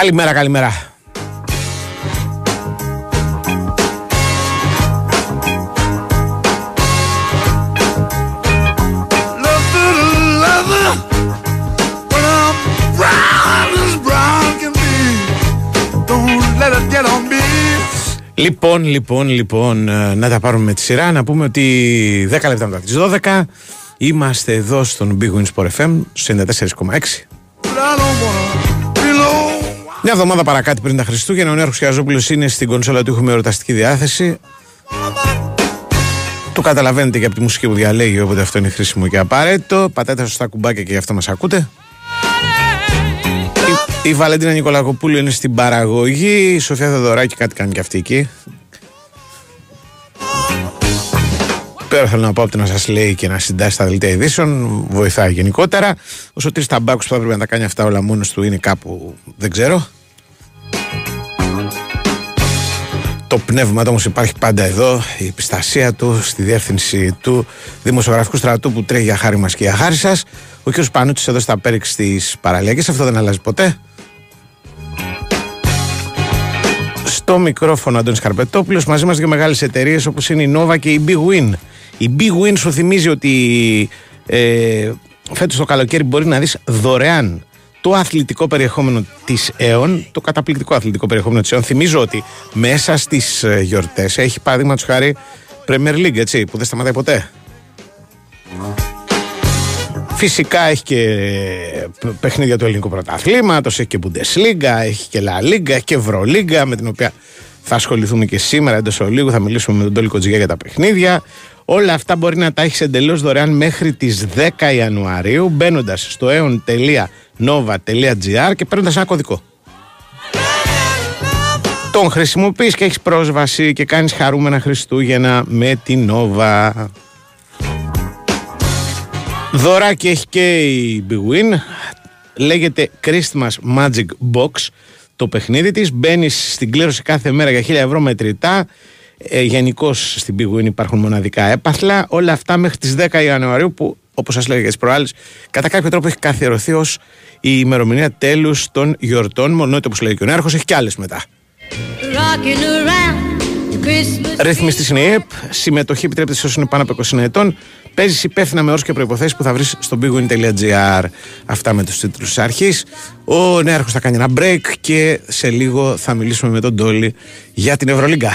Καλημέρα, καλημέρα. Λοιπόν, να τα πάρουμε με τη σειρά. Να πούμε ότι 10 λεπτά μετά τις 12 είμαστε εδώ στον Big Win Sport FM στους 94,6. Μια εβδομάδα παρακάτω πριν τα Χριστούγεννα, ο Νέαρχος Χιαζόπουλος είναι στην κονσόλα του. Έχουμε εορταστική διάθεση. Το καταλαβαίνετε και από τη μουσική που διαλέγει, οπότε αυτό είναι χρήσιμο και απαραίτητο. Πατάτε σωστά κουμπάκια και γι' αυτό μας ακούτε. Η Βαλέντινα Νικολακοπούλου είναι στην παραγωγή. Η Σοφία Θεοδωράκη κάτι κάνει και αυτή εκεί. Πέρα θέλω να πω από το να σας λέει και να συντάσσει τα δελτία ειδήσεων. Βοηθάει γενικότερα. Ο Σωτήρης Ταμπάκος που θα έπρεπε να τα κάνει αυτά όλα μόνος του είναι κάπου, δεν ξέρω. Το πνεύμα του όμως υπάρχει πάντα εδώ. Η επιστασία του στη διεύθυνση του δημοσιογραφικού στρατού που τρέχει για χάρη μας και για χάρη σας. Ο κ. Πανούτσος εδώ στα πέριξ της παραλιακής. Αυτό δεν αλλάζει ποτέ. Στο μικρόφωνο Αντώνης Καρπετόπουλος. Μαζί μας δύο μεγάλες εταιρείες όπως είναι η Νόβα και η Big Win. Η Big Win σου θυμίζει ότι φέτος το καλοκαίρι μπορεί να δεις δωρεάν το αθλητικό περιεχόμενο της ΕΟΝ, το καταπληκτικό αθλητικό περιεχόμενο της ΕΟΝ. Θυμίζω ότι μέσα στις γιορτές έχει παραδείγματος χάρη Premier League, έτσι, που δεν σταματάει ποτέ. Φυσικά έχει και παιχνίδια του ελληνικού πρωταθλήματος, έχει και Bundesliga, έχει και La Liga, έχει και Ευρωλίγκα, με την οποία θα ασχοληθούμε και σήμερα εντός ολίγου, θα μιλήσουμε με τον Τόλι Κοτζηγιά για τα παιχνίδια. Όλα αυτά μπορεί να τα έχεις εντελώς δωρεάν μέχρι τις 10 Ιανουαρίου, μπαίνοντας στο aeon.nova.gr και παίρνοντας ένα κωδικό. Τον χρησιμοποιείς και έχεις πρόσβαση και κάνεις χαρούμενα Χριστούγεννα με την Nova. Δωράκι έχει και η Big Win. Λέγεται Christmas Magic Box το παιχνίδι της. Μπαίνεις στην κλήρωση κάθε μέρα για 1.000 ευρώ μετρητά. Γενικώς στην Big Win υπάρχουν μοναδικά έπαθλα. Όλα αυτά μέχρι τις 10 Ιανουαρίου που, όπως σας λέγα και τις προάλλες, κατά κάποιο τρόπο έχει καθιερωθεί ως η ημερομηνία τέλους των γιορτών. Μονότι όπως λέει και ο Νέαρχος, έχει και άλλες μετά. Ρυθμιστής είναι η ΕΠ. Συμμετοχή επιτρέπεται σε όσους είναι πάνω από 20 ετών. Παίζεις υπεύθυνα με όρους και προϋποθέσεις που θα βρεις στο bigwin.gr. Αυτά με τους τίτλους της αρχής. Ο Νέαρχος θα κάνει ένα break και σε λίγο θα μιλήσουμε με τον Τόλι για την Ευρωλίγκα.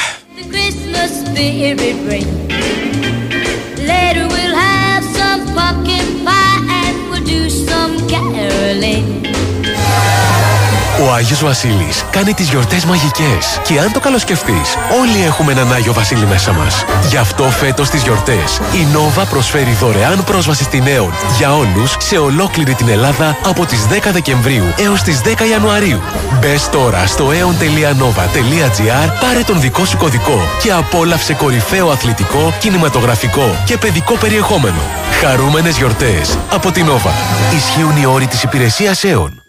Ο Άγιος Βασίλης κάνει τις γιορτές μαγικές και αν το καλοσκεφτείς, όλοι έχουμε έναν Άγιο Βασίλη μέσα μας. Γι' αυτό φέτος τις γιορτές η Νόβα προσφέρει δωρεάν πρόσβαση στην ΕΟΝ για όλους σε ολόκληρη την Ελλάδα από τις 10 Δεκεμβρίου έως τις 10 Ιανουαρίου. Μπες τώρα στο aeon.nova.gr, πάρε τον δικό σου κωδικό και απόλαυσε κορυφαίο αθλητικό, κινηματογραφικό και παιδικό περιεχόμενο. Χαρούμενες γιορτές από την Νόβα. Ισχύουν οι όροι της υπηρεσίας ΕΟΝ.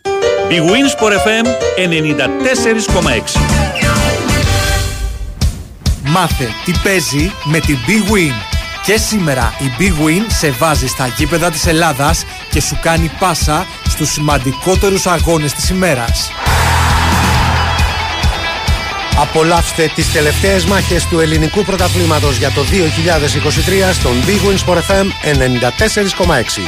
Big Win Sport FM 94,6. Μάθε τι παίζει με την Big Win. Και σήμερα η Big Win σε βάζει στα γήπεδα της Ελλάδας και σου κάνει πάσα στους σημαντικότερους αγώνες της ημέρας. Απολαύστε τις τελευταίες μάχες του ελληνικού πρωταθλήματος για το 2023 στον Big Win Sport FM 94,6.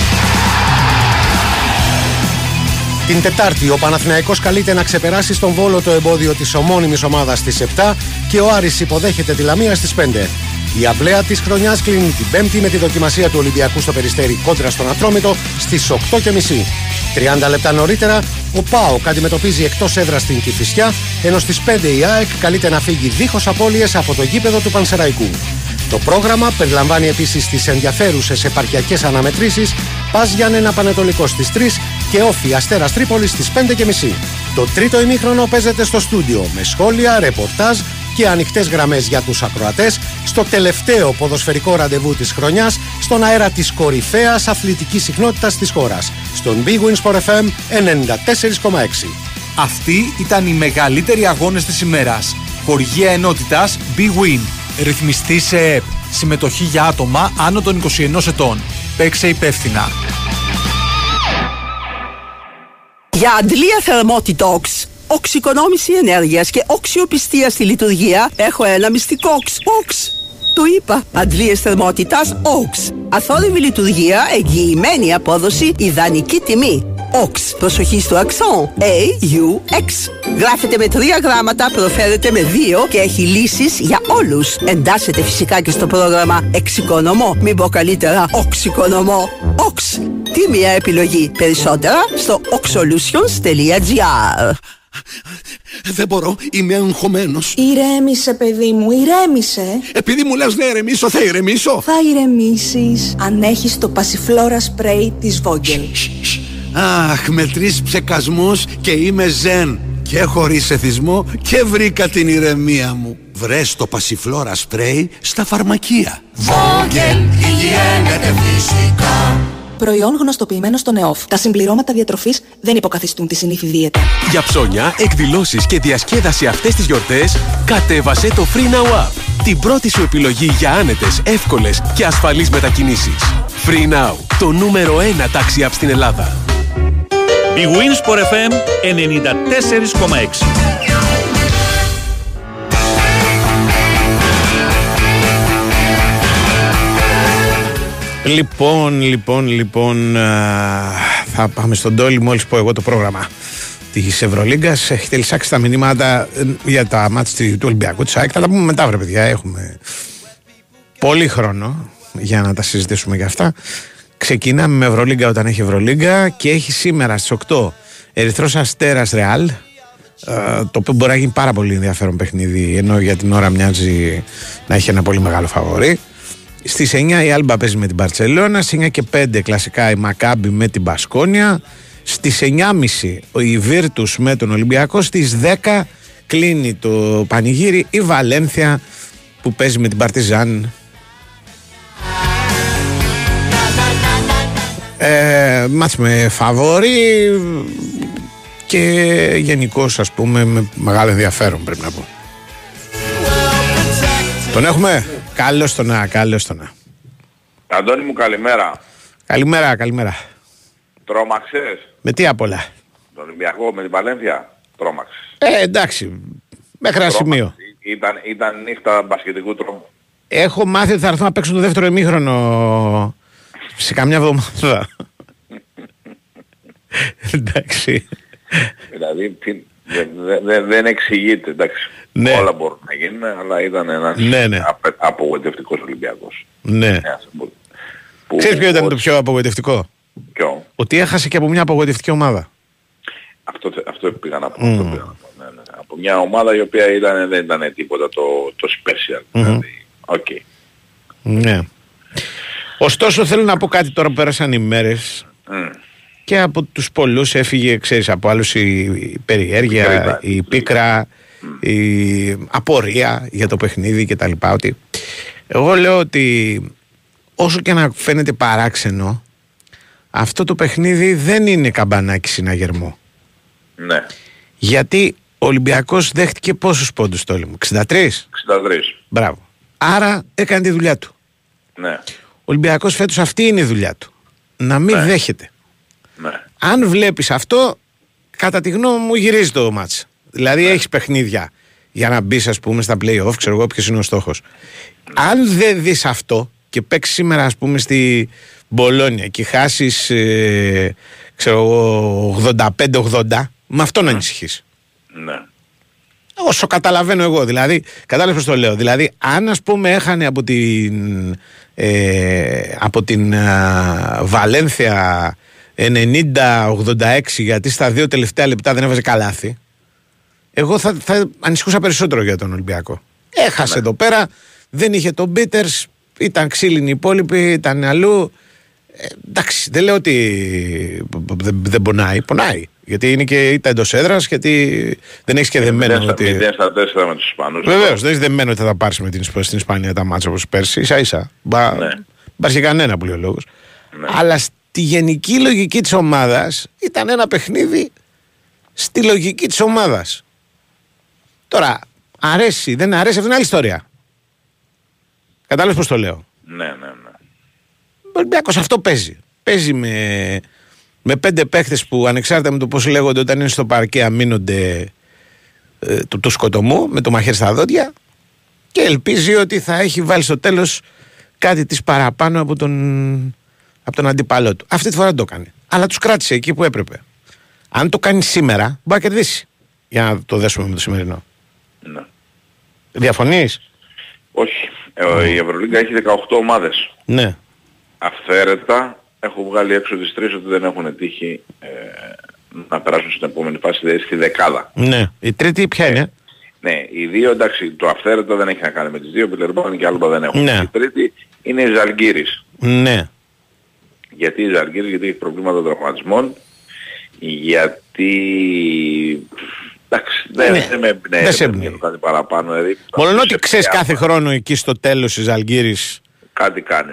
Την Τετάρτη ο Παναθηναϊκός καλείται να ξεπεράσει στον Βόλο το εμπόδιο της ομώνυμης ομάδας στις 7 και ο Άρης υποδέχεται τη Λαμία στις 5. Η αυλαία της χρονιάς κλείνει την Πέμπτη με τη δοκιμασία του Ολυμπιακού στο Περιστέρι κόντρα στον Ατρόμητο στις 8.30. 30 λεπτά νωρίτερα ο ΠΑΟΚ αντιμετωπίζει εκτός έδρας στην Κηφισιά, ενώ στις 5 η ΑΕΚ καλείται να φύγει δίχως απώλειες από το γήπεδο του Πανσεραϊκού. Το πρόγραμμα περιλαμβάνει επίσης τις ενδιαφέρουσες επαρχιακές αναμετρήσεις, Πας Γιάννενα Πανετολικός στις 3 και Όφη Αστέρας Τρίπολης στις 5.30. Το τρίτο ημίχρονο παίζεται στο στούντιο με σχόλια, ρεπορτάζ και ανοιχτές γραμμές για τους ακροατές στο τελευταίο ποδοσφαιρικό ραντεβού της χρονιάς στον αέρα της κορυφαίας αθλητικής συχνότητας της χώρας, στον Big Win Sport FM 94,6. Αυτοί ήταν οι μεγαλύτεροι αγώνες της ημέρας. Χοργία ενότητας Big Win. Ρυθμιστή σε ΕΕΠ. Συμμετοχή για άτομα άνω των 21 ετών. Παίξε υπεύθυνα. Για αντλία θερμότητοξ οξυκονόμηση ενέργειας και οξιοπιστία στη λειτουργία, έχω ένα μυστικό οξ. Του είπα. Αντλίες θερμότητας OX. Αθόρυβη λειτουργία, εγγυημένη απόδοση, ιδανική τιμή. OX. Προσοχή στο αξόν. AUX. Γράφεται με 3 γράμματα, προφέρεται με 2 και έχει λύσεις για όλους. Εντάσσεται φυσικά και στο πρόγραμμα Εξοικονομώ. Μην πω καλύτερα Οξοικονομώ. OX. Τι μια επιλογή. Περισσότερα στο oxolutions.gr. Δεν μπορώ, είμαι αγχωμένος. Ηρέμησε, παιδί μου, ηρέμησε. Επειδή μου λες να ηρεμήσω, θα ηρεμήσω. Θα ηρεμήσεις αν έχεις το πασιφλόρα σπρέι της Vogel. Αχ, με 3 ψεκασμούς και είμαι ζεν. Και χωρίς εθισμό και βρήκα την ηρεμία μου. Βρες το πασιφλόρα σπρέι στα φαρμακεία Vogel, υγιένεται φυσικά. Προϊόν γνωστοποιημένο στον ΕΟΦ. Τα συμπληρώματα διατροφής δεν υποκαθιστούν τη συνήθη δίαιτα. Για ψώνια, εκδηλώσεις και διασκέδαση αυτές τις γιορτές, κατέβασε το Free Now App. Την πρώτη σου επιλογή για άνετες, εύκολες και ασφαλείς μετακινήσεις. Free Now, το νούμερο 1 taxi app στην Ελλάδα. Big Win Sport FM 94,6. Λοιπόν, θα πάμε στον Τόλι μόλις πω εγώ το πρόγραμμα της Ευρωλίγκας. Έχετε λυσάξει τα μηνύματα για τα μάτς του Ολυμπιακού, της ΑΕΚ. Θα τα πούμε μετά, βρε παιδιά, έχουμε πολύ χρόνο για να τα συζητήσουμε για αυτά. Ξεκινάμε με Ευρωλίγκα όταν έχει Ευρωλίγκα και έχει σήμερα στις 8 Ερυθρός Αστέρας Ρεάλ, το οποίο μπορεί να γίνει πάρα πολύ ενδιαφέρον παιχνίδι, ενώ για την ώρα μοιάζει να έχει ένα πολύ μεγάλο φαβορί. Στις 9 η Άλμπα παίζει με την Μπαρτσελώνα, στις 9 και 5 κλασικά η Μακάμπι με την Μπασκόνια, στις 9.30 η Βίρτους με τον Ολυμπιακό, στις 10 κλείνει το πανηγύρι η Βαλένθια που παίζει με την Παρτιζάν. Μάτς με φαβόρι και γενικώς, ας πούμε, με μεγάλο ενδιαφέρον πρέπει να πω. Τον έχουμε? Καλώς το να, καλώς το να. Αντώνη μου, καλημέρα. Καλημέρα, καλημέρα. Τρόμαξες? Με τι απ' όλα? Τον Ολυμπιακό με την Βαλένθια, τρόμαξες? Εντάξει, μέχρι ένα σημείο. Ήταν νύχτα μπασκετικού τρόμου. Έχω μάθει ότι θα έρθω να παίξω το δεύτερο ημίχρονο σε καμιά εβδομάδα. Εντάξει. Δηλαδή, δεν εξηγείται, εντάξει. Ναι. Όλα μπορούν να γίνουν, αλλά ήταν ένας απογοητευτικός Ολυμπιακός. Ναι. Ξέρεις ποιο ήταν το πιο απογοητευτικό? Ποιο? Ότι έχασε και από μια απογοητευτική ομάδα. Αυτό πήγα να πω. Από μια ομάδα η οποία δεν ήταν τίποτα το special. Δηλαδή, okay. Ναι. Ωστόσο θέλω να πω κάτι τώρα που πέρασαν οι μέρες. Και από τους πολλούς έφυγε, ξέρεις, από άλλους η περιέργεια, η πίκρα, η απορία για το παιχνίδι και τα λοιπά. Ότι εγώ λέω ότι όσο και να φαίνεται παράξενο, αυτό το παιχνίδι δεν είναι καμπανάκι συναγερμό. Ναι. Γιατί ο Ολυμπιακός δέχτηκε πόσους πόντους, Τόλι μου? 63? 63. Μπράβο. Άρα έκανε τη δουλειά του. Ναι. Ο Ολυμπιακός φέτος αυτή είναι η δουλειά του. Να μην δέχεται. Ναι. Αν βλέπεις αυτό, κατά τη γνώμη μου γυρίζει το μάτς. Δηλαδή έχεις παιχνίδια για να μπεις, ας πούμε, στα play-off, ξέρω εγώ ποιος είναι ο στόχος. Αν δεν δεις αυτό και παίξεις σήμερα, ας πούμε, στη Μπολόνια και χάσεις, ξέρω εγώ, 85-80, με αυτό να ανησυχείς. Ναι. Όσο καταλαβαίνω εγώ, δηλαδή, κατάλαβες πώς το λέω. Δηλαδή, αν, ας πούμε, έχανε από την, Βαλένθια 90-86, γιατί στα 2 τελευταία λεπτά δεν έβαζε καλάθι, εγώ θα ανησυχούσα περισσότερο για τον Ολυμπιακό. Έχασε εδώ πέρα, δεν είχε τον Πίτερς, ήταν ξύλινοι οι υπόλοιποι, ήταν αλλού. Εντάξει, δεν λέω ότι δεν πονάει. Πονάει. Γιατί είναι και ήταν εντός έδρας, γιατί δεν έχεις και δεμένο ότι. 0-4 με τους Ισπανούς. Βεβαίως, δεν έχεις δεμένο ότι θα τα πάρεις με στην Ισπανία τα μάτσα όπως πέρσι, ίσα-ίσα. Υπάρχει κανένα που λέει ο λόγος. Αλλά στη γενική λογική της ομάδας ήταν ένα παιχνίδι στη λογική της ομάδας. Τώρα, αρέσει, δεν αρέσει, αυτή είναι άλλη ιστορία. Κατάλαβες πώς το λέω? Ναι. Ο Ολυμπιακός αυτό παίζει. Παίζει με 5 παίχτες που, ανεξάρτητα με το πώς λέγονται, όταν είναι στο παρκέ αμήνονται του σκοτωμού με το μαχαίρι στα δόντια και ελπίζει ότι θα έχει βάλει στο τέλος κάτι της παραπάνω από τον αντίπαλό του. Αυτή τη φορά το έκανε, αλλά τους κράτησε εκεί που έπρεπε. Αν το κάνει σήμερα, μπορεί να κερδίσει. Για να το δέσουμε με το σημερινό. Ναι. Διαφωνείς? Όχι. Η Ευρωλίγκα έχει 18 ομάδες. Ναι. Αυθαίρετα έχω βγάλει έξω τις 3 ότι δεν έχουν τύχει να περάσουν στην επόμενη φάση, δηλαδή στη δεκάδα. Ναι. Η τρίτη ποια είναι? Ναι. Οι δύο, εντάξει, το αυθαίρετα δεν έχει να κάνει με τις δύο, Πιλερμπάνη και άλλα δεν έχουν. Ναι. Η τρίτη είναι η Ζαλγκύρις. Ναι. Γιατί η Ζαλγκύρις? Γιατί έχει προβλήματα τραυματισμών. Γιατί... εντάξει, δεν με εμπνέει κάτι παραπάνω. Μόλον ότι ξέρεις κάθε χρόνο εκεί στο τέλος της Ζαλγκύρης κάτι κάνει,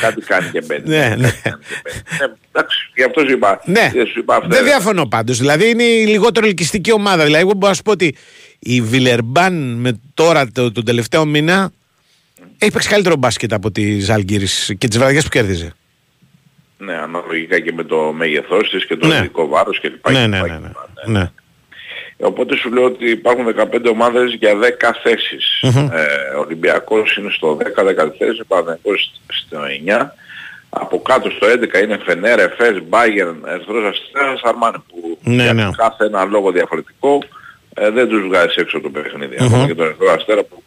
κάτι κάνει και μπαίνει. Εντάξει, γι' αυτό σου είπα. Δεν διαφωνώ πάντως. Δηλαδή είναι η λιγότερο ελκυστική ομάδα. Δηλαδή εγώ μπορώ να σου πω ότι η Βιλερμπάν με τώρα τον τελευταίο μήνα έχει παίξει καλύτερο μπάσκετ από τη Ζαλγκύρης και τις βραδιές που κέρδιζε. Ναι, αναλογικά και με το μέγεθός της και το ειδικό βάρος κλπ. Ναι. Οπότε σου λέω ότι υπάρχουν 15 ομάδες για 10 θέσεις. Ο Ολυμπιακός είναι στο 10-14, Πανετολικός στο 9. Από κάτω στο 11 είναι Φενέρ, Εφές, Μπάγερν, Ερυθρός Αστέρας, Αρμάνι, που για κάθε ένα λόγο διαφορετικό δεν τους βγάζεις έξω το παιχνίδι. Ακόμα και τον Ερυθρό Αστέρα που...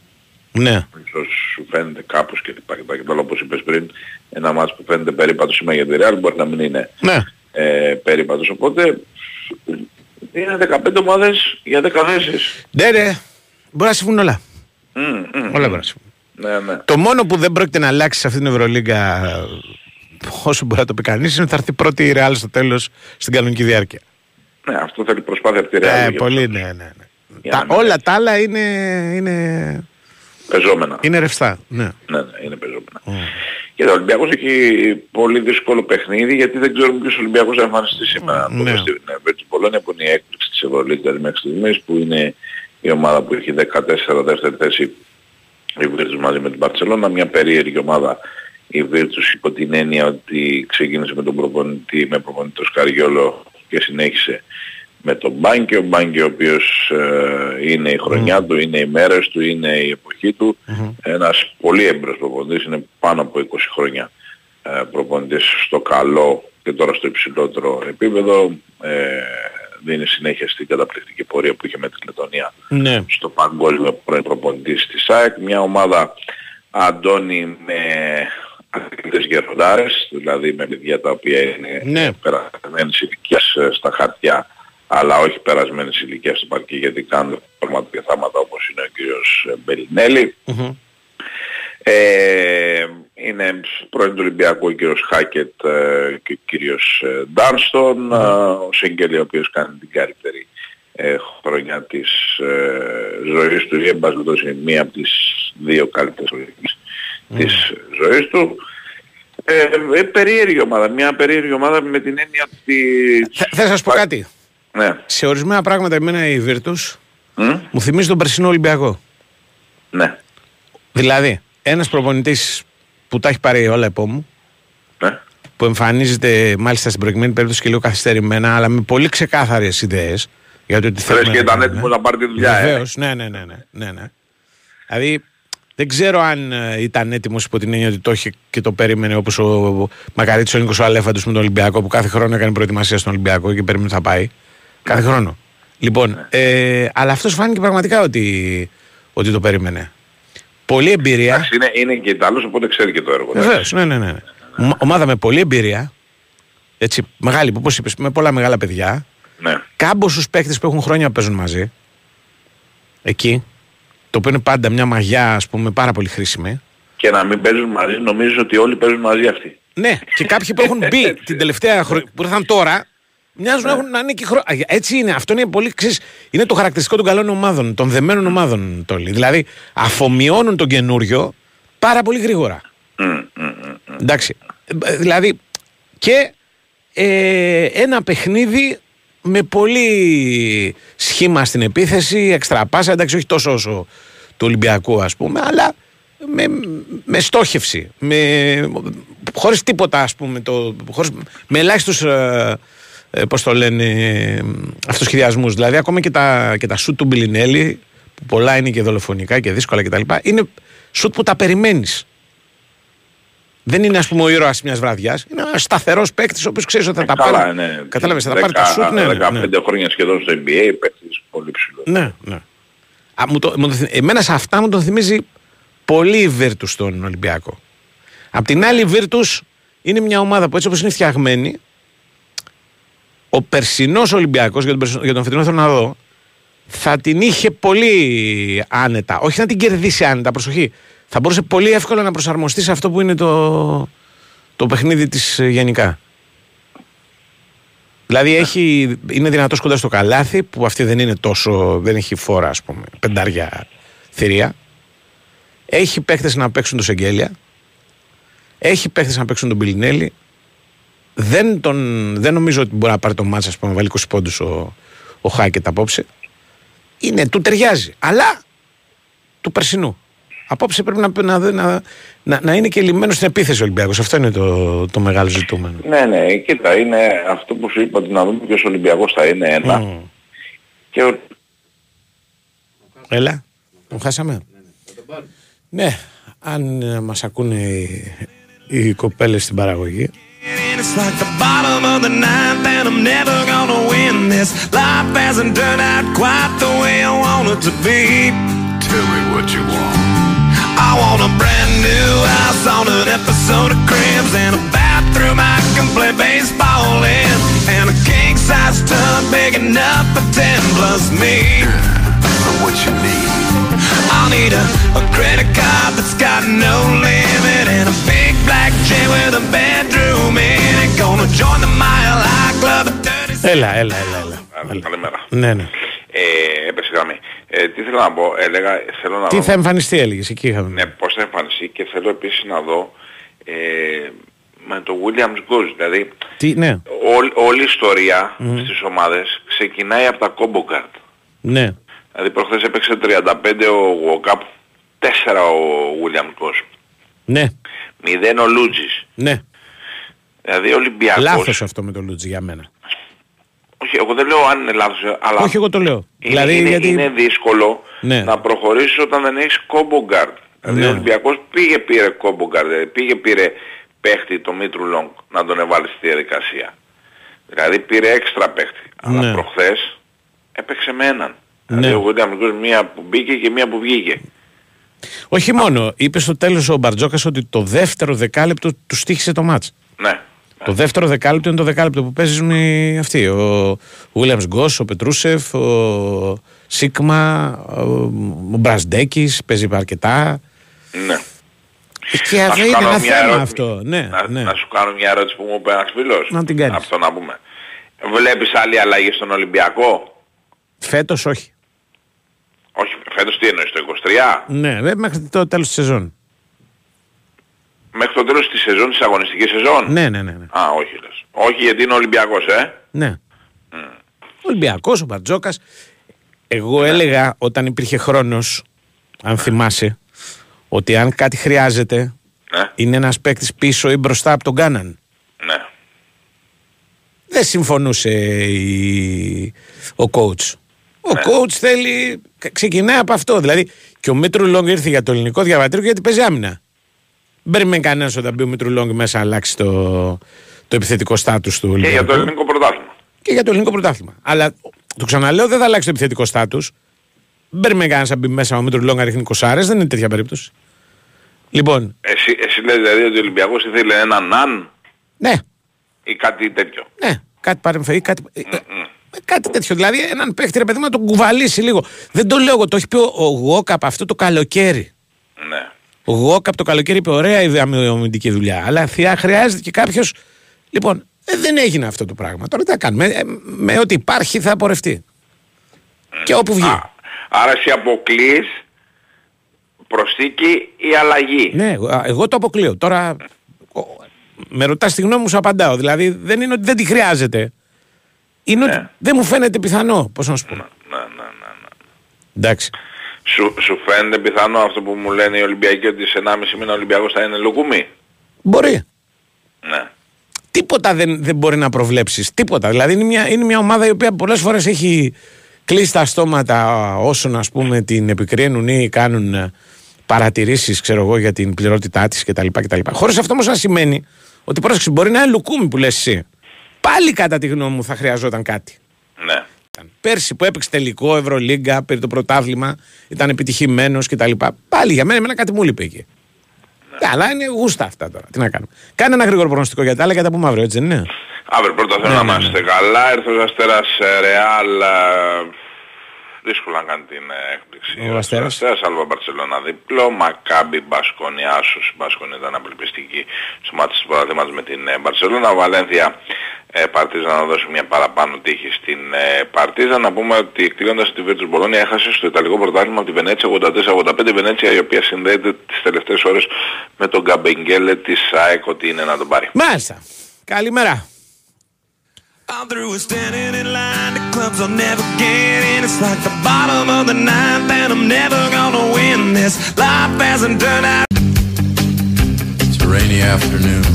ναι. Ίσως σου φαίνεται κάπως και τα όπως είπες πριν, ένα μάτς που φαίνεται περίπατος σήμερα για τη Ρεάλ μπορεί να μην είναι περίπατος. Οπότε είναι 15 ομάδες για 10 θέσεις. Ναι, μπορεί να συμβούν όλα. Όλα μπορεί να συμβούν. Ναι. Το μόνο που δεν πρόκειται να αλλάξει σε αυτήν την Ευρωλίγκα, όσο μπορεί να το πει κανείς, είναι ότι θα έρθει πρώτη η Ρεάλ στο τέλος στην κανονική διάρκεια. Ναι, αυτό θέλει προσπάθεια από τη Ρεάλ. Πολύ, ναι. Όλα τα άλλα είναι... πεζόμενα. Είναι ρευστά. Ναι, είναι πεζόμενα. Και ο Ολυμπιακός έχει πολύ δύσκολο παιχνίδι, γιατί δεν ξέρουμε ποιος Ολυμπιακός θα εμφανιστεί σήμερα. Ναι. Στην Πολώνια που είναι η έκπληξη της Ευρωλίγκα μέχρι στιγμής, που είναι η ομάδα που έχει 14 δεύτερη θέση, η Βίρτους μαζί με την Μπαρτσελώνα, μια περίεργη ομάδα η Βίρτους υπό την έννοια ότι ξεκίνησε με τον προπονητή, με προπονητή Σκαριόλο και συνέχισε με τον Μπάνκι, ο οποίος είναι η χρονιά του, είναι οι μέρες του, είναι η εποχή του. Ένας πολύ έμπειρος προπονητής, είναι πάνω από 20 χρόνια προπονητής στο καλό και τώρα στο υψηλότερο επίπεδο. Δίνει συνέχεια στην καταπληκτική πορεία που είχε με τη Λετωνία στο παγκόσμιο προπονητής της ΑΕΚ. Μια ομάδα, Αντώνη, με αθλητές γεροντάρες, δηλαδή με παιδιά τα οποία είναι περασμένες ηλικίας στα χαρτιά, αλλά όχι περασμένες ηλικίας στο παρκή, γιατί κάνουν πράγματα και θάματα όπως είναι ο κύριος Μπελινέλη. Είναι πρώην του Ολυμπιακού ο κύριος Χάκετ και ο κύριος Ντάνστον, ο Σέγγελη, ο οποίος κάνει την καλύτερη χρονιά της ζωής του, ή εμπασχετός είναι μία από τις δύο καλύτερες χρονιές της ζωής του. Περίεργη ομάδα, μια περίεργη ομάδα με την έννοια ότι... Θα σας πω κάτι. Ναι. Σε ορισμένα πράγματα εμένα η Βίρτους μου θυμίζει τον περσινό Ολυμπιακό. Ναι. Δηλαδή ένας προπονητής που τα έχει πάρει όλα επόμου, που εμφανίζεται μάλιστα στην προκειμένη περίπτωση και λίγο καθυστερημένα, αλλά με πολύ ξεκάθαρες ιδέες. Γιατί θέλεις και ήταν έτοιμος να πάρει τη δουλειά. Βεβαίως, ναι. Δηλαδή δεν ξέρω αν ήταν έτοιμος υπό την έννοια ότι το είχε και το περίμενε, όπως ο Μακαρίτης ο Νίκος ο Αλέφαντος με τον Ολυμπιακό, που κάθε χρόνο έκανε προετοιμασία στον Ολυμπιακό και περίμενε ότι θα πάει. Κάθε χρόνο. Λοιπόν, αλλά αυτός φάνηκε πραγματικά ότι το περίμενε. Πολύ εμπειρία. Εντάξει, είναι και Ιταλός, οπότε ξέρει και το έργο. Βεβαίως, ναι. Ομάδα με πολλή εμπειρία. Έτσι, μεγάλη, όπως είπες, με πολλά μεγάλα παιδιά. Ναι. Κάμποσους παίκτες που έχουν χρόνια παίζουν μαζί. Εκεί. Το οποίο είναι πάντα μια μαγιά, ας πούμε, πάρα πολύ χρήσιμη. Και να μην παίζουν μαζί, νομίζω ότι όλοι παίζουν μαζί αυτοί. Ναι, και κάποιοι που έχουν μπει την τελευταία χρονιά, που ήρθαν τώρα, μοιάζουν να είναι και χρόνια. Έτσι είναι, αυτό είναι πολύ, ξέρεις, είναι το χαρακτηριστικό των καλών ομάδων, των δεμένων ομάδων τόλοι. Δηλαδή, αφομοιώνουν τον καινούριο πάρα πολύ γρήγορα. Εντάξει, δηλαδή, και ένα παιχνίδι με πολύ σχήμα στην επίθεση, εξτραπάσα, εντάξει, όχι τόσο όσο του Ολυμπιακού, ας πούμε, αλλά με στόχευση, χωρίς τίποτα, ας πούμε, χωρίς, με ελάχιστους πώς το λένε, αυτοσχεδιασμούς. Δηλαδή, ακόμα και τα σουτ του Μπιλινέλη, που πολλά είναι και δολοφονικά και δύσκολα κτλ., είναι σουτ που τα περιμένεις. Δεν είναι, ας πούμε, ο ήρωας μιας βραδιάς. Είναι ένας σταθερός παίκτης, ο οποίος ξέρει ότι θα τα πάρει. Ναι. Κατάλαβες, θα τα πάρει τα σουτ. Ναι, 15 χρόνια σχεδόν στο NBA, παίκτης πολύ ψηλό. Ναι, ναι. Εμένα σε αυτά μου τον θυμίζει πολύ η Βίρτους στον Ολυμπιακό. Απ' την άλλη, η Βίρτους είναι μια ομάδα που έτσι όπως είναι φτιαγμένη, ο περσινός Ολυμπιακός, για τον φετινό θέλω να δω, θα την είχε πολύ άνετα. Όχι να την κερδίσει άνετα, προσοχή. Θα μπορούσε πολύ εύκολα να προσαρμοστεί σε αυτό που είναι το παιχνίδι της γενικά. Δηλαδή είναι δυνατός κοντά στο καλάθι, που αυτή δεν είναι τόσο, δεν έχει φόρα, ας πούμε, πεντάρια θηρία. Έχει παίχτες να παίξουν τον Σεγγέλια. Έχει παίχτες να παίξουν τον Μπιλινέλη. Δεν νομίζω ότι μπορεί να πάρει το μάτς, ας πούμε, να βάλει 20 πόντους ο Χάκετ απόψε. Του ταιριάζει, αλλά του περσινού. Απόψε πρέπει να είναι και λυμμένος στην επίθεση ο Ολυμπιακός. Αυτό είναι το μεγάλο ζητούμενο. Ναι, ναι, κοίτα, είναι αυτό που σου είπα, ότι να δούμε ποιος Ολυμπιακός θα είναι ένα. Και... Έλα, τον χάσαμε. Ναι, αν μας ακούνε οι κοπέλες στην παραγωγή. It's like the bottom of the ninth and I'm never gonna win this. Life hasn't turned out quite the way I want it to be. Tell me what you want. I want a brand new house on an episode of Cribs and a bathroom I can play baseball in and a king-size tub big enough for 10+ me. But what you need? I'll need a credit card that's got no limit and a big black jet with a bedroom in it. Gonna join the Mile High Club at 30. Έλα. Καλημέρα. Ναι, ναι. Έπεσε γραμμή. Τι θέλω να πω, έλεγα... Τι θα εμφανιστεί, έλεγες, εκεί είχαμε. Ναι, πώς θα εμφανιστεί, και θέλω επίσης να δω με το Williams Goose. Δηλαδή, ναι. Όλη η ιστορία στις ομάδες ξεκινάει από τα κόμπο καρτ. Ναι. Δηλαδή προχθές έπαιξε 35 ο Κάπου, 4 ο William Κόσπ. Ναι. 0 ο Λούτζης. Ναι. Δηλαδή Ολυμπιακός. Λάθος αυτό με το Λούτζη για μένα. Όχι, εγώ δεν λέω αν είναι λάθος, αλλά... Όχι, εγώ το λέω. Δηλαδή, γιατί... είναι δύσκολο να προχωρήσεις όταν δεν έχεις κόμπο γκάρντ. Δηλαδή ο Ολυμπιακός πήρε κόμπο γκάρντ, δηλαδή πήρε παίχτη το Μήτρου Λόγκ να τον εβάλει στη διαδικασία. Δηλαδή πήρε έξτρα παίχτη. Αλλά προχθές έπαιξε με έναν. Δηλαδή ο William Goose, μία που μπήκε και μία που βγήκε. Όχι μόνο. Είπε στο τέλος ο Μπαρτζόκας ότι το δεύτερο δεκάλεπτο του στοίχισε το μάτς. Ναι. Το δεύτερο δεκάλεπτο είναι το δεκάλεπτο που παίζεις με αυτοί. Ο Williams Goss, ο Πετρούσεφ, ο Σίκμα, ο Μπρασντέκης παίζει αρκετά. Ναι. Και είναι ένα θέμα αυτό. Να σου κάνω μια ερώτηση που μου είπε ένας φίλος. Να την κάνεις. Αυτό να πούμε. Βλέπεις άλλη αλλαγή στον Ολυμπιακό? Φέτος όχι. Όχι, φέτος τι εννοείς, το 23? Ναι, μέχρι το τέλος της σεζόν. Μέχρι το τέλος της σεζόν, της αγωνιστικής σεζόν? Ναι. Α, όχι λες. Όχι, γιατί είναι Ολυμπιακός, Ναι. Ολυμπιακός, ο Μπαρτζόκας. Εγώ έλεγα όταν υπήρχε χρόνος, αν θυμάσαι, ότι αν κάτι χρειάζεται, είναι ένας παίκτης πίσω ή μπροστά από τον Κάναν. Ναι. Δεν συμφωνούσε ο coach. Ο coach θέλει... Ξεκινάει από αυτό. Δηλαδή και ο Μήτρου Λόγκ ήρθε για το ελληνικό διαβατήριο γιατί παίζει άμυνα. Μπαίνει με κανένας όταν μπει ο Μήτρου Λόγκ μέσα αλλάξει το επιθετικό στάτους του. Και για το ελληνικό πρωτάθλημα. Και για το ελληνικό πρωτάθλημα. Αλλά το ξαναλέω, δεν θα αλλάξει το επιθετικό στάτους. Μπαίνει με κανένας να μπει μέσα ο Μήτρου Λόγκ να ρίχνει 20 άρες. Δεν είναι τέτοια περίπτωση. Λοιπόν. Εσύ λέει δηλαδή ότι ο Ολυμπιακός ήθελε έναν αν. Ναι. Ή κάτι τέτοιο. Ναι. Κάτι παρεμφερή, κάτι τέτοιο. Δηλαδή, έναν παίχτη, ρε παιδί μου, να τον κουβαλήσει λίγο. Δεν το λέω εγώ, το έχει πει ο Γουόκαπ αυτό το καλοκαίρι. Ναι. Ο Γουόκαπ το καλοκαίρι είπε: ωραία, η αμυντική δουλειά. Αλλά χρειάζεται και κάποιο. Λοιπόν, δεν έγινε αυτό το πράγμα. Τώρα τι θα κάνουμε. Με ό,τι υπάρχει θα απορρευτεί. Και όπου βγει. Άρα, εσύ αποκλείεις προσθήκη ή αλλαγή. Ναι, εγώ το αποκλείω. Τώρα. Με ρωτάς τη γνώμη μου, σου απαντάω. Δηλαδή δεν είναι ότι δεν τη χρειάζεται. Είναι ότι δεν μου φαίνεται πιθανό. Πώς να σου πω. Ναι. Εντάξει. Σου φαίνεται πιθανό αυτό που μου λένε οι Ολυμπιακοί, ότι σε 1,5 μήνα ο Ολυμπιακός θα είναι λουκούμι? Μπορεί. Ναι. τίποτα δεν μπορεί να προβλέψεις. Τίποτα. Δηλαδή είναι μια ομάδα η οποία πολλές φορές έχει κλείσει τα στόματα όσων ας πούμε την επικρίνουν ή κάνουν παρατηρήσεις, ξέρω εγώ, για την πληρότητά της κτλ. Χωρίς αυτό όμως να σημαίνει ότι πρόσεξε, μπορεί να είναι λουκούμι που λες εσύ. Πάλι κατά τη γνώμη μου θα χρειαζόταν κάτι. Ναι. Πέρσι που έπαιξε τελικό Ευρωλίγκα περί το πρωτάθλημα, ήταν επιτυχημένος κτλ. Πάλι για μένα κάτι μου λείπει εκεί. Ναι, αλλά είναι γούστα αυτά τώρα. Τι να κάνουμε. Κάνε ένα γρήγορο προγνωστικό για τα άλλα και τα πούμε αύριο, έτσι δεν είναι. Αύριο πρώτα θέλω να είμαστε καλά. Ερυθρός Αστέρας Ρεάλ. Δύσκολα να κάνει την έκπληξη. Ο Αστέρας. Άλβα Μπαρτσελώνα διπλό. Μακάμπι Μπασκόνια. Άσος. Μπασκόνια ήταν απελπιστική στο μάτι της παραδείγματος με την Μπαρτσελώνα. Βαλένθια Παρτίζαν να δώσει μια παραπάνω τύχη στην Παρτίζαν. Να πούμε ότι κλείνοντας τη Βίρτους Μπολόνια έχασε στο Ιταλικό Πρωτάθλημα από τη Βενέτσια 84-85. Η Βενέτσια η οποία συνδέεται τις τελευταίες ώρες με τον Καμπεγγέλε της ΑΕΚ ότι είναι να τον πάρει. Μάλιστα. Καλημέρα. I'm through with standing in line, the clubs I'll never get in. It's like the bottom of the ninth and I'm never gonna win this. Life hasn't turned out. It's a rainy afternoon,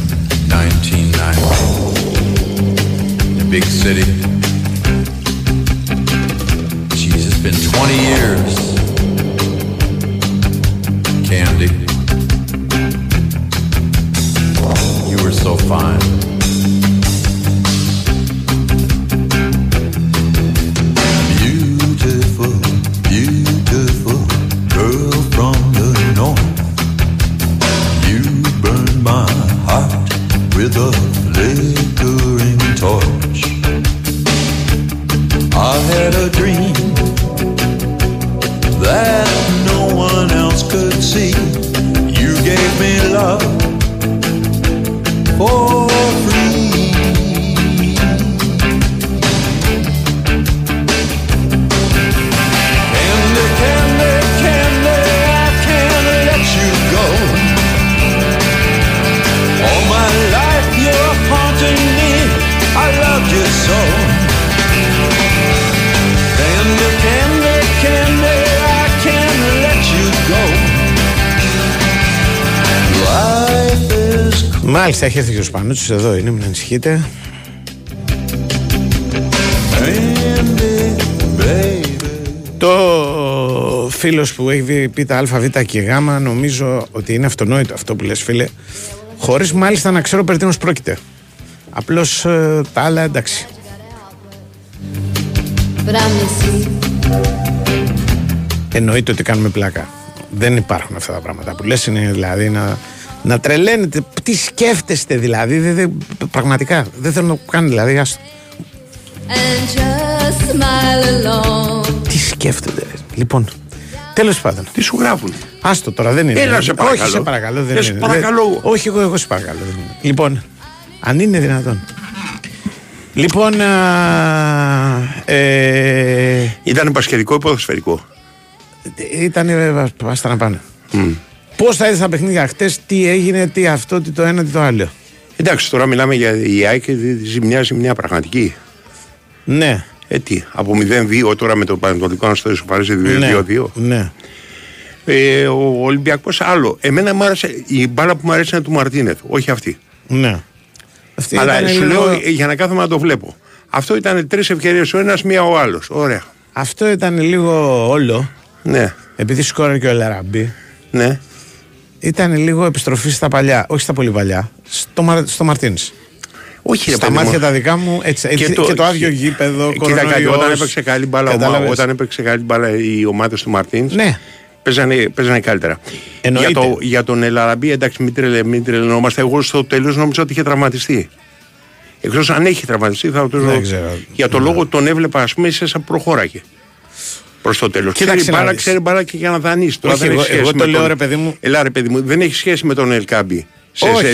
1990. In a big city. Jeez, it's been 20 years. Candy. You were so fine. With a flickering torch I had a dream that no one else could see. You gave me love for free. Candy, candy, candy, I can't let you go. All my life I loved you so. Candy, candy, candy, I can't let you go. Life is... Μάλιστα, έχει έρθει και ο Πανούτσος, εδώ είναι, μην ανησυχείτε. Το φίλος που έχει πει τα α, β και γ, νομίζω ότι είναι αυτονόητο αυτό που λες, φίλε. Χωρίς μάλιστα να ξέρω περί τίνος πρόκειται. Απλώς τα άλλα εντάξει. Εννοείται ότι κάνουμε πλάκα. Δεν υπάρχουν αυτά τα πράγματα που λες, είναι δηλαδή να τρελαίνετε. Τι σκέφτεστε δηλαδή, πραγματικά. Δεν θέλω να κάνω δηλαδή. Τι σκέφτονται. Λοιπόν, τέλος πάντων. Τι σου γράφουν. Άστο τώρα, δεν είναι. Έλα, σε παρακαλώ. Όχι, σε παρακαλώ, δεν είναι. Παρακαλώ. Όχι, εγώ σε παρακαλώ. Λοιπόν. Αν είναι δυνατόν. Λοιπόν. Ήταν πασχερικό ή ποδοσφαιρικό. Ήταν άστα να πάνε. Πώς θα είδες τα παιχνίδια χτες, τι έγινε, τι αυτό, τι το ένα, τι το άλλο. Εντάξει, τώρα μιλάμε για η ΑΕΚ, ζημιά πραγματική. Ναι. Τι, από 0-2 τώρα με το Πανετολικό να στο ισοπαρίσει 2-2. Ναι. Ο Ολυμπιακός άλλο. Εμένα μου άρεσε η μπάλα που μου αρέσει είναι του Μαρτίνεθ, όχι αυτή. Ναι. Αυτή αλλά σου λέω για να κάθομαι να το βλέπω. Αυτό ήταν τρεις ευκαιρίες ο ένας, μία ο άλλος. Ωραία. Αυτό ήταν λίγο όλο. Ναι. Επειδή σκόρε και ο Λαραμπή. Ναι. Ήταν λίγο επιστροφή στα παλιά. Όχι στα πολύ παλιά. Στο Μαρτίνς. Όχι, στα μάτια τα δικά μου. Έτσι, και το άδειο γήπεδο. Κοίταξε, όταν έπαιξε καλή μπάλα οι ομάδες του Μαρτίνς. Ναι. Παίζανε καλύτερα. Για τον Λαραμπή, εντάξει, μην τρελαινόμαστε. Εγώ στο τέλος νόμιζα ότι είχε τραυματιστεί. Εκτός αν έχει τραυματιστεί, θα το ξέρω. Για τον λόγο τον έβλεπα, ας πούμε, σαν προχώραγε προς το τέλος. Ξέρει μπάλα και για να δανείσει. Εγώ το λέω, ρε παιδί μου. Ελά, ρε παιδί μου, δεν έχει σχέση με τον Ελκάμπη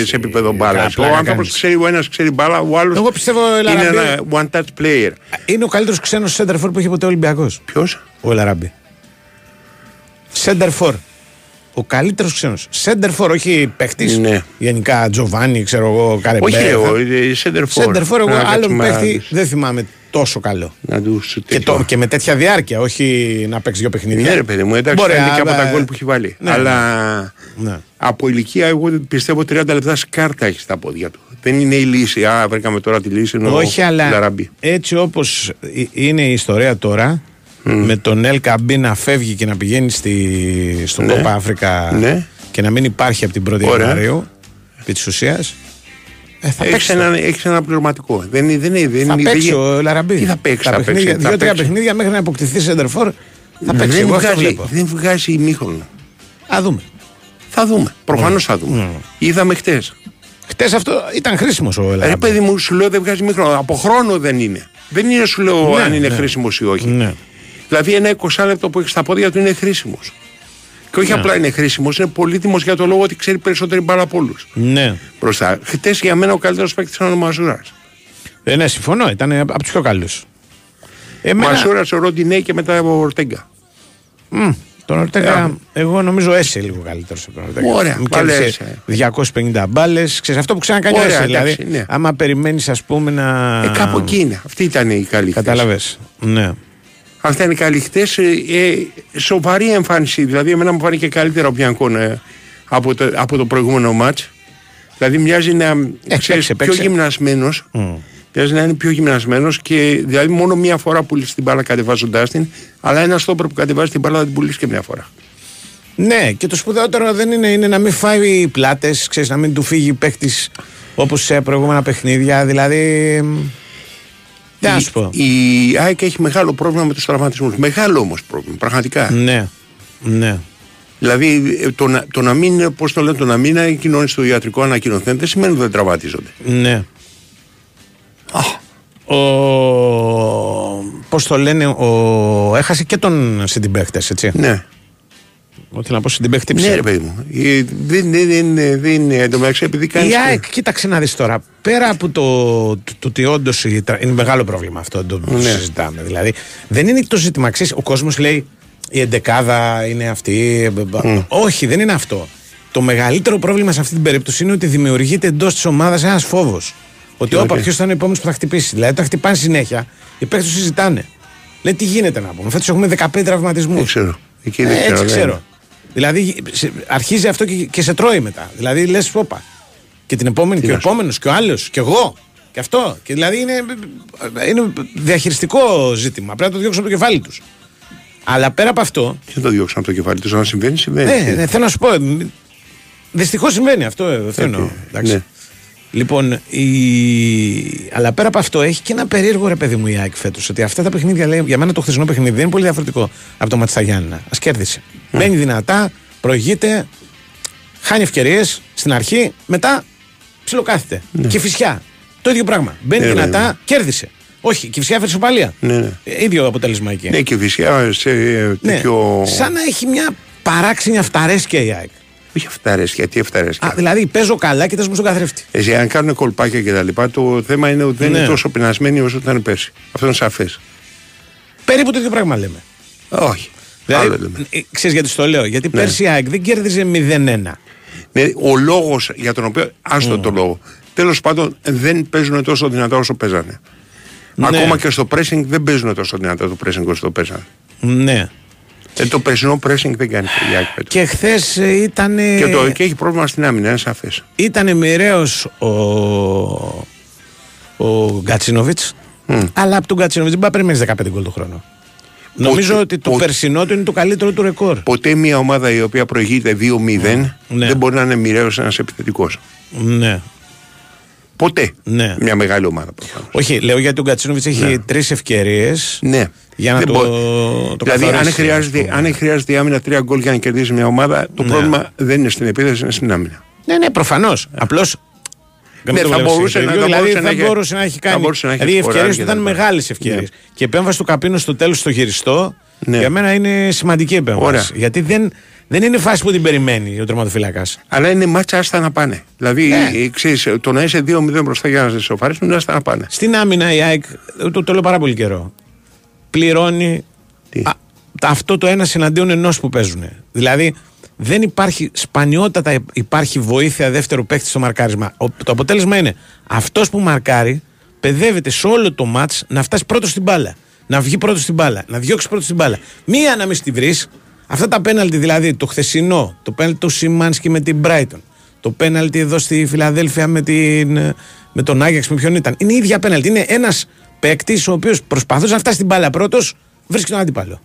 σε επίπεδο μπάλα. Ο άνθρωπος ξέρει, ο ένας ξέρει μπάλα, ο άλλος. Εγώ πιστεύω είναι ένα one touch player. Είναι ο καλύτερος ξένος σέντερφορ που έχει ποτέ ο Ολυμπιακός. Ποιος? Ο Λαραμπή. Center for. Ο καλύτερος ξένος. Center for, όχι παίχτης. Ναι. Γενικά Τζοβάνι, ξέρω εγώ, Καρεμπέρα. Όχι, center for. Center for, εγώ άλλον παίχτη δεν θυμάμαι τόσο καλό. Να τους... και με τέτοια διάρκεια, όχι να παίξει δύο παιχνίδια. Ναι, ρε παιδί μου, εντάξει, μπορεί, και από τα γκολ που έχει βάλει. Ναι. Αλλά ναι. Από ηλικία, εγώ πιστεύω 30 λεπτά σκάρτα έχει στα πόδια του. Δεν είναι η λύση. Α, βρήκαμε τώρα τη λύση. Όχι, αλλά έτσι όπως είναι η ιστορία τώρα, με τον Ελ Καμπί να φεύγει και να πηγαίνει στον Κόπα Αφρικα και να μην υπάρχει από την 1η Ιανουαρίου, επί της ουσίας. Έχεις ένα πληρωματικό. Δεν παίξει ο Λαραμπί. Τι θα παίξει, δύο-τρία παιχνίδια μέχρι να αποκτηθεί σεντερφόρ. Θα παίξει. Δεν βγάζει ημίχρονα. Θα δούμε. Προφανώς θα δούμε. Είδαμε χτες. Χτες αυτό ήταν χρήσιμος ο Λαραμπί. Ρε παιδί μου, σου λέω δεν βγάζει ημίχρονα. Από χρόνο δεν είναι. Δεν είναι, σου λέω, αν είναι χρήσιμος ή όχι. Δηλαδή ένα 20 λεπτό που έχει στα πόδια του είναι χρήσιμος. Και όχι απλά είναι χρήσιμος, είναι πολύτιμος για το λόγο ότι ξέρει περισσότερη μπάλα από όλους. Ναι. Μπροστά. Χτες για μένα ο καλύτερος παίκτης ήταν ο Μαζούρας. Ναι, συμφωνώ, ήταν από τους πιο καλούς. Μαζούρας, ο Ροντινέ και μετά ο Ορτέγκα. Τον Ορτέγκα, εγώ νομίζω έσαι λίγο καλύτερος από τον Ορτέγκα. Ωραία, πάλι 250 μπάλες, ξέρεις, αυτό που ξανακάνει έσαι. Δηλαδή, ναι. Άμα περιμένεις, ας πούμε, να. Κάπου εκεί είναι. Αυτή ήταν η καλή. Καταλαβες. Ναι. Αυτά είναι καλή χτες, σοβαρή εμφάνιση, δηλαδή εμένα μου φάνηκε καλύτερα ο Πιανκόν από το προηγούμενο μάτς. Δηλαδή μοιάζει να ξέρεις, πιο γυμνασμένος, μοιάζει να είναι πιο γυμνασμένος και δηλαδή μόνο μία φορά πουλήσει την μπάλα κατεβάζοντάς την, αλλά ένα στόπερ που κατεβάζει την μπάλα την πουλήσει και μία φορά. Ναι, και το σπουδαιότερο δεν είναι να μην φάει πλάτες, ξέρεις, να μην του φύγει παίχτης όπως σε προηγούμενα παιχνίδια, δηλαδή... Η ΑΕΚ έχει μεγάλο πρόβλημα με τους τραυματισμούς. Μεγάλο όμως πρόβλημα, πραγματικά. Ναι. Ναι. Δηλαδή το να μην, πώς το λένε, το να μην ανακοινώνει στο ιατρικό ανακοινωθέν δεν σημαίνει ότι δεν τραυματίζονται. Ναι. Πώς το λένε, έχασε και τον συντιμπαίχτες, έτσι. Ναι. Ό,τι να πω συντιμπαίχτη ψήφισε. Ναι, ρε παιδί μου. Δεν είναι εντωμεταξύ επειδή κάνει. Η ΑΕΚ, κοίταξε να δεις τώρα. Πέρα από το ότι όντως είναι μεγάλο πρόβλημα αυτό το που συζητάμε. Δηλαδή δεν είναι το ζήτημα. Ο κόσμος λέει η εντεκάδα είναι αυτή. Όχι, δεν είναι αυτό. Το μεγαλύτερο πρόβλημα σε αυτή την περίπτωση είναι ότι δημιουργείται εντός της ομάδας ένας φόβος. Ότι όπα, ποιος θα είναι ο επόμενος που θα χτυπήσει. Δηλαδή τα χτυπάνε συνέχεια, οι παίκτες τους συζητάνε. Λέει τι γίνεται να πούμε. Φέτος έχουμε 15 τραυματισμούς. Έτσι ξέρω. Δηλαδή αρχίζει αυτό και σε τρώει μετά. Δηλαδή λες πόπα. Και την επόμενη και ο επόμενος και ο άλλος και εγώ και αυτό. Και δηλαδή είναι διαχειριστικό ζήτημα. Πρέπει να το διώξουν από το κεφάλι τους. Αλλά πέρα από αυτό. Και δεν το διώξουν από το κεφάλι τους. Αν συμβαίνει, συμβαίνει. Ναι, θέλω να σου πω. Δυστυχώς συμβαίνει αυτό. Φαίνω. Ναι. Λοιπόν, αλλά πέρα από αυτό έχει και ένα περίεργο ρε παιδί μου η ΑΕΚ φέτος. Ότι αυτά τα παιχνίδια λέει, για μένα το χθεσινό παιχνίδι δεν είναι πολύ διαφορετικό από το μάτς στα Γιάννενα. Ας κέρδισε. Μένει δυνατά, προηγείται, χάνει ευκαιρίες στην αρχή, μετά ψιλοκάθεται. Ναι. Κηφισιά. Το ίδιο πράγμα. Μπαίνει δυνατά, κέρδισε. Όχι, Κηφισιά έφερε σοπαλία. Ναι. Ίδιο αποτέλεσμα εκεί. Ναι, Κηφισιά σε τέτοιο. Σαν να έχει μια παράξενη αυταρέσκεια η ΑΕΚ. Όχι αυταρέσκεια, τι αυταρέσκεια. Δηλαδή παίζω καλά και τέσσερα στον καθρέφτη. Έτσι, αν κάνουν κολπάκια και τα λοιπά, το θέμα είναι ότι δεν είναι τόσο πεινασμένοι όσο όταν πέσει. Αυτό είναι σαφές. Περίπου το ίδιο πράγμα λέμε. Όχι. Δηλαδή, ξέρεις γιατί το λέω. Γιατί πέρσι η ΑΕΚ δεν κέρδιζε 0-1. Ναι, ο λόγος για τον οποίο. Άστο το λόγο. Τέλος πάντων δεν παίζουν τόσο δυνατά όσο παίζανε. Ναι. Ακόμα και στο pressing δεν παίζουν τόσο δυνατά το pressing όσο το παίζανε. Ναι. Το περσινό pressing δεν κάνει παιδιά. Και χθες ήταν. Και έχει πρόβλημα στην άμυνα, είναι σαφές. Ήταν μοιραίος ο Γκατσίνοβιτς, αλλά από τον Γκατσίνοβιτς δεν πάει να περιμένει 15 γκολ το χρόνο. Νομίζω ότι το περσινό του είναι το καλύτερο του ρεκόρ. Ποτέ μια ομάδα η οποία προηγείται 2-0 δεν μπορεί να είναι μοιραίος ένας επιθετικός. Ναι. Ποτέ. Ναι. Μια μεγάλη ομάδα προφανώς. Όχι, λέω γιατί ο Γκατσίνοβιτς έχει τρεις ευκαιρίες. Ναι. Για να το δηλαδή, αν χρειάζεται η άμυνα 3 γκολ για να κερδίσει μια ομάδα, το πρόβλημα δεν είναι στην επίθεση, είναι στην άμυνα. Ναι, ναι, προφανώς. Απλώς. Ναι, θα μπορούσε να έχει κάνει. Δηλαδή, οι ευκαιρίες του ήταν μεγάλες ευκαιρίες. Και η επέμβαση του Καπίνου στο τέλος, στο χειριστό, για μένα είναι σημαντική επέμβαση. Γιατί δεν είναι φάση που την περιμένει ο τερματοφύλακας. Αλλά είναι μάτσα άστα να πάνε. Δηλαδή, ξέρεις, το να είσαι 2-0 μπροστά για να σε σοφαρίσουν είναι άστα να πάνε. Στην άμυνα η ΑΕΚ, το λέω πάρα πολύ καιρό. Πληρώνει αυτό το ένα εναντίον ενός που παίζουν. Δηλαδή δεν υπάρχει, σπανιότατα υπάρχει βοήθεια δεύτερου παίκτη στο μαρκάρισμα. Το αποτέλεσμα είναι αυτός που μαρκάρει παιδεύεται σε όλο το μάτς να φτάσει πρώτος στην μπάλα. Να βγει πρώτος στην μπάλα, να διώξει πρώτος στην μπάλα. Μία να μην στη βρει. Αυτά τα πέναλτι δηλαδή, το χθεσινό, το πέναλτι του Σιμάνσκι με την Μπράιτον, το πέναλτι εδώ στη Φιλαδέλφια με τον Άγιαξ, με ποιον ήταν. Είναι η ίδια πέναλτι. Είναι ένας παίκτης ο οποίος προσπαθούσε να φτάσει στην μπάλα πρώτος, βρίσκει τον αντίπαλο.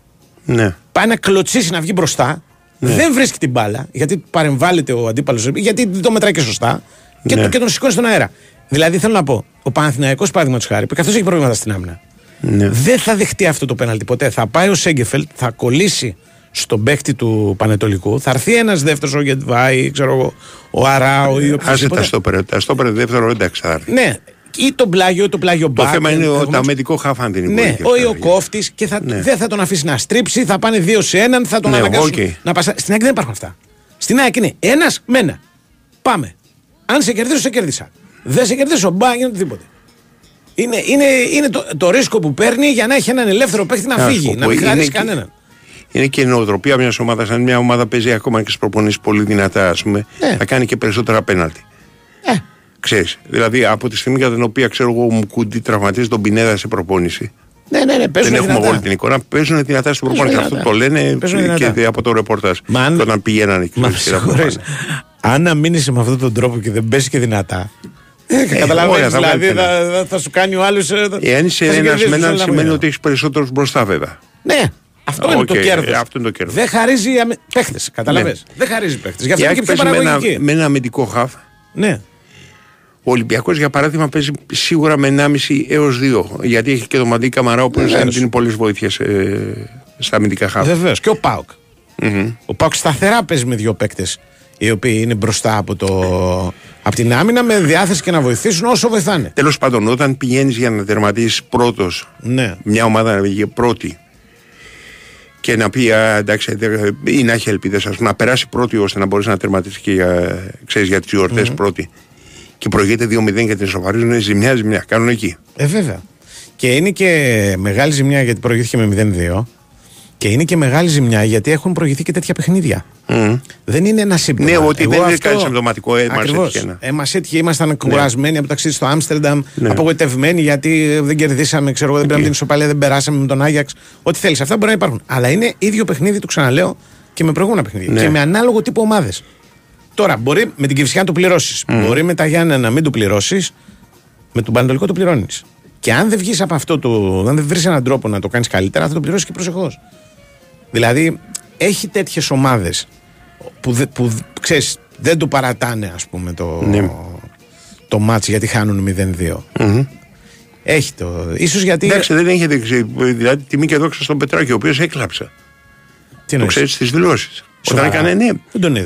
Ναι. Πάει να κλωτσίσει να βγει μπροστά, ναι. Δεν βρίσκει την μπάλα, γιατί παρεμβάλλεται ο αντίπαλος, γιατί δεν το μετράει και σωστά και, ναι. Και τον σηκώνει στον αέρα. Δηλαδή θέλω να πω, ο Παναθηναϊκός παραδείγματος χάρη, που καθώς έχει προβλήματα στην άμυνα, ναι. Δεν θα δεχτεί αυτό το πέναλτι ποτέ. Θα πάει ο Σέγκεφελτ, θα κολλήσει στον παίκτη του Πανετολικού, θα έρθει ένας δεύτερος, ο Γετβάη, ξέρω εγώ, ο Αράο ή ο Παπαδόπουλο. Τα στόπερ δεύτερο, εντάξει, θα έρθει. Ναι, ή τον πλάγιο ή τον πλάγιο μπάκ. Το θέμα είναι ότι τα αμυντικό χάφαν την υπόλοιπη. Ναι, ο Ιωκόφτη και θα, ναι. Δεν θα τον αφήσει να στρίψει, θα πάνε 2-1, θα τον αναγκάσουν. Okay. Στην ΑΕΚ δεν υπάρχουν αυτά. Στην ΑΕΚ είναι ένας με ένα. Πάμε. Αν σε κερδίσω, σε κέρδισα. Δεν σε κερδίσω, μπάκ ή οτιδήποτε. Είναι το ρίσκο που παίρνει για να έχει έναν ελεύθερο παίκτη να φύγει, να μην χαρίσει κανέναν. Είναι και η νοοτροπία μιας ομάδας. Αν μια ομάδα παίζει ακόμα και στις προπονήσεις πολύ δυνατά, ας πούμε, θα κάνει και περισσότερα πέναλτι. Ξέρεις. Δηλαδή, από τη στιγμή για την οποία ξέρω εγώ, μου κουντί τραυματίζει τον Πινέδα σε προπόνηση. Ναι, παίζουν. Δεν έχουμε όλη την εικόνα. Παίζουν δυνατά στην προπόνηση. Αυτό το λένε και από το ρεπορτάζ. Όταν πηγαίνανε εκεί. Αν να μείνει με αυτόν τον τρόπο και δεν παίζει και δυνατά. Καταλαβαίνεις, δηλαδή θα σου κάνει ο άλλος. Εάν είσαι ένας με έναν, σημαίνει ότι έχει περισσότερους μπροστά, βέβαια. Ναι. Αυτό, okay, είναι αυτό είναι το κέρδος. Δεν χαρίζει παίχτες, καταλαβαίνεις. Ναι. Δεν χαρίζει παίχτες. Γι' αυτό είναι και πιο παραγωγική. Με ένα αμυντικό χαφ. Ναι. Ο Ολυμπιακός, για παράδειγμα, παίζει σίγουρα με 1,5 έως 2. Γιατί έχει και το Μαντί Καμαράο που είναι πολλές βοήθειες στα αμυντικά χαφ. Βεβαίως. Και ο ΠΑΟΚ. Mm-hmm. Ο ΠΑΟΚ σταθερά παίζει με δύο παίκτες οι οποίοι είναι μπροστά από την άμυνα με διάθεση και να βοηθήσουν όσο βοηθάνε. Τέλος πάντων, όταν πηγαίνεις για να τερματίσεις πρώτος, μια ομάδα να βγει πρώτη. Και να πει, εντάξει, ή να έχει ελπίδες, ας πούμε, να περάσει πρώτη ώστε να μπορείς να τερματίσεις και ξέρεις, για τις γιορτές πρώτη. Και προηγείται 2-0 και την ισοφαρίζουν, ζημιά, κάνουν εκεί. Βέβαια. Και είναι και μεγάλη ζημιά γιατί προηγήθηκε με 0-2. Και είναι και μεγάλη ζημιά γιατί έχουν προηγηθεί και τέτοια παιχνίδια. Δεν είναι ένα σύμπτωμα. Ναι, ότι δεν είναι κάτι συμπτωματικό. Μας έτυχε, ήμασταν κουρασμένοι από το ταξίδι στο Άμστερνταμ, απογοητευμένοι γιατί δεν κερδίσαμε, ξέρω εγώ, δεν πήραμε την ισοπαλία, δεν περάσαμε με τον Άγιαξ. Ό,τι θέλεις. Αυτά μπορεί να υπάρχουν. Αλλά είναι ίδιο παιχνίδι, το ξαναλέω, και με προηγούμενα παιχνίδια. Ναι. Και με ανάλογο τύπο ομάδες. Τώρα, μπορεί με την Κηφισιά να το πληρώσεις. Μπορεί με τα Γιάννενα να μην το πληρώσεις. Με τον Πανετολικό το πληρώνεις. Και αν δεν βγεις από αυτό το. Αν δεν βρεις έναν τρόπο να το κάνεις καλύτερα, θα το πληρώσεις και προσεχώς. Δηλαδή, έχει τέτοιες ομάδες που ξέρεις, δεν το παρατάνε, ας πούμε, το μάτς γιατί χάνουν 0-2. Έχει το. Ίσως γιατί. Εντάξει, δεν έχετε. Δηλαδή, τιμή και δόξα στον Πετράκη, ο οποίος έκλαψε. Το ξέρεις στις δηλώσεις.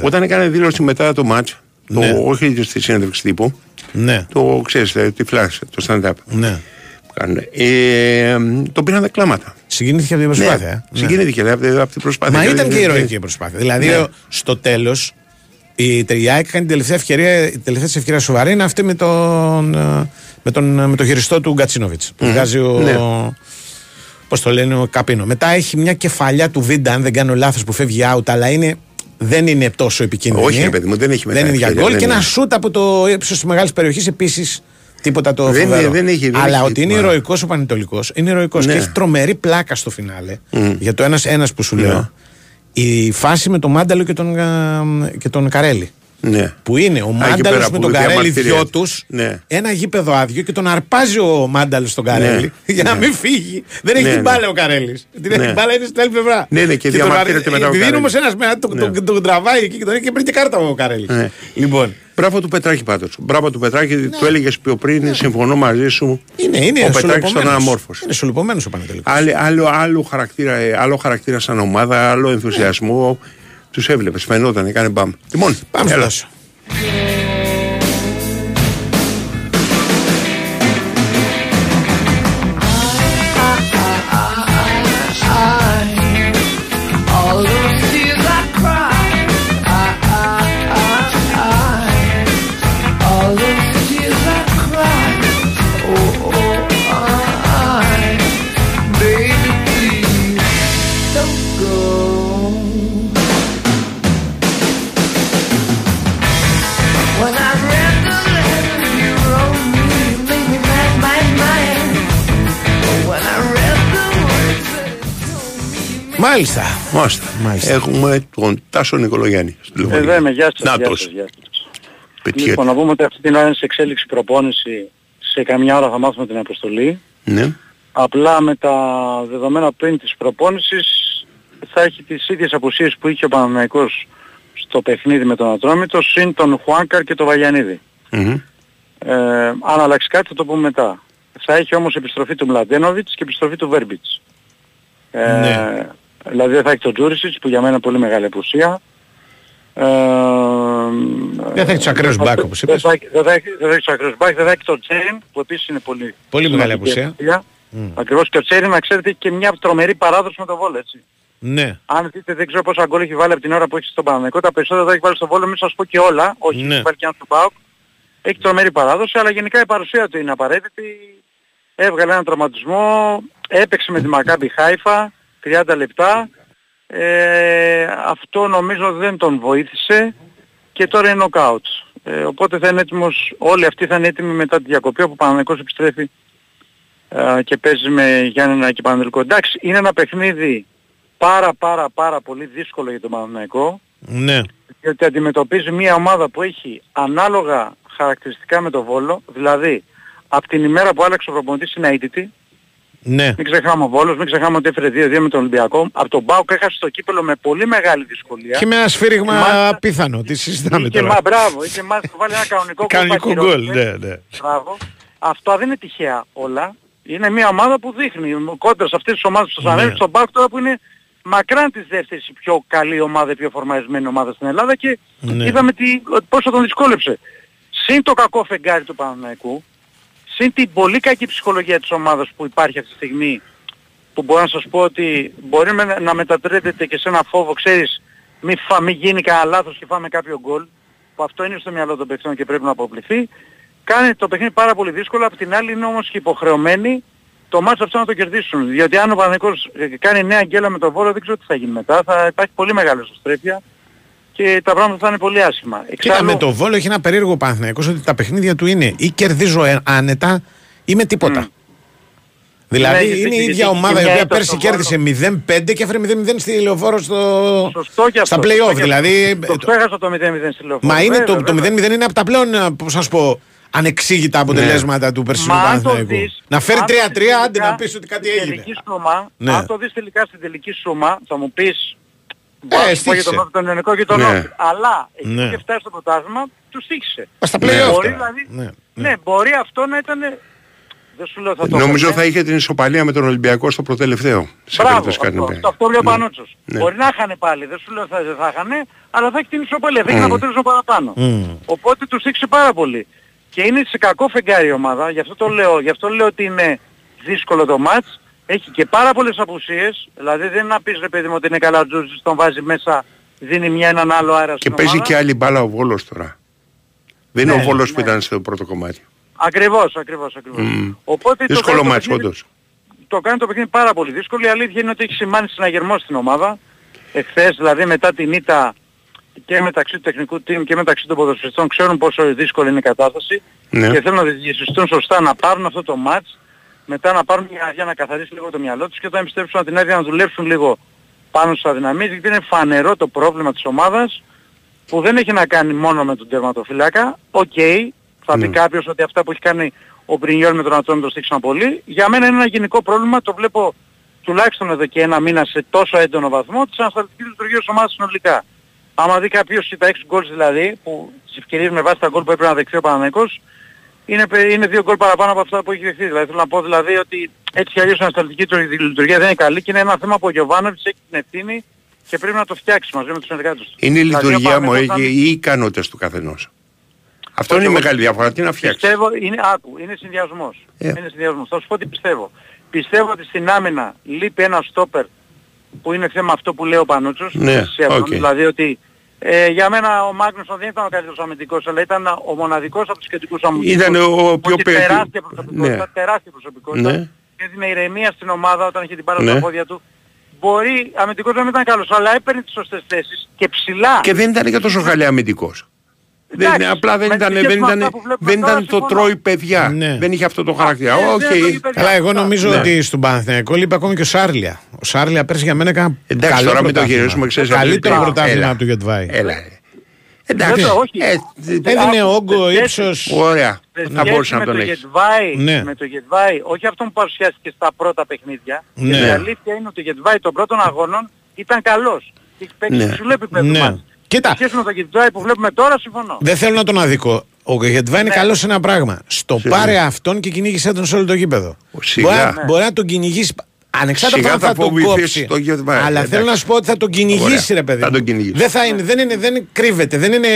Όταν έκανε δήλωση μετά το μάτς, όχι στη συνέντευξη τύπου, το ξέρεις, τη φλάσσα, το stand-up. Ναι. Το πήραν τα κλάματα. Συγκινήθηκε από την προσπάθεια. Ναι. Συγκινήθηκε από την προσπάθεια. Μα ήταν και ηρωική η προσπάθεια. Δηλαδή στο τέλος η Τριάκη έκανε την τελευταία ευκαιρία, η τελευταία ευκαιρία σοβαρή είναι αυτή με τον χειριστό του Γκατσίνοβιτς. Που βγάζει πώς το λένε, ο Καπίνο. Μετά έχει μια κεφαλιά του Βίντα, αν δεν κάνω λάθος, που φεύγει out, αλλά δεν είναι τόσο επικίνδυνη. Όχι, παιδί μου, δεν έχει μετά. Δεν είναι για γκολ και ένα σούτ από το ύψος της μεγάλης περιοχής επίσης. Τίποτα το φοβερό. Αλλά ότι είναι ηρωικός ο Πανετολικός, είναι ηρωικός και έχει τρομερή πλάκα στο φινάλε για το ένας που σου λέω. Η φάση με τον Μάνταλο και τον Καρέλη. Ναι. Που είναι ο Μάνταλος με τον Καρέλη, δυο τους, ένα γήπεδο άδειο και τον αρπάζει ο Μάνταλος στον Καρέλη για να μην φύγει. Δεν έχει την μπάλα ο Καρέλης. Την έχει την μπάλα, είναι στην άλλη πλευρά. Ναι, και διαμαρτύρεται μετά. Επειδή όμως ένας τον τραβάει εκεί και τον έχει και παίρνει και κάρτα ο Καρέλης. Λοιπόν. Μπράβο του Πετράκη πάντως. Μπράβο του Πετράκη, του έλεγες πιο πριν, συμφωνώ μαζί σου. Ο Πετράκης τον αναμόρφωσε. Είναι σολοπωμένος ο Πανετολικός. Άλλο χαρακτήρα σαν ομάδα, άλλο ενθουσιασμό. Τους έβλεπες, φαινόταν, έκανε μπαμ. Λοιπόν, πάμε στο Δάσο. Μάλιστα. Μάλιστα. Έχουμε τον Τάσο Νικολογιάννη. Βέβαια, γεια σας. Νάτος. Λοιπόν, να πούμε ότι αυτή την ώρα είναι σε εξέλιξη προπόνηση. Σε καμιά ώρα θα μάθουμε την αποστολή. Ναι. Απλά με τα δεδομένα πριν της προπόνησης θα έχει τις ίδιες απουσίες που είχε ο Παναθηναϊκός στο παιχνίδι με τον Ατρόμητο, συν τον Χουάνκαρ και τον Βαγιανίδη. Mm-hmm. Αν αλλάξει κάτι θα το πούμε μετά. Θα έχει όμως επιστροφή του Μλαντένοβιτς και επιστροφή του Βέρμπιτς. Ναι. Δηλαδή δεν θα έχει τον Τζούρισιτς που για μένα είναι πολύ μεγάλη απουσία. Δεν θα έχει τους ακραίους μπακ όπως είπες. Δεν θα έχει τους ακραίους μπακ, δεν θα έχει τον Τσέριν που επίσης είναι πολύ, πολύ μεγάλη απουσία. Ακριβώς, και ο Τσέριν να ξέρετε έχει και μια τρομερή παράδοση με τον Βόλο, έτσι. Ναι. Αν δείτε δεν ξέρω πόσα γκολ έχει βάλει από την ώρα που έχει στον Παναθηναϊκό, τα περισσότερα θα έχει βάλει στον Βόλο, μην σας πω και όλα, όχι ναι. Υπάρχει και αν στον ΠΑΟΚ. Έχει τρομερή παράδοση, αλλά γενικά η παρουσία του είναι απαραίτητη. Έβγαλε έναν τραυματισμό, έπαιξε με τη Μακάμπι Χάιφα 30 λεπτά. Αυτό νομίζω δεν τον βοήθησε και τώρα είναι νοκάουτ. Οπότε θα είναι έτοιμος, όλοι αυτοί θα είναι έτοιμοι μετά τη διακοπή όπου ο Παναθηναϊκός επιστρέφει και παίζει με Γιάννενα και Πανετολικό. Εντάξει, είναι ένα παιχνίδι πάρα πολύ δύσκολο για τον Παναθηναϊκό. Ναι. Γιατί αντιμετωπίζει μια ομάδα που έχει ανάλογα χαρακτηριστικά με τον Βόλο, δηλαδή από την ημέρα που άλλαξε ο προπονητής είναι αίτητη. Ναι. Μην ξεχνάμε ο Βόλος, μην ξεχνάμε ότι έφερε 2-2 με τον Ολυμπιακό. Από τον ΠΑΟΚ έχασε το κύπελο με πολύ μεγάλη δυσκολία. Και με ένα σφύριγμα απίθανο, τι συζητάμε τώρα. Μπράβο, είχε μάλιστα βάλει ένα κανονικό γκολ. Ναι. Αυτά δεν είναι τυχαία όλα. Είναι μια ομάδα που δείχνει κόντρα σε αυτές τις ομάδες που σας ανέφερα, στον ΠΑΟΚ τώρα που είναι μακράν της δεύτερης η πιο καλή ομάδα, η πιο φορμαρισμένη ομάδα στην Ελλάδα και είδαμε πόσο τον δυσκόλεψε. Συν το κακό φεγγάρι του Παναθηναϊκού, συν την πολύ κακή ψυχολογία της ομάδας που υπάρχει αυτή τη στιγμή, που μπορώ να σας πω ότι μπορεί να μετατρέπεται και σε ένα φόβο, ξέρεις, μη γίνει κανένα λάθος και φάμε κάποιο γκολ, που αυτό είναι στο μυαλό των παιχτών και πρέπει να αποπληθεί, κάνει το παιχνίδι πάρα πολύ δύσκολο, απ' την άλλη είναι όμως και υποχρεωμένοι το μάτς αυτό να το κερδίσουν. Διότι αν ο Παναθηναϊκός κάνει νέα γκέλα με τον Βόλο δεν ξέρω τι θα γίνει μετά, θα υπάρχει πολύ μεγάλη σωστρέφεια. Και τα πράγματα θα είναι πολύ άσχημα. Κοίτα, με το Βόλο έχει ένα περίεργο Παναθηναϊκός ότι τα παιχνίδια του είναι ή κερδίζω άνετα ή με τίποτα. Δηλαδή είναι η ίδια ομάδα η οποία πέρσι κέρδισε 0-5 και έφερε 0-0 στη Λεωφόρο στα play-off. Δηλαδή, το ξέχασα το 0-0 στη Λεωφόρο. Μα είναι το 0-0 είναι από τα πλέον, πώς να σου πω, ανεξήγητα αποτελέσματα του περσινού Παναθηναϊκού. Να φέρει 3-3 άντε να πεις ότι κάτι έγινε. Αν το δεις τελικά στην τελική σούμα θα μου πεις. Μπορεί να το τον ελληνικό και τον Όφη. Αλλά εκεί και φτάσει στο πρωτάθλημα του στήχησε. Μπορεί αυτό να ήταν. Δεν σου λέω θα το. Νομίζω θα είχε την ισοπαλία με τον Ολυμπιακό στο προτελευταίο. Μπράβο, αυτό λέει ο Πανούτσος. Μπορεί να είχαν πάλι, δεν σου λέω θα είχαν, αλλά θα έχει την ισοπαλία. Δεν είχε αποτέλεσμα παραπάνω. Οπότε του στήχησε πάρα πολύ. Και είναι σε κακό φεγγάρι η ομάδα, γι' αυτό το λέω. Γι' αυτό λέω ότι είναι δύσκολο το μάτς. Έχει και πάρα πολλές απουσίες, δηλαδή δεν είναι να πεις ρε παιδί μου ότι είναι καλά ο Τζούρισιτς, τον βάζει μέσα, δίνει μια έναν άλλο αέρα στην ομάδα. Και παίζει και άλλη μπάλα ο Βόλος τώρα. Δεν είναι ο Βόλος που ήταν στο πρώτο κομμάτι. Ακριβώς. Οπότε δύσκολο μάτς, όντως. Το κάνει το παιχνίδι πάρα πολύ δύσκολο. Η αλήθεια είναι ότι έχει σημάνει συναγερμό στην ομάδα. Εχθές δηλαδή μετά την ήττα και μεταξύ του τεχνικού team και μεταξύ των ποδοσφαιριστών ξέρουν πόσο δύσκολη είναι η κατάσταση. Ναι. Και θέλουν να διαχειριστούν σωστά, να πάρουν αυτό το μάτς. Μετά να πάρουν μια άδεια να καθαρίσουν λίγο το μυαλό τους και όταν επιστρέψουν την άδεια να δουλέψουν λίγο πάνω στις αδυναμίες, γιατί είναι φανερό το πρόβλημα της ομάδας που δεν έχει να κάνει μόνο με τον τερματοφύλακα. Θα πει κάποιος ότι αυτά που έχει κάνει ο Μπρινιόλ με τον Ατρόμητο στήξαν πολύ. Για μένα είναι ένα γενικό πρόβλημα, το βλέπω τουλάχιστον εδώ και ένα μήνα σε τόσο έντονο βαθμό της ανασταλτικής λειτουργίας της ομάδας συνολικά. Άμα δει κάποιος τα 6 γκολς δηλαδή, που τις ευκαιρίες με βάση τα γκολ που έπρεπε να δεχθεί ο Παναθηναϊκός, είναι 2 γκολ παραπάνω από αυτά που έχει δεχθεί. Δηλαδή θέλω να πω δηλαδή ότι έτσι αλλιώς η ανασταλτική του λειτουργία δεν είναι καλή και είναι ένα θέμα που ο Γιωβάνοβιτς έχει την ευθύνη και πρέπει να το φτιάξει μαζί με τους συνεργάτες του. Είναι η λειτουργία μου, οι ικανότητες του καθενός. Αυτό είναι η μεγάλη διαφορά. Τι να φτιάξει. Πιστεύω, είναι συνδυασμός. Θα σου πω τι πιστεύω. Πιστεύω ότι στην άμυνα λείπει ένα στόπερ που είναι θέμα αυτό που λέει ο Πανούτσος. Δηλαδή ότι. Για μένα ο Μάγνουσον δεν ήταν ο καλύτερος αμυντικός, αλλά ήταν ο μοναδικός από τους κεντρικούς αμυντικούς. Ήταν ο πιο τεράστια προσωπικότητα, τεράστια προσωπικότητα. Ναι. Και έδινε ηρεμία στην ομάδα όταν είχε την πάρα στα πόδια του. Μπορεί αμυντικός να μην ήταν καλός, αλλά έπαιρνε τις σωστές θέσεις και ψηλά. Και δεν ήταν και τόσο χαλή αμυντικός. Απλά δεν ήταν το τρώει παιδιά. Ναι. Δεν είχε αυτό το χαρακτήρα. Αλλά εγώ νομίζω ότι στον Παναθηναϊκό λείπει ακόμη και ο Σάρλια. Ο Σάρλια πέρσι για μένα έκανε καλύτερο πρωτάθλημα από τον Γετβάη. Έδινε όγκο, ύψος. Ωραία. Να μπορούσε να τον έχει. Με το Γετβάη, όχι αυτό που παρουσιάστηκε στα πρώτα παιχνίδια. Η αλήθεια είναι ότι ο Γετβάη των πρώτων αγώνων ήταν καλός. Έχει παίξει υψηλό επίπεδο μας. Κοίτα. Σχέση με τον Γετβάη που βλέπουμε τώρα, συμφωνώ. Δεν θέλω να τον αδικώ. Ο Γετβάη είναι καλός σε ένα πράγμα. Στο πάρε αυτόν και κυνήγησε τον σε όλο το γήπεδο. Μπορεί να τον κυνηγήσει. Ανεξάρτητα από αυτό που κόψει. Αλλά θέλω να σου πω ότι θα τον κυνηγήσει, ρε παιδί. Δεν κρύβεται, δεν είναι.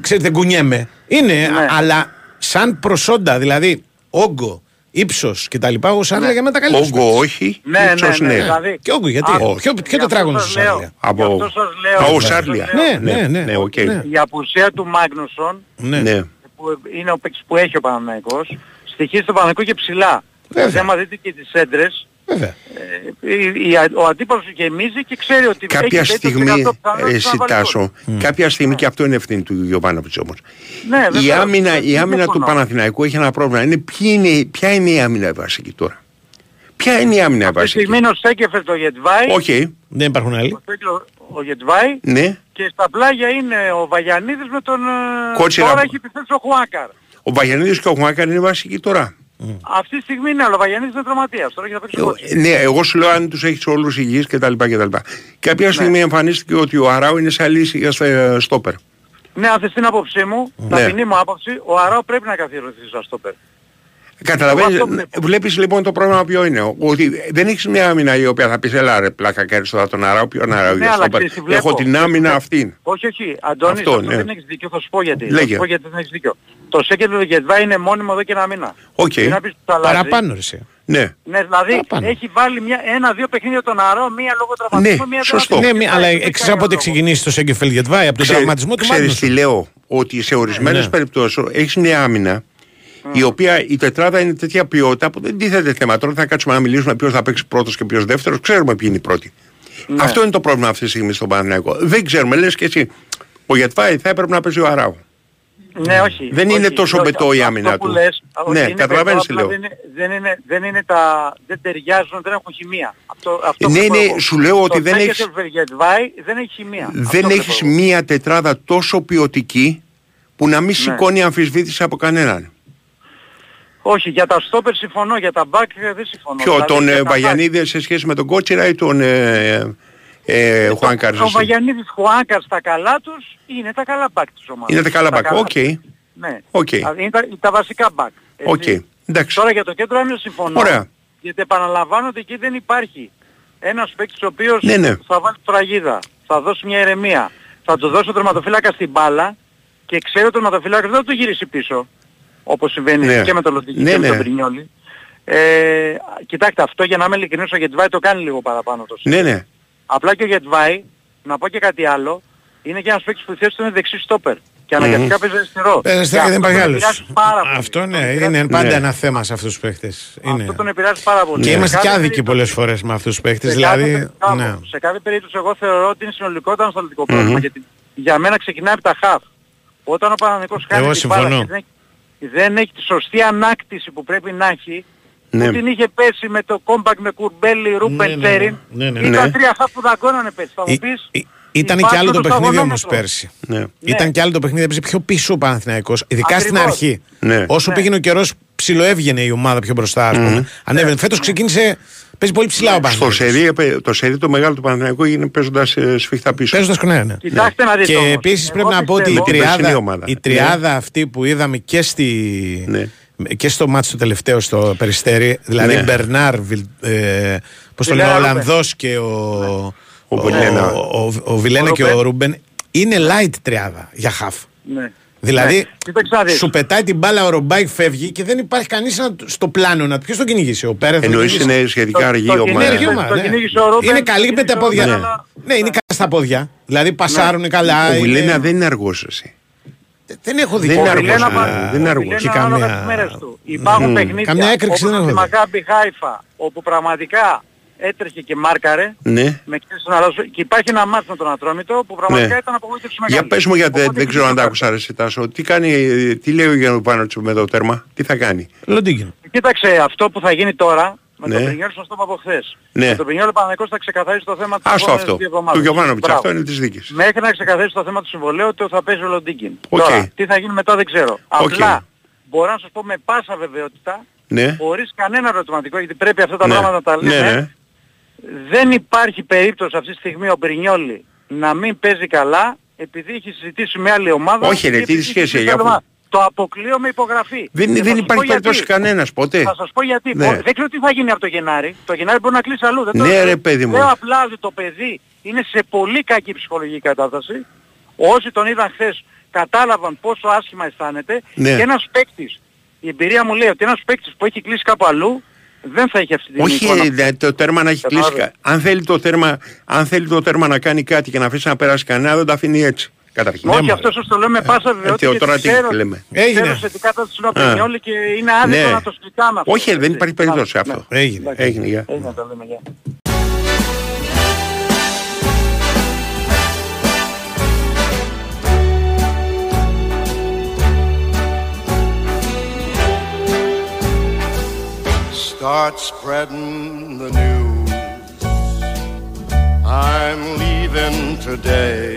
Ξέρετε, κουνιέμαι. Είναι, αλλά σαν προσόντα, δηλαδή όγκο, ύψος κτλ. Ο Σάρλια για μένα τα καλύτερα. Όγκο, όχι. Ύψος, ναι. Και όγκο, γιατί. Ποιο τετράγωνο του Σάρλια. Από ο Σάρλια. Ναι, οκ. Η απουσία του Μάγνουσον, που είναι ο παίκτης που έχει ο Παναθηναϊκός, στοιχίζει τον Παναθηναϊκό και ψηλά. Άμα δείτε και τις έντρες. Ο αντίπαλος γεμίζει και ξέρει ότι κάποια στιγμή Τάσο, κάποια στιγμή και αυτό είναι ευθύνη του Γιωβάνοβιτς όμως. Η άμυνα του Παναθηναϊκού έχει ένα πρόβλημα. Ποια είναι η άμυνα βασική τώρα? Ποια είναι η άμυνα βασική? Αυτή τη στιγμή ο Στέκεφερ το Γετβάι. Όχι, δεν υπάρχουν άλλοι. Ο Γετβάι και στα πλάγια είναι ο Βαγιανίδης με τον... Τώρα έχει επιθέσει ο Χουάκαρ. Ο Βαγιανίδης και ο Χουάκαρ είναι βασικοί τώρα. Αυτή τη στιγμή είναι άλλο, ο Βαγιανίδης είναι τραυματίας. Ναι, εγώ σου λέω αν τους έχεις όλους υγιείς κτλ. Κάποια στιγμή εμφανίστηκε ότι ο Αράου είναι σαν λύση για στόπερ. Ναι, αυτή την άποψή μου, ταπεινή μου άποψη, ο Αράου πρέπει να καθιερωθεί σαν στόπερ. Καταλαβαίνεις, βλέπεις λοιπόν το πρόβλημα ποιο είναι. Ότι δεν έχεις μια άμυνα η οποία θα πεις έλα ρε πλάκα κέρδισε τώρα τον Αράου, ποιον Αράου για στόπερ. Έχω την άμυνα αυτήν. Όχι, Αντώνη, δεν έχεις δίκιο, θα σου πω γιατί. Δεν έχεις δίκιο. Το Σέκελ του Γετβάη είναι μόνιμο εδώ και ένα μήνα. Οκ. Παραπάνω ρε. Ναι, δηλαδή παραπάνω. Έχει βάλει ένα-δύο παιχνίδια τον Αρώ, μία λόγω τραυματισμού, μία σωστό. Ναι, αλλά εξής από ό,τι ξεκινήσει το Σέκελ Γετβάη, από τον τραυματισμό του Μάνους. Ξέρεις τι λέω, ότι σε ορισμένες περιπτώσεις έχεις μια άμυνα η οποία η τετράδα είναι τέτοια ποιότητα που δεν τίθεται θέμα. Τώρα θα κάτσουμε να μιλήσουμε ποιος θα παίξει πρώτος και ποιος δεύτερος. Ξέρουμε ποιοι είναι οι πρώτοι. Αυτό είναι το πρόβλημα αυτή τη στιγμή στον Παναθηναϊκό. Δεν ξέρουμε, λες και εσύ, ο Γετβάη θα έπρεπε να παίζει ο Αράου. Ναι, όχι. Δεν είναι τόσο μπετό η άμυνα του. Ναι, καταλαβαίνεις τι λέω. Δεν ταιριάζουν, δεν έχουν χημεία. Ναι, σου λέω ότι δεν έχεις... Δεν έχει χημεία. Δεν έχεις μία τετράδα τόσο ποιοτική που να μην σηκώνει αμφισβήτηση από κανέναν. Όχι, για τα στόπερ συμφωνώ, για τα μπακ δεν συμφωνώ. Ποιο, τον Βαγιανίδη σε σχέση με τον Κότσιρα ή τον... Ο Βαγιανίδης Χουάνκας στα καλά τους είναι τα καλά μπακ της ομάδας. Είναι τα καλά μπακ, οκ. Ναι, είναι τα βασικά μπακ. Τώρα για το κέντρο άμυνα συμφωνώ. Ωραία. Γιατί επαναλαμβάνω ότι εκεί δεν υπάρχει ένας παίκτης ο οποίος θα βάλει τραγίδα, θα δώσει μια ηρεμία, θα του δώσει ο τερματοφύλακα στην μπάλα και ξέρει ο τερματοφύλακα δεν θα του γυρίσει πίσω, όπως συμβαίνει και με τον Λοντινγκί και με τον Πρινιόλι. Κοιτάξτε, αυτό για να είμαι ειλικρινής ο Γετβάη το κάνει λίγο παραπάνω το σύστημα. Ναι. Απλά και ο Γετβάη, να πω και κάτι άλλο, είναι και ένας παίκτης που θέλει στον δεξί στόπερ. Και αναγκαστικά παίζει αριστερό. Αριστερά δεν πάει άλλο. Αυτό ναι, είναι πάντα ένα θέμα σε αυτούς τους παίκτες. Αυτό τον επηρεάζει πάρα πολύ. Και είμαστε κι άδικοι πολλές φορές με αυτούς τους παίκτες. Δηλαδή, σε κάθε περίπτωση, εγώ θεωρώ ότι είναι συνολικότερο ανασταλτικό πρόβλημα. Γιατί για μένα ξεκινάει από τα χαφ. Όταν ο Παναθηναϊκός χάνει την μπάλα δεν έχει τη σωστή ανάκτηση που πρέπει να έχει. Που την είχε πέσει με το κόμπακ με Κουρμπέλι, Ρούμπεν Τέριν. Ήταν τρία χαφ που δαγκώνανε πέσει. Θα μου πεις... Ήταν και άλλο το παιχνίδι όμως πέρσι. Ήταν και άλλο το παιχνίδι, έπαιζε πιο πίσω ο Παναθηναϊκός, ειδικά στην αρχή. Όσο πήγαινε ο καιρός ψιλοέβγαινε η ομάδα πιο μπροστά, ας πούμε. Ανέβαινε. Φέτος ξεκίνησε, παίζει πολύ ψηλά ο Παναθηναϊκός. Το σερί το μεγάλο του Παναθηναϊκού έγινε παίζοντας σφιχτά πίσω. Παίζοντας ναι. Και επίσης πρέπει να πω ότι η τριάδα αυτή που είδαμε και στη... Και στο μάτσο το τελευταίο στο Περιστέρι, δηλαδή Μπερνάρ, πώς το λένε, ο Ολλανδός και ο Βιλένα και ο Ρούμπεν, είναι light τριάδα για χαφ. Δηλαδή σου πετάει την μπάλα, ο Ρομπάικ φεύγει και δεν υπάρχει κανείς στο πλάνο να ποιος τον κυνηγήσει. Ο Πέρεθ εννοείς είναι σχετικά αργή ομάδα. Είναι καλή με τα πόδια. Ναι, είναι καλά στα πόδια. Δηλαδή πασάρουν καλά. Ο Βιλένα δεν είναι αργός εσύ. Δεν έχω δει. Δεν αργούσε καμία. Υπάρχουν παιχνίδια όπως η Μακάμπι Χάιφα, όπου πραγματικά έτρεχε και μάρκαρε. Ναι. Με και υπάρχει ένα μάτς με τον Ατρόμητο που πραγματικά ήταν απογοήτευση μεγάλη. Για πες μου γιατί δεν ξέρω αν τα άκουσα ρε Τάσο. Τι κάνει, τι λέει ο Γιαννοπάνοτσου με το τέρμα, τι θα κάνει. Λοντίνγκιν. Κοίταξε αυτό που θα γίνει τώρα. Με τον Πρινιόλ στον στόμα από χθες. Με τον Πρινιόλ ο Παναθηναϊκός θα ξεκαθαρίσει το θέμα του συμβολέου. Του Γιωβάνοβιτς, αυτό είναι της δίκης. Μέχρι να ξεκαθαρίσει το θέμα του συμβολέου ότι θα παίζει ο Λοντίνγκιν. Τώρα, τι θα γίνει μετά δεν ξέρω. Απλά μπορώ να σας πω με πάσα βεβαιότητα, χωρίς κανένα ερωτηματικό, γιατί πρέπει αυτά τα πράγματα να τα λέμε, δεν υπάρχει περίπτωση αυτή τη στιγμή ο Πρινιόλ να μην παίζει καλά επειδή έχει συζητήσει με άλλη ομάδα. Όχι, ρε, τι σχέση έχει. Το αποκλείω με υπογραφή. Δεν υπάρχει περίπτωση κανένας ποτέ. Θα σας πω γιατί. Ναι. Δεν ξέρω τι θα γίνει από το Γενάρη. Το Γενάρη μπορεί να κλείσει αλλού. Δεν ναι, ρε παιδί μου. Λέω απλά ότι το παιδί είναι σε πολύ κακή ψυχολογική κατάσταση. Όσοι τον είδαν χθες κατάλαβαν πόσο άσχημα αισθάνεται. Ναι. Και ένας παίκτης, η εμπειρία μου λέει ότι ένας παίκτης που έχει κλείσει κάπου αλλού δεν θα έχει αυτή την εικόνα. Όχι, το τέρμα να έχει κλείσει. Αν θέλει, το τέρμα να κάνει κάτι και να αφήσει να περάσει κανένα, δεν τα αφήνει έτσι. Καταρχήν. Όχι, αυτό σας το λέω με πάσα βεβαιότητα και ξέρω σε τι κάτω τους είναι όλοι και είναι άδικο να το συζητάμε. Όχι, δεν υπάρχει περίπτωση αυτό. Έγινε, έγινε. Start spreading the news. I'm leaving today.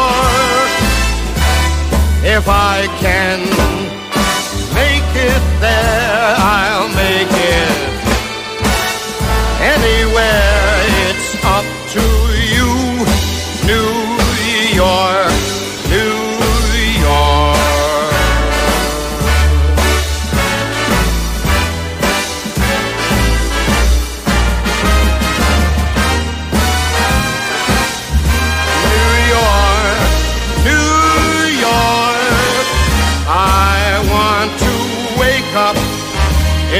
If I can make it there, I'll make it anywhere. It's up to you, New York, New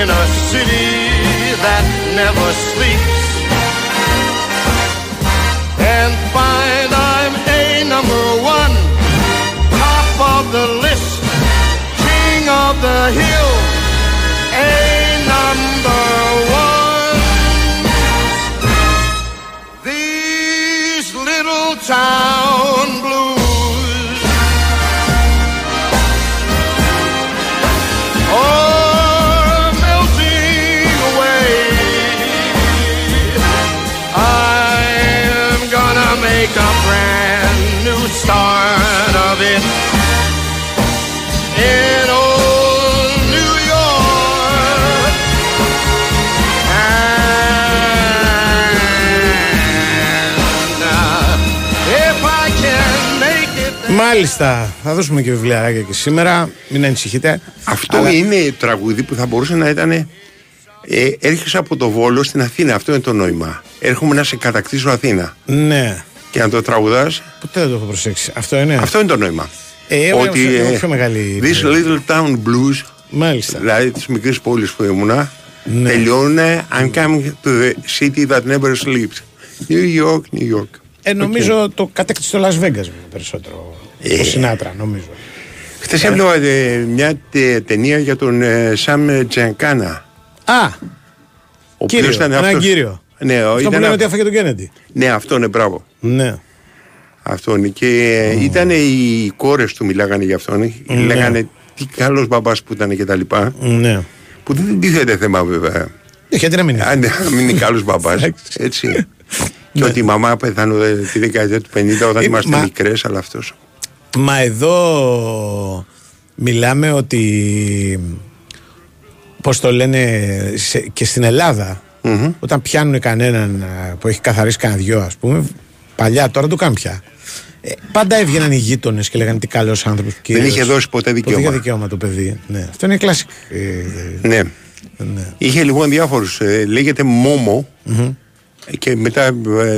in a city that never sleeps and find I'm a number one, top of the list, king of the hill, a number one. These little town blues. Oh, make a brand new start of it in old New York. And if I can make it. Μάλιστα, θα δώσουμε και βιβλιαράκια και σήμερα, μην ανησυχείτε. Αυτό αλλά... είναι τραγούδι που θα μπορούσε να ήταν. Έρχεσαι από το Βόλο στην Αθήνα, αυτό είναι το νόημα. Έρχομαι να σε κατακτήσω Αθήνα. Ναι. Και να το τραγουδάς. Ποτέ δεν το έχω προσέξει. Αυτό είναι. Αυτό είναι το νόημα. Ότι πιο μεγάλη... This little town blues. Μάλιστα. Δηλαδή τις μικρές πόλεις που ήμουνα. Ναι. Τελειώνουν I'm coming to the city that never sleeps. New York, New York. Νομίζω το κατέκτησε στο Las Vegas περισσότερο. Ο Σινάτρα νομίζω. Χθες έβλεπα μια ταινία για τον Σαμ Τζανκάνα. Α! Ο κύριος ήταν αυτός. Έναν κύριο. Ναι, αυτό ήταν που λέμε ότι έφαγε τον Κέννεντι. Ναι, αυτό είναι, μπράβο. Ναι. Αυτό είναι. Και ήταν οι κόρες του μιλάγανε για αυτόν. Ναι. Λέγανε τι καλός μπαμπάς που ήταν και τα λοιπά. Ναι. Που δεν τίθεται θέμα βέβαια. Γιατί να μην είναι. Να μην είναι καλός μπαμπάς. Έτσι. Και ότι η μαμά πέθανε τη δεκαετία του 50 όταν είμαστε μικρές, αλλά αυτός. Μα εδώ μιλάμε ότι, πώς το λένε, και στην Ελλάδα, όταν πιάνουν κανέναν που έχει καθαρίσει κανένα δυο, ας πούμε, παλιά, τώρα το κάνουν πια. Πάντα έβγαιναν οι γείτονες και λέγανε τι καλός άνθρωπος. Δεν είχε δώσει ποτέ δικαίωμα. Ποτέ δικαίωμα το παιδί. Ναι. Αυτό είναι κλασικό. Ναι. Ναι. Είχε λοιπόν διάφορους. Λέγεται Μόμο και μετά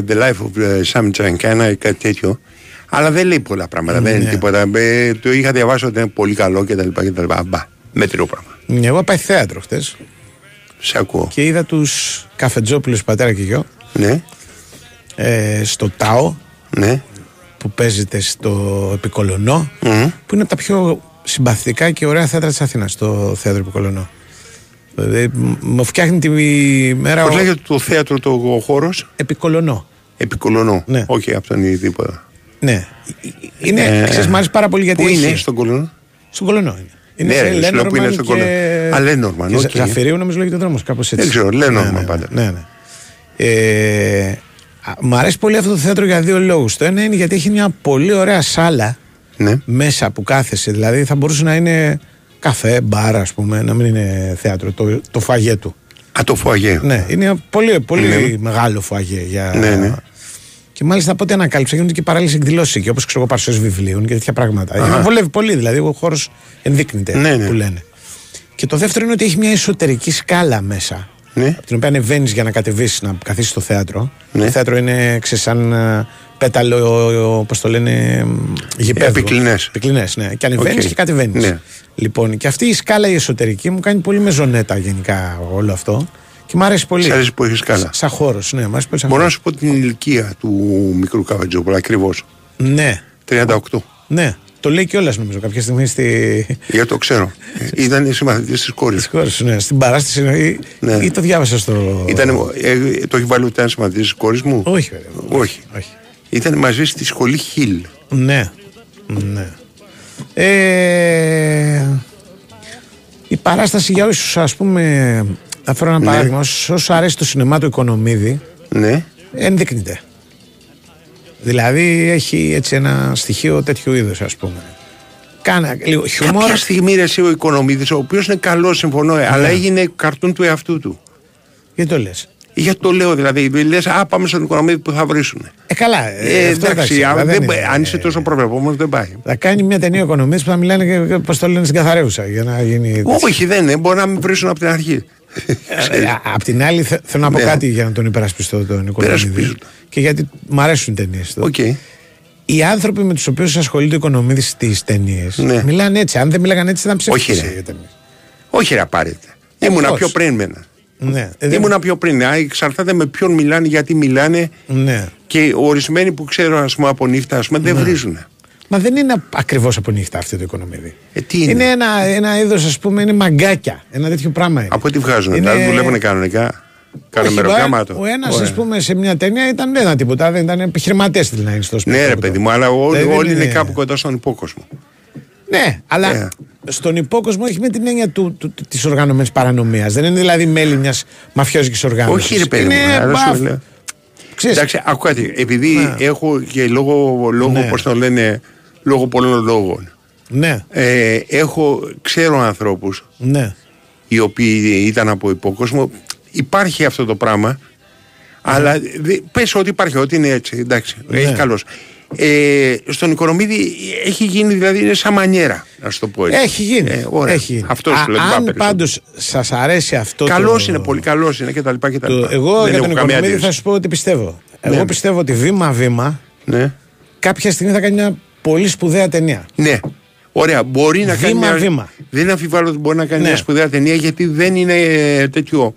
The Life of Sam Τσανκάνα ή κάτι τέτοιο. Αλλά δεν λέει πολλά πράγματα. Δεν είναι τίποτα. Το είχα διαβάσει ότι είναι πολύ καλό κτλ. Αμπά. Μέτριο πράγμα. Εγώ πάει θέατρο χτες. Σε ακούω. Και είδα τους Καφετζόπουλους, πατέρα και γιο. Ναι. Στο ΤΑΟ. Ναι. Που παίζεται στο Επικολωνό. Που είναι από τα πιο συμπαθητικά και ωραία θέατρα της Αθήνας. Το θέατρο Επικολωνό. Μου φτιάχνει τη μέρα. Πώς λέγεται το θέατρο, το χώρος? Επικολωνό. Επικολωνό. Ναι. Όχι, αυτό είναι τίποτα. Ναι. Είναι, ξέρεις, μ' άρεσε πάρα πολύ γιατί. Πού έχει... είναι, στον Κολωνό? Στον Κολωνό είναι. Είναι, ναι, Λένορμαν είναι στον Κολωνό. Α, Λένορμαν. Okay. Ζαφυρίου νομίζω λέγεται ο δρόμος, κάπως έτσι. Δεν ξέρω, Λένορμαν πάντα. Ναι. Μ' αρέσει πολύ αυτό το θέατρο για δύο λόγους. Το ένα είναι γιατί έχει μια πολύ ωραία σάλα μέσα που κάθεσαι. Δηλαδή θα μπορούσε να είναι καφέ, μπάρα, ας πούμε, να μην είναι θέατρο, το φουαγέ του. Α, το φουαγέ. Ναι, είναι πολύ, πολύ μεγάλο φουαγέ. Για... Ναι. Και μάλιστα από ό,τι ανακάλυψα γίνονται και παράλληλες εκδηλώσεις εκεί, όπως ξέρω, παρουσίες βιβλίων και τέτοια πράγματα. Για να βολεύει πολύ, δηλαδή ο χώρος ενδείκνυται, που λένε. Και το δεύτερο είναι ότι έχει μια εσωτερική σκάλα μέσα, από την οποία ανεβαίνεις για να κατεβείς, να καθίσεις στο θέατρο. Το θέατρο είναι, ξέρεις, σαν πέταλο, όπως το λένε, γηπέδου. Επικλινές, ναι. Και ανεβαίνεις και κατεβαίνεις. Ναι. Λοιπόν, και αυτή η σκάλα η εσωτερική μου κάνει πολύ μεζονέτα γενικά όλο αυτό. Και μ' αρέσει πολύ. Σ' αρέσει που έχει σκάλα. Σαν χώρος, ναι. Μπορώ να σου πω την ηλικία του μικρού Καβατζόπουλου, ακριβώς. Ναι. 38. Ναι. Το λέει κιόλας νομίζω κάποια στιγμή στη. Για το ξέρω. Ήταν συμμαθητής της κόρης. Ναι. Στην παράσταση. Ναι. Ή το διάβασα στο. Το έχει βάλει ότι ήταν συμμαθητής της κόρης μου. Όχι, βέβαια. Όχι. Ήταν μαζί στη σχολή Χιλ. Ναι. Η παράσταση για όσους, ας πούμε, θα φέρω ένα παράδειγμα, όσους αρέσει το σινεμά του Οικονομίδη, ενδείκνυται. Δηλαδή έχει έτσι ένα στοιχείο τέτοιου είδους, ας πούμε. Κάνα λίγο χιούμορ. Κάποια στιγμή ρεσί ο Οικονομίδης, ο οποίος είναι καλός, συμφωνώ, αλλά έγινε καρτούν του εαυτού του. Γιατί το λες? Γιατί το λέω, δηλαδή, λες, πάμε στον Οικονομίδη που θα βρίσουνε. Καλά. Εντάξει, αν είσαι τόσο προβλεπόμενος δεν πάει. Θα κάνει μια ταινία Οικονομίδης που θα μιλάνε, πώς το λένε, στην καθαρέουσα, για να γίνει. Όχι, δεν είναι, μπορεί να μην βρίσουν από την αρχή. Απ' την άλλη, θέλω να πω κάτι για να τον υπερασπιστώ τον Οικονομίδη. Και γιατί μου αρέσουν οι ταινίες. Οι άνθρωποι με τους οποίους ασχολείται ο Οικονομίδης στις ταινίες μιλάνε έτσι. Αν δεν μιλάγαν έτσι, θα ψηφίσουν. Όχι, ρε, πάρετε. Ήμουνα πιο πριν μένα. Ναι, ήμουνα πιο πριν. Εξαρτάται με ποιον μιλάνε, γιατί μιλάνε. Ναι. Και ορισμένοι που ξέρω, ας πούμε, από νύχτα, ας πούμε, δεν βρίζουν. Μα δεν είναι ακριβώς από νύχτα αυτό το Οικονομίδι. Είναι ένα είδος, ας πούμε, είναι μαγκάκια. Ένα τέτοιο πράγμα είναι. Από ό,τι βγάζουν. Δηλαδή δουλεύουν κανονικά. Κανομεροκάματο. Ο ένας, ας πούμε, σε μια ταινία ήταν ένα τίποτα. Δεν ήταν επιχειρηματές στην Λάιν. Ναι, ρε παιδί μου, αλλά όλοι είναι κάπου κοντά στον υπόκοσμο. Ναι, αλλά στον υπόκοσμο έχει με την έννοια της οργανωμένης παρανομίας. Δεν είναι δηλαδή μέλη μιας μαφιόζικης οργάνωσης. Όχι, ρε παιδί μου. Εντάξει, ακούω κάτι. Επειδή έχω και λόγω, πώς το λένε, λόγω πολλών λόγων. Ναι. Ξέρω ανθρώπους οι οποίοι ήταν από υπόκοσμο. Υπάρχει αυτό το πράγμα. Αλλά πες ότι υπάρχει, ότι είναι έτσι. Εντάξει, έχει καλός. Στον Οικονομίδη έχει γίνει, δηλαδή είναι σαν μανιέρα, να σου το πω έτσι. Έχει γίνει. Αυτός αν πάντως σας αρέσει αυτό. Καλός είναι, πολύ καλός είναι κτλ. Εγώ για τον Οικονομίδη θα σου πω ότι πιστεύω. Εγώ πιστεύω ότι βήμα-βήμα κάποια στιγμή θα κάνει μια πολύ σπουδαία ταινία. Ναι. Ωραία. Μπορεί να κάνει. Βήμα-βήμα. Δεν αμφιβάλλω ότι μπορεί να κάνει μια σπουδαία ταινία γιατί δεν είναι τέτοιο.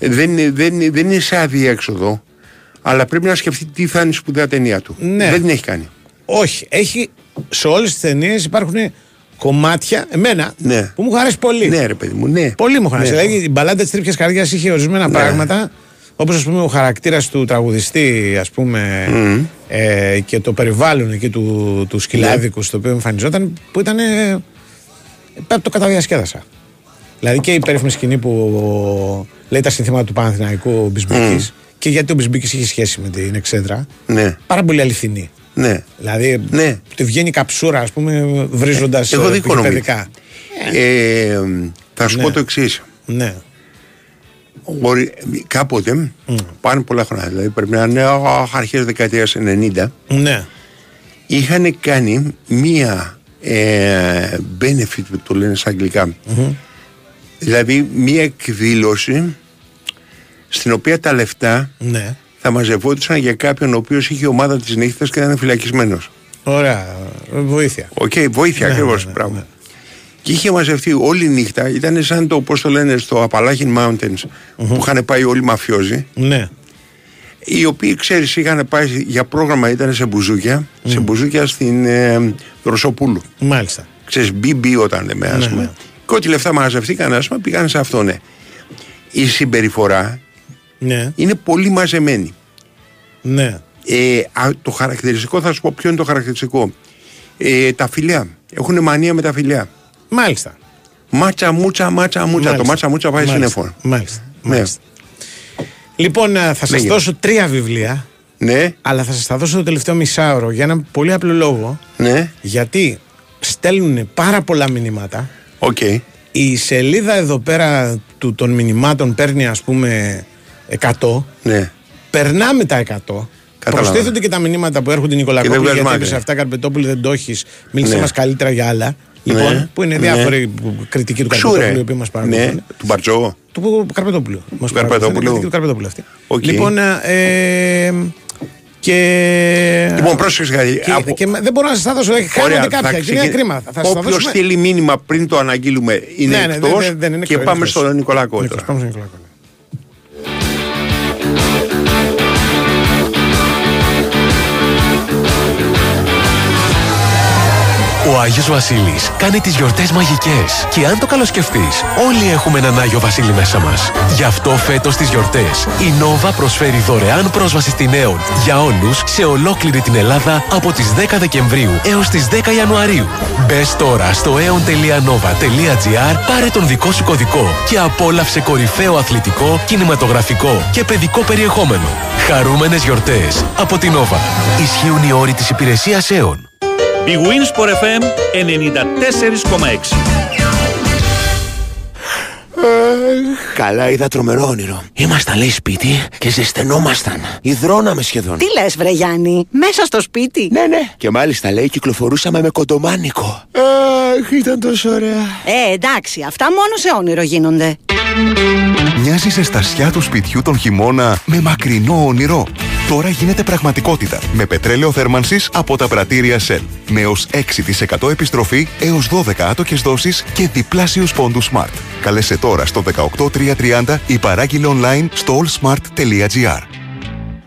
Δεν είναι σε αδιέξοδο. Αλλά πρέπει να σκεφτεί τι θα είναι η σπουδαία ταινία του. Ναι. Δεν την έχει κάνει. Όχι. Σε όλες τις ταινίες υπάρχουν κομμάτια, εμένα, που μου χαρέσει πολύ. Ναι, ρε παιδί μου, ναι. Πολύ μου χαρέσει. Δηλαδή η μπαλάντα της Τρίπιας Καρδιάς είχε ορισμένα πράγματα, όπως ας πούμε ο χαρακτήρας του τραγουδιστή, ας πούμε, και το περιβάλλον εκεί του σκυλάδικου, στο οποίο εμφανιζόταν, που ήταν. Πέρα από το καταδιασκέδασα. Δηλαδή και η περίφημη σκηνή που λέει τα συνθήματα του Παναθηναϊκού ο Μπισμπίκης και γιατί ο Μπισμπίκης είχε σχέση με την εξέδρα. Ναι. Πάρα πολύ αληθινή. Ναι. Δηλαδή, ναι. Του βγαίνει καψούρα, ας πούμε, βρίζοντας παιδικά. Θα σου πω το εξής. Ναι. Μπορεί, κάποτε, πάνε πολλά χρόνια, δηλαδή πρέπει να είναι αρχές δεκαετίας 90, ναι. Είχαν κάνει μία benefit που το λένε στα αγγλικά, δηλαδή μία εκδήλωση στην οποία τα λεφτά θα μαζευόντουσαν για κάποιον ο οποίος είχε ομάδα της νύχτας και ήταν φυλακισμένος. Ωραία, βοήθεια. Οκ, βοήθεια ακριβώς, πράγμα. Ναι. Και είχε μαζευτεί όλη η νύχτα, ήταν σαν το, πώς το λένε, στο Appalachian Mountains που είχαν πάει όλοι οι μαφιόζοι. Ναι. Οι οποίοι, ξέρεις, είχαν πάει για πρόγραμμα, ήταν σε μπουζούκια, σε μπουζούκια στην Ρωσοπούλου. Μάλιστα. Ξέρεις, BB όταν λέμε, ας πούμε. Και ό,τι λεφτά μαζευτήκαν, ας πούμε, πήγαν σε αυτό, ναι. Η συμπεριφορά είναι πολύ μαζεμένη. Ναι. Το χαρακτηριστικό, θα σου πω ποιο είναι το χαρακτηριστικό. Τα φιλιά. Έχουν μανία με τα φιλιά. Μάλιστα. Μάτσα, μούτσα, μάτσα, μούτσα. Το μάτσα, μούτσα πάει συνεφών. Μάλιστα. Μάλιστα. Λοιπόν, θα σας δώσω τρία βιβλία. Ναι. Αλλά θα σας τα δώσω το τελευταίο μισάωρο για έναν πολύ απλό λόγο. Ναι. Γιατί στέλνουν πάρα πολλά μηνύματα. Οκ. Okay. Η σελίδα εδώ πέρα των μηνυμάτων παίρνει, ας πούμε, 100. Ναι. Περνάμε τα 100. Προσθέτονται και τα μηνύματα που έρχονται Νικολακόπουλου. Γιατί έπεσε αυτά, Καρπετόπουλου, δεν το έχεις. Μίλησε μας καλύτερα για άλλα. Λοιπόν, που είναι διάφοροι κριτικοί του Καρπετόπουλου που μας παρακολουθούν. Ναι, του Μπαρτζόγο. Του Καρπετόπουλου. Μας παρακολουθούν. Του Καρπετόπουλου αυτή. Okay. Λοιπόν, και. Λοιπόν, πρόσεξε κάτι. Δεν μπορώ να σας τα δώσω. Χάνονται κάποια. Είναι κρίμα. Όποιος στείλει μήνυμα πριν το αναγγείλουμε είναι εκτός. Και πάμε στον Νικολακόπουλο. Ο Άγιος Βασίλης κάνει τις γιορτές μαγικές και αν το καλοσκεφτείς, όλοι έχουμε έναν Άγιο Βασίλη μέσα μας. Γι' αυτό φέτος τις γιορτές η Νόβα προσφέρει δωρεάν πρόσβαση στην ΕΟΝ για όλους σε ολόκληρη την Ελλάδα από τις 10 Δεκεμβρίου έως τις 10 Ιανουαρίου. Μπες τώρα στο aeon.nova.gr, πάρε τον δικό σου κωδικό και απόλαυσε κορυφαίο αθλητικό, κινηματογραφικό και παιδικό περιεχόμενο. Χαρούμενες γιορτές από την Νόβα. Ισχύουν οι όροι της υπηρεσίας ΕΟΝ. Big Win Sport FM 94,6. Καλά, είδα τρομερό όνειρο. Ήμασταν, λέει, σπίτι και ζεσθενόμασταν. Ιδρώναμε σχεδόν. Τι λες, βρε Γιάννη, μέσα στο σπίτι? Ναι, ναι. Και μάλιστα, λέει, κυκλοφορούσαμε με κοντομάνικο. Αχ, ήταν τόσο ωραία. Εντάξει, αυτά μόνο σε όνειρο γίνονται. Μοιάζει σε στασιά του σπιτιού τον χειμώνα με μακρινό όνειρο. Τώρα γίνεται πραγματικότητα με πετρέλαιο θέρμανσης από τα πρατήρια Shell. Με ως 6% επιστροφή, έως 12 άτοκες δόσεις και διπλάσιους πόντους Smart. Καλέσε τώρα στο 18330 ή παράγγειλε online στο allsmart.gr.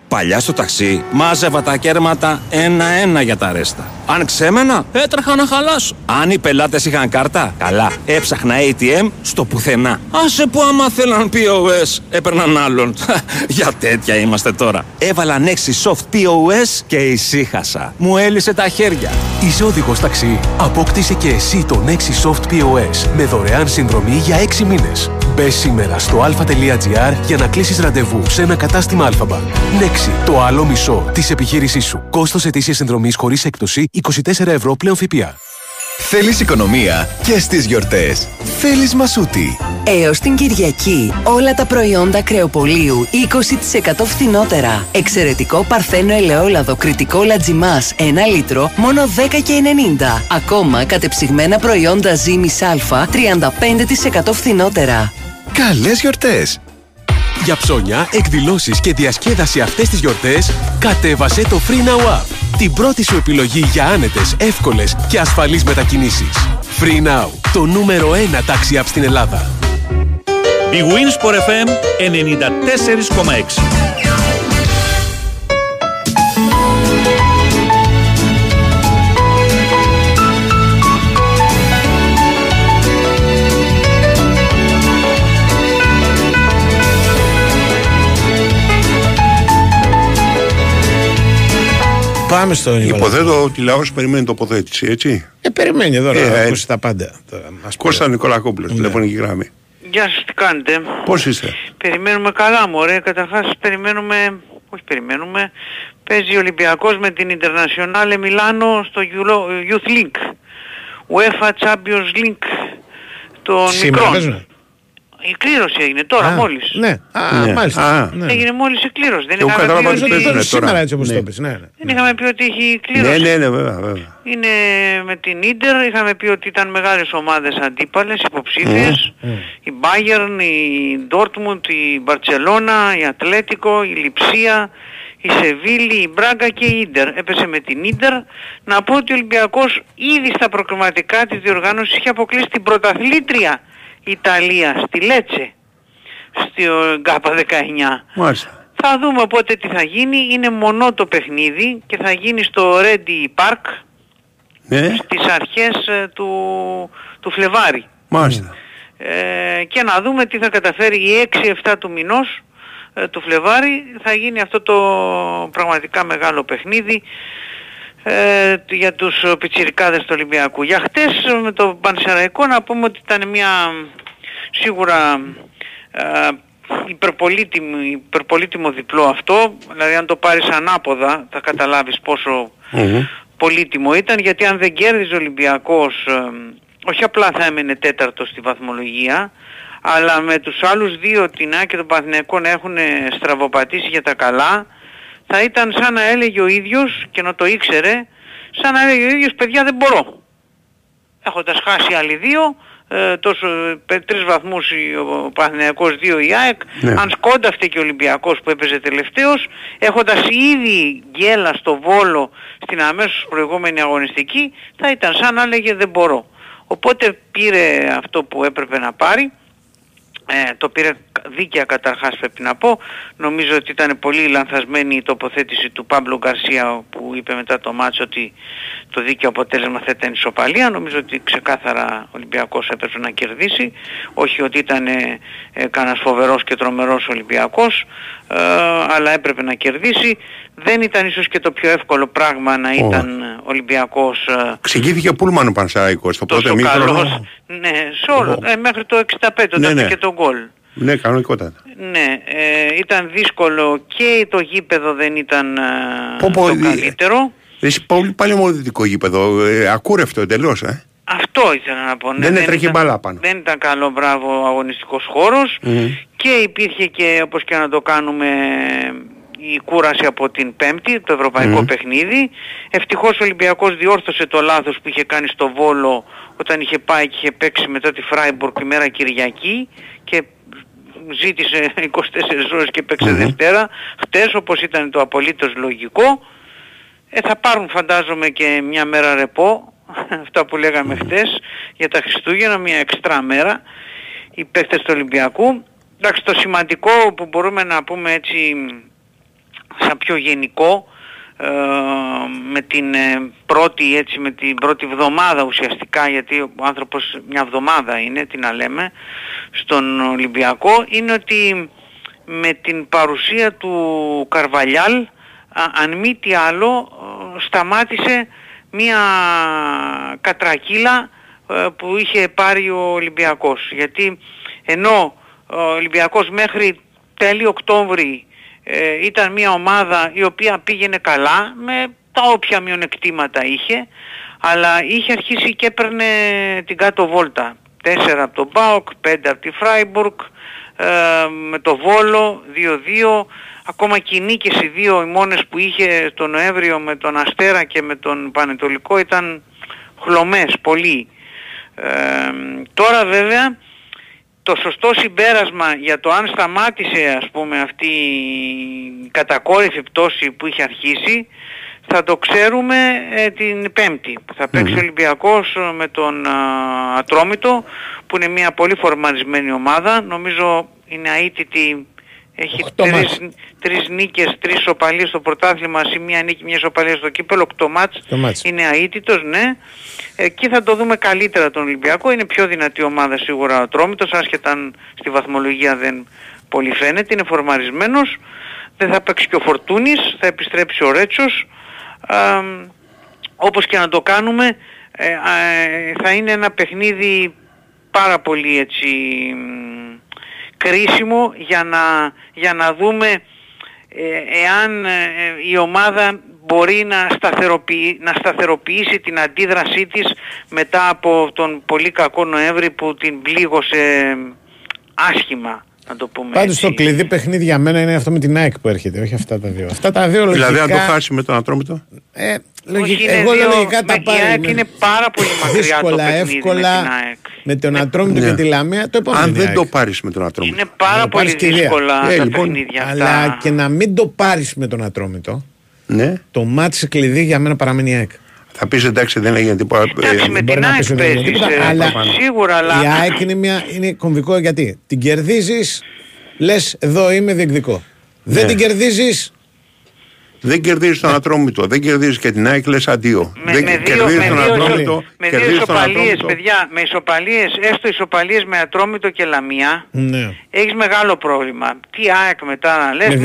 Παλιά στο ταξί μάζευα τα κέρματα ένα-ένα για τα ρέστα. Αν ξέμενα, έτρεχα να χαλάσω. Αν οι πελάτες είχαν κάρτα, καλά. Έψαχνα ATM στο πουθενά. Άσε που άμα θέλαν POS, έπαιρναν άλλον. Για τέτοια είμαστε τώρα. Έβαλα Nexi Soft POS και ησύχασα. Μου έλυσε τα χέρια. Είσαι οδηγός ταξί. Απόκτησε και εσύ το Nexi Soft POS με δωρεάν συνδρομή για 6 μήνες. Μπες σήμερα στο alpha.gr για να κλείσεις ραντεβού σε ένα κατάστημα Alpha. Nexi, το άλλο μισό της επιχείρησής σου. Κόστος ετήσιας συνδρομής χωρίς έκπτωση 24 ευρώ πλέον ΦΠΑ. Θέλεις οικονομία και στις γιορτές. Θέλεις Μασούτη. Έως την Κυριακή, όλα τα προϊόντα κρεοπολίου 20% φθηνότερα. Εξαιρετικό παρθένο ελαιόλαδο κρητικό λατζιμάς 1 λίτρο, μόνο 10,90. Ακόμα κατεψυγμένα προϊόντα ζύμης α, 35% φθηνότερα. Καλές γιορτές! Για ψώνια, εκδηλώσεις και διασκέδαση αυτές τις γιορτές, κατέβασε το Free Now App. Την πρώτη σου επιλογή για άνετες, εύκολες και ασφαλείς μετακινήσεις. Free Now, το νούμερο 1 ταξί app στην Ελλάδα. Big Win Sport FM 94,6. Πάμε στο Υποθέτω ότι λαός περιμένει τοποθέτηση, έτσι. Περιμένει εδώ να ακούσει τα πάντα. Κώστα Νικολακόπουλος, τηλεφωνική γραμμή. Γεια σας, τι κάνετε? Πώς είστε? Περιμένουμε καλά μωρέ, καταρχάς περιμένουμε... Όχι περιμένουμε, παίζει ο Ολυμπιακός με την Ιντερνασιονάλε Μιλάνο στο Youth League. UEFA Champions League των μικρών. Η κλήρωση έγινε τώρα μόλις. Ναι, μάλιστα. Έγινε μόλις η κλήρωση. Δεν είχαμε πει ότι είχε κλήρωση. Ναι, βέβαια. Είναι με την Ίντερ, είχαμε πει ότι ήταν μεγάλες ομάδες αντίπαλες, υποψήφιες. Η Μπάγερν, η Ντόρτμουντ, η Μπαρτσελώνα, η Ατλέτικο, η Λιψία, η Σεβίλη, η Μπράγκα και η Ίντερ. Έπεσε με την Ίντερ. Να πω ότι ο Ολυμπιακός ήδη στα προκριματικά της διοργάνωσης είχε αποκλείσει την πρωταθλήτρια Ιταλία στη Λέτσε, στο ΓΚΑΠΑ 19. Μάλιστα. Θα δούμε πότε τι θα γίνει. Είναι μονό το παιχνίδι και θα γίνει στο Ρέντι Πάρκ στις αρχές του Φλεβάρη. Μάλιστα. Και να δούμε τι θα καταφέρει η 6-7 του μηνός του Φλεβάρη. Θα γίνει αυτό το πραγματικά μεγάλο παιχνίδι για τους πιτσιρικάδες του Ολυμπιακού. Για χτες με τον Πανσεραϊκό να πούμε ότι ήταν μια σίγουρα υπερπολίτιμο διπλό αυτό, δηλαδή αν το πάρεις ανάποδα θα καταλάβεις πόσο πολύτιμο ήταν, γιατί αν δεν κέρδιζε ο Ολυμπιακός όχι απλά θα έμενε τέταρτος στη βαθμολογία, αλλά με τους άλλους δύο, την ΑΕΚ και τον Παναθηναϊκό, να έχουν στραβοπατήσει για τα καλά, θα ήταν σαν να έλεγε ο ίδιος, και να το ήξερε, σαν να έλεγε ο ίδιος παιδιά δεν μπορώ. Έχοντας χάσει άλλοι δύο, τρεις βαθμούς ο Παναθηναϊκός, δύο η ΑΕΚ, αν σκόνταφτε και ο Ολυμπιακός που έπαιζε τελευταίος, έχοντας ήδη γκέλα στο Βόλο στην αμέσως προηγούμενη αγωνιστική, θα ήταν σαν να έλεγε δεν μπορώ. Οπότε πήρε αυτό που έπρεπε να πάρει. Το πήρε δίκαια καταρχάς, πρέπει να πω. Νομίζω ότι ήταν πολύ λανθασμένη η τοποθέτηση του Πάμπλο Γκαρσία που είπε μετά το μάτς ότι το δίκαιο αποτέλεσμα θα ήταν ισοπαλία. Νομίζω ότι ξεκάθαρα ο Ολυμπιακός έπρεπε να κερδίσει. Όχι ότι ήταν κανένας φοβερός και τρομερός Ολυμπιακός, αλλά έπρεπε να κερδίσει. Δεν ήταν ίσως και το πιο εύκολο πράγμα να ήταν Ολυμπιακός. Ξηγήθηκε πούλμαν ο Πανσεραϊκός στο πρώτο ημίχρονο. Ναι, σε όλο, μέχρι το 65 τότε και τον γκολ. Ναι, κανονικότατα. Ναι, ήταν δύσκολο και το γήπεδο δεν ήταν το καλύτερο. Είσαι πολύ παλαιομοδυτικό γήπεδο, ακούρευτο εντελώς. Αυτό ήθελα να πω. Ναι, δεν έτρεχε μπαλά πάνω. Δεν ήταν καλό, μπράβο, αγωνιστικός χώρος και υπήρχε και, όπως και να το κάνουμε, η κούραση από την Πέμπτη, το ευρωπαϊκό παιχνίδι. Ευτυχώς ο Ολυμπιακός διόρθωσε το λάθος που είχε κάνει στο Βόλο όταν είχε πάει και είχε παίξει μετά τη Φράιμπουργκ ημέρα Κυριακή και ζήτησε 24 ώρες και παίξε Δευτέρα, χτες, όπως ήταν το απολύτως λογικό. Θα πάρουν φαντάζομαι και μια μέρα ρεπό, αυτά που λέγαμε χτες, για τα Χριστούγεννα, μια εξτρά μέρα, οι παίκτες του Ολυμπιακού. Εντάξει, το σημαντικό που μπορούμε να πούμε έτσι σαν πιο γενικό, με την πρώτη βδομάδα ουσιαστικά, γιατί ο άνθρωπος μια βδομάδα είναι, τι να λέμε, στον Ολυμπιακό, είναι ότι με την παρουσία του Καρβαλιάλ, αν μη τι άλλο, σταμάτησε μια κατρακύλα που είχε πάρει ο Ολυμπιακός. Γιατί ενώ ο Ολυμπιακός μέχρι τέλη Οκτώβρη ήταν μια ομάδα η οποία πήγαινε καλά με τα όποια μειονεκτήματα είχε, αλλά είχε αρχίσει και έπαιρνε την κάτω βόλτα. 4 από τον ΠΑΟΚ, 5 από τη Φράιμπουργκ, με το Βόλο 2-2, ακόμα και οι νίκες οι δύο οι μόνες που είχε τον Νοέμβριο με τον Αστέρα και με τον Πανετολικό ήταν χλωμές πολύ. Τώρα βέβαια το σωστό συμπέρασμα για το αν σταμάτησε, ας πούμε, αυτή η κατακόρυφη πτώση που είχε αρχίσει, θα το ξέρουμε την Πέμπτη που θα παίξει ο Ολυμπιακός με τον Ατρόμητο, που είναι μια πολύ φορμαρισμένη ομάδα. Νομίζω είναι αίτητη, έχει 3 νίκες, 3 ισοπαλίες στο πρωτάθλημα, σε μια νίκη, μια ισοπαλία στο κύπελο, 8 μάτς. Είναι αίτητος, ναι. Εκεί θα το δούμε καλύτερα τον Ολυμπιακό. Είναι πιο δυνατή ομάδα σίγουρα ο Ατρόμητος, άσχετα αν στη βαθμολογία δεν πολύ φαίνεται. Είναι φορμαρισμένος. Δεν θα παίξει και ο Φορτούνης, θα επιστρέψει ο Ρέτσος. Όπως και να το κάνουμε, θα είναι ένα παιχνίδι πάρα πολύ έτσι κρίσιμο για να δούμε εάν η ομάδα μπορεί να σταθεροποιήσει την αντίδρασή της μετά από τον πολύ κακό Νοέμβρη που την πλήγωσε άσχημα. Πάντως το κλειδί παιχνίδι για μένα είναι αυτό με την ΑΕΚ που έρχεται, όχι αυτά τα δύο. Αυτά τα δύο λογικά... Δηλαδή αν το χάσει με τον Ατρόμητο. Εγώ λέω λογικά τα πάρει. Η ΑΕΚ είναι πάρα πολύ μακριά το παιχνίδι εύκολα, με τον Ατρόμητο και τη Λαμία. Αν δεν το πάρεις με τον Ατρόμητο. Είναι πάρα πολύ δύσκολα τα παιχνίδια αυτά. Αλλά και να μην το πάρεις με τον Ατρόμητο, το μάτς κλειδί για μένα παραμένει η ΑΕΚ. Θα πεις εντάξει δεν έγινε τίποτα. Εντάξει με την ΑΕΚ παίζεις σίγουρα, αλλά η ΑΕΚ είναι κομβικό γιατί την κερδίζεις, λες εδώ είμαι διεκδικό. Ναι. Δεν την κερδίζεις. Δεν κερδίζεις τον Ατρόμητο, δεν κερδίζεις και την ΑΕΚ, λες αντίο. Με δύο ισοπαλίες παιδιά, με ισοπαλίες, έστω ισοπαλίες με Ατρόμητο και Λαμία, έχεις μεγάλο πρόβλημα. Τι ΑΕΚ μετά, λες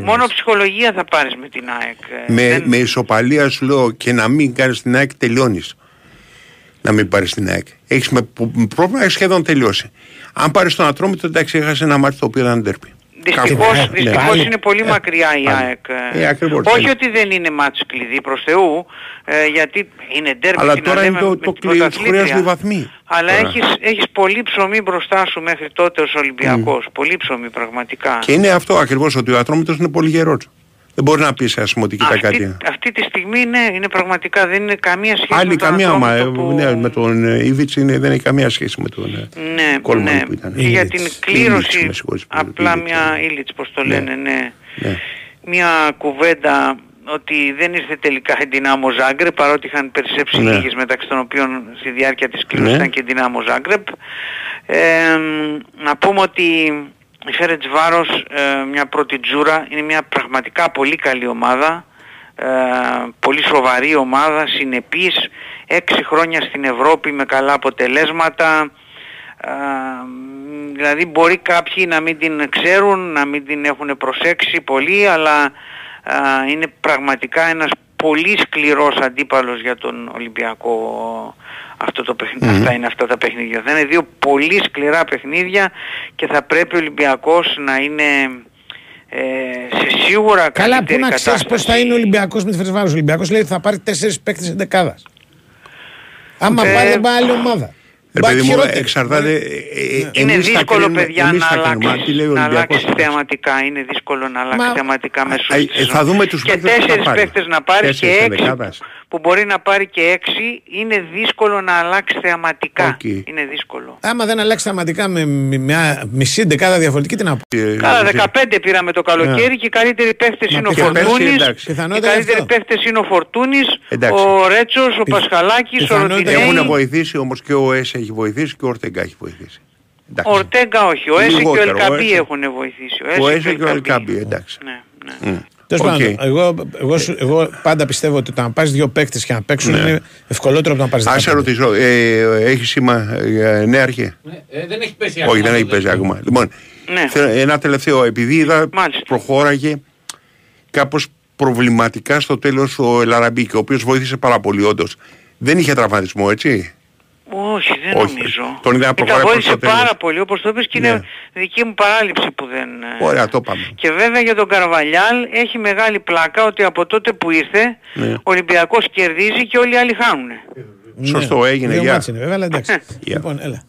μόνο ψυχολογία θα πάρεις με την ΑΕΚ. Με ισοπαλία σου λέω και να μην κάνεις την ΑΕΚ τελειώνεις. Να μην πάρεις την ΑΕΚ. Έχεις πρόβλημα, έχεις σχεδόν τελειώσει. Αν πάρεις τον Ατρόμητο, εντάξει, έχασε ένα μάτι το οποίο ήταν ντέρμπι. Δυστυχώς είναι πολύ μακριά η ΑΕΚ. Όχι ότι δεν είναι μάτς κλειδί προς Θεού, γιατί είναι ντέρμπι. Αλλά τώρα είναι το κλειδί της χρειάζονται βαθμοί. Αλλά έχεις πολύ ψωμί μπροστά σου μέχρι τότε ως Ολυμπιακός. Πολύ ψωμί πραγματικά. Και είναι αυτό ακριβώς, ότι ο Ατρόμητος είναι πολύ γερός. Δεν μπορεί να πεις ας πούμε ότι κοίτα κάτι. Αυτή τη στιγμή είναι πραγματικά, δεν είναι καμία σχέση με τον Ατρόμητο. Με τον Ιβιτς δεν έχει καμία σχέση με τον Κόλμαν που ήταν. Για την κλήρωση απλά μια Ήλιτς πως το λένε, μια κουβέντα ότι δεν ήρθε τελικά η Ντινάμο Ζάγκρεπ παρότι είχαν περισσέψει λίγες μεταξύ των οποίων στη διάρκεια της κλήρωσης ήταν και η Ντινάμο Ζάγκρεπ. Να πούμε ότι η Φέρετς Βάρος, μια πρώτη τζούρα, είναι μια πραγματικά πολύ καλή ομάδα, πολύ σοβαρή ομάδα, συνεπής, 6 χρόνια στην Ευρώπη με καλά αποτελέσματα, δηλαδή μπορεί κάποιοι να μην την ξέρουν, να μην την έχουν προσέξει πολύ, αλλά είναι πραγματικά ένας πολύ σκληρός αντίπαλος για τον Ολυμπιακό. Αυτά είναι αυτά τα παιχνίδια. Θα είναι δύο πολύ σκληρά παιχνίδια και θα πρέπει ο Ολυμπιακός να είναι σε σίγουρα καλά, καλύτερη κατάσταση. Καλά, πού να ξέρεις πως θα είναι ο Ολυμπιακός με τη Φέρετς Βάρος. Ο Ολυμπιακός λέει ότι θα πάρει 4 παίκτες εντεκάδας. Άμα πάρει άλλη ομάδα. Εξαρτάται. Είναι δύσκολο παιδιά να αλλάξει θεαματικά. Είναι δύσκολο να αλλάξει θεαματικά μέσω της. Και 4 παίκτες να πάρει και 6 που μπορεί να πάρει και 6, είναι δύσκολο να αλλάξει θεαματικά. Είναι δύσκολο. Άμα δεν αλλάξει θεαματικά με μια μισή δεκάδα διαφορετική, τι να πω. Καλά, 15 πήραμε το καλοκαίρι και οι καλύτεροι παίκτες είναι ο Φορτούνης. Οι καλύτεροι παίκτες είναι ο Φορτούνης, ο Ρέτσος, ο Πασχαλάκης, ο Ροντινέη. Έχουν βοηθήσει όμως και ο ΕΣ έχει βοηθήσει και ο Ορτέγκα έχει βοηθήσει. Ο Ορτέγκα όχι, ο ΕΣ και ο Ελκαμπή έχουν βοηθήσει. Ο ΕΣ και ο Ελκαμπή, εντάξει. Εγώ πάντα πιστεύω ότι το να πάρεις 2 παίκτες και να παίξουν είναι ευκολότερο από το να πάρεις 2 παίκτες. Ας σε ρωτήσω, έχει σήμα νέα αρχή? Δεν έχει πέσει ακόμα. Όχι, δεν έχει πέσει ακόμα. Λοιπόν, ένα τελευταίο, επειδή είδα προχώραγε κάπως προβληματικά στο τέλος ο Ελαραμπή, ο οποίος βοήθησε πάρα πολύ όντως. Δεν είχε τραυματισμό, έτσι? Όχι, δεν νομίζω. Τον είδα βοήθησε πάρα πολύ, όπως το είπες, και είναι δική μου παράληψη που δεν... Ωραία, το πάμε. Και βέβαια για τον Καρβαλιάλ έχει μεγάλη πλάκα ότι από τότε που ήρθε ο Ολυμπιακός κερδίζει και όλοι οι άλλοι χάνουν. Σωστό, έγινε. Δύο μάτς είναι βέβαια, αλλά εντάξει. Λοιπόν, έλα.